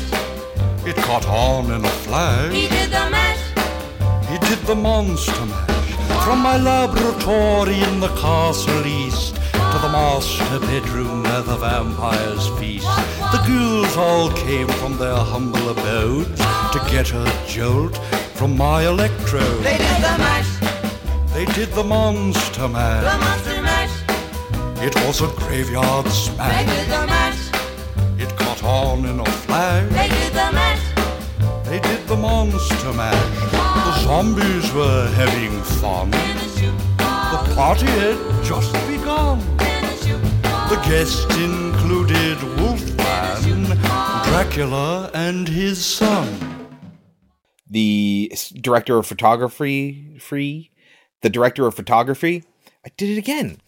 It caught on in a flash. He did the mash. He did the monster mash. From my laboratory in the castle east to the master bedroom where the vampires feast, the ghouls all came from their humble abodes to get a jolt from my electrode. They did the mash. They did the monster mash. The monster mash. It was a graveyard smash. They did the mash. It caught on in a flash. They did the mash. They did the monster mash. The zombies were having fun. The party had just begun. The guests included Wolfman, Dracula and his son. The director of photography, I did it again.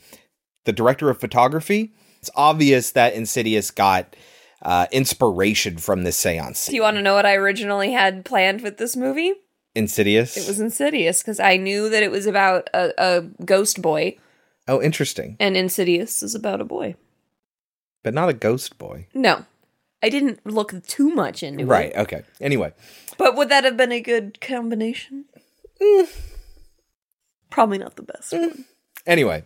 The director of photography. It's obvious that Insidious got inspiration from this seance. Do you want to know what I originally had planned with this movie? Insidious? It was Insidious, because I knew that it was about a ghost boy. Oh, interesting. And Insidious is about a boy. But not a ghost boy. No. I didn't look too much into it. Right, okay. Anyway. But would that have been a good combination? Mm. Probably not the best. Mm. Anyway.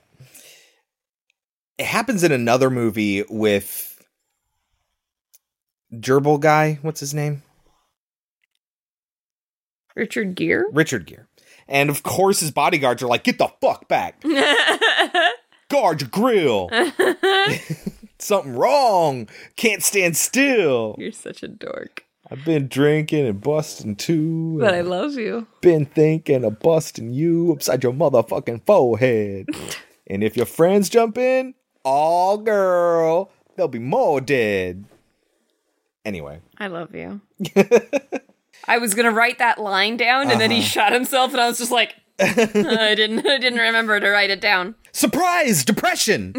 It happens in another movie with gerbil guy. What's his name? Richard Gere? Richard Gere. And of course his bodyguards are like, get the fuck back. Guard your grill. Something wrong. Can't stand still. You're such a dork. I've been drinking and busting too. But I love you. Been thinking of busting you upside your motherfucking forehead. And if your friends jump in, all girl, there'll be more dead. Anyway. I love you. I was going to write that line down, and then he shot himself, and I was just like, I didn't remember to write it down. Surprise! Depression!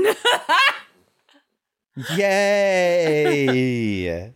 Yay!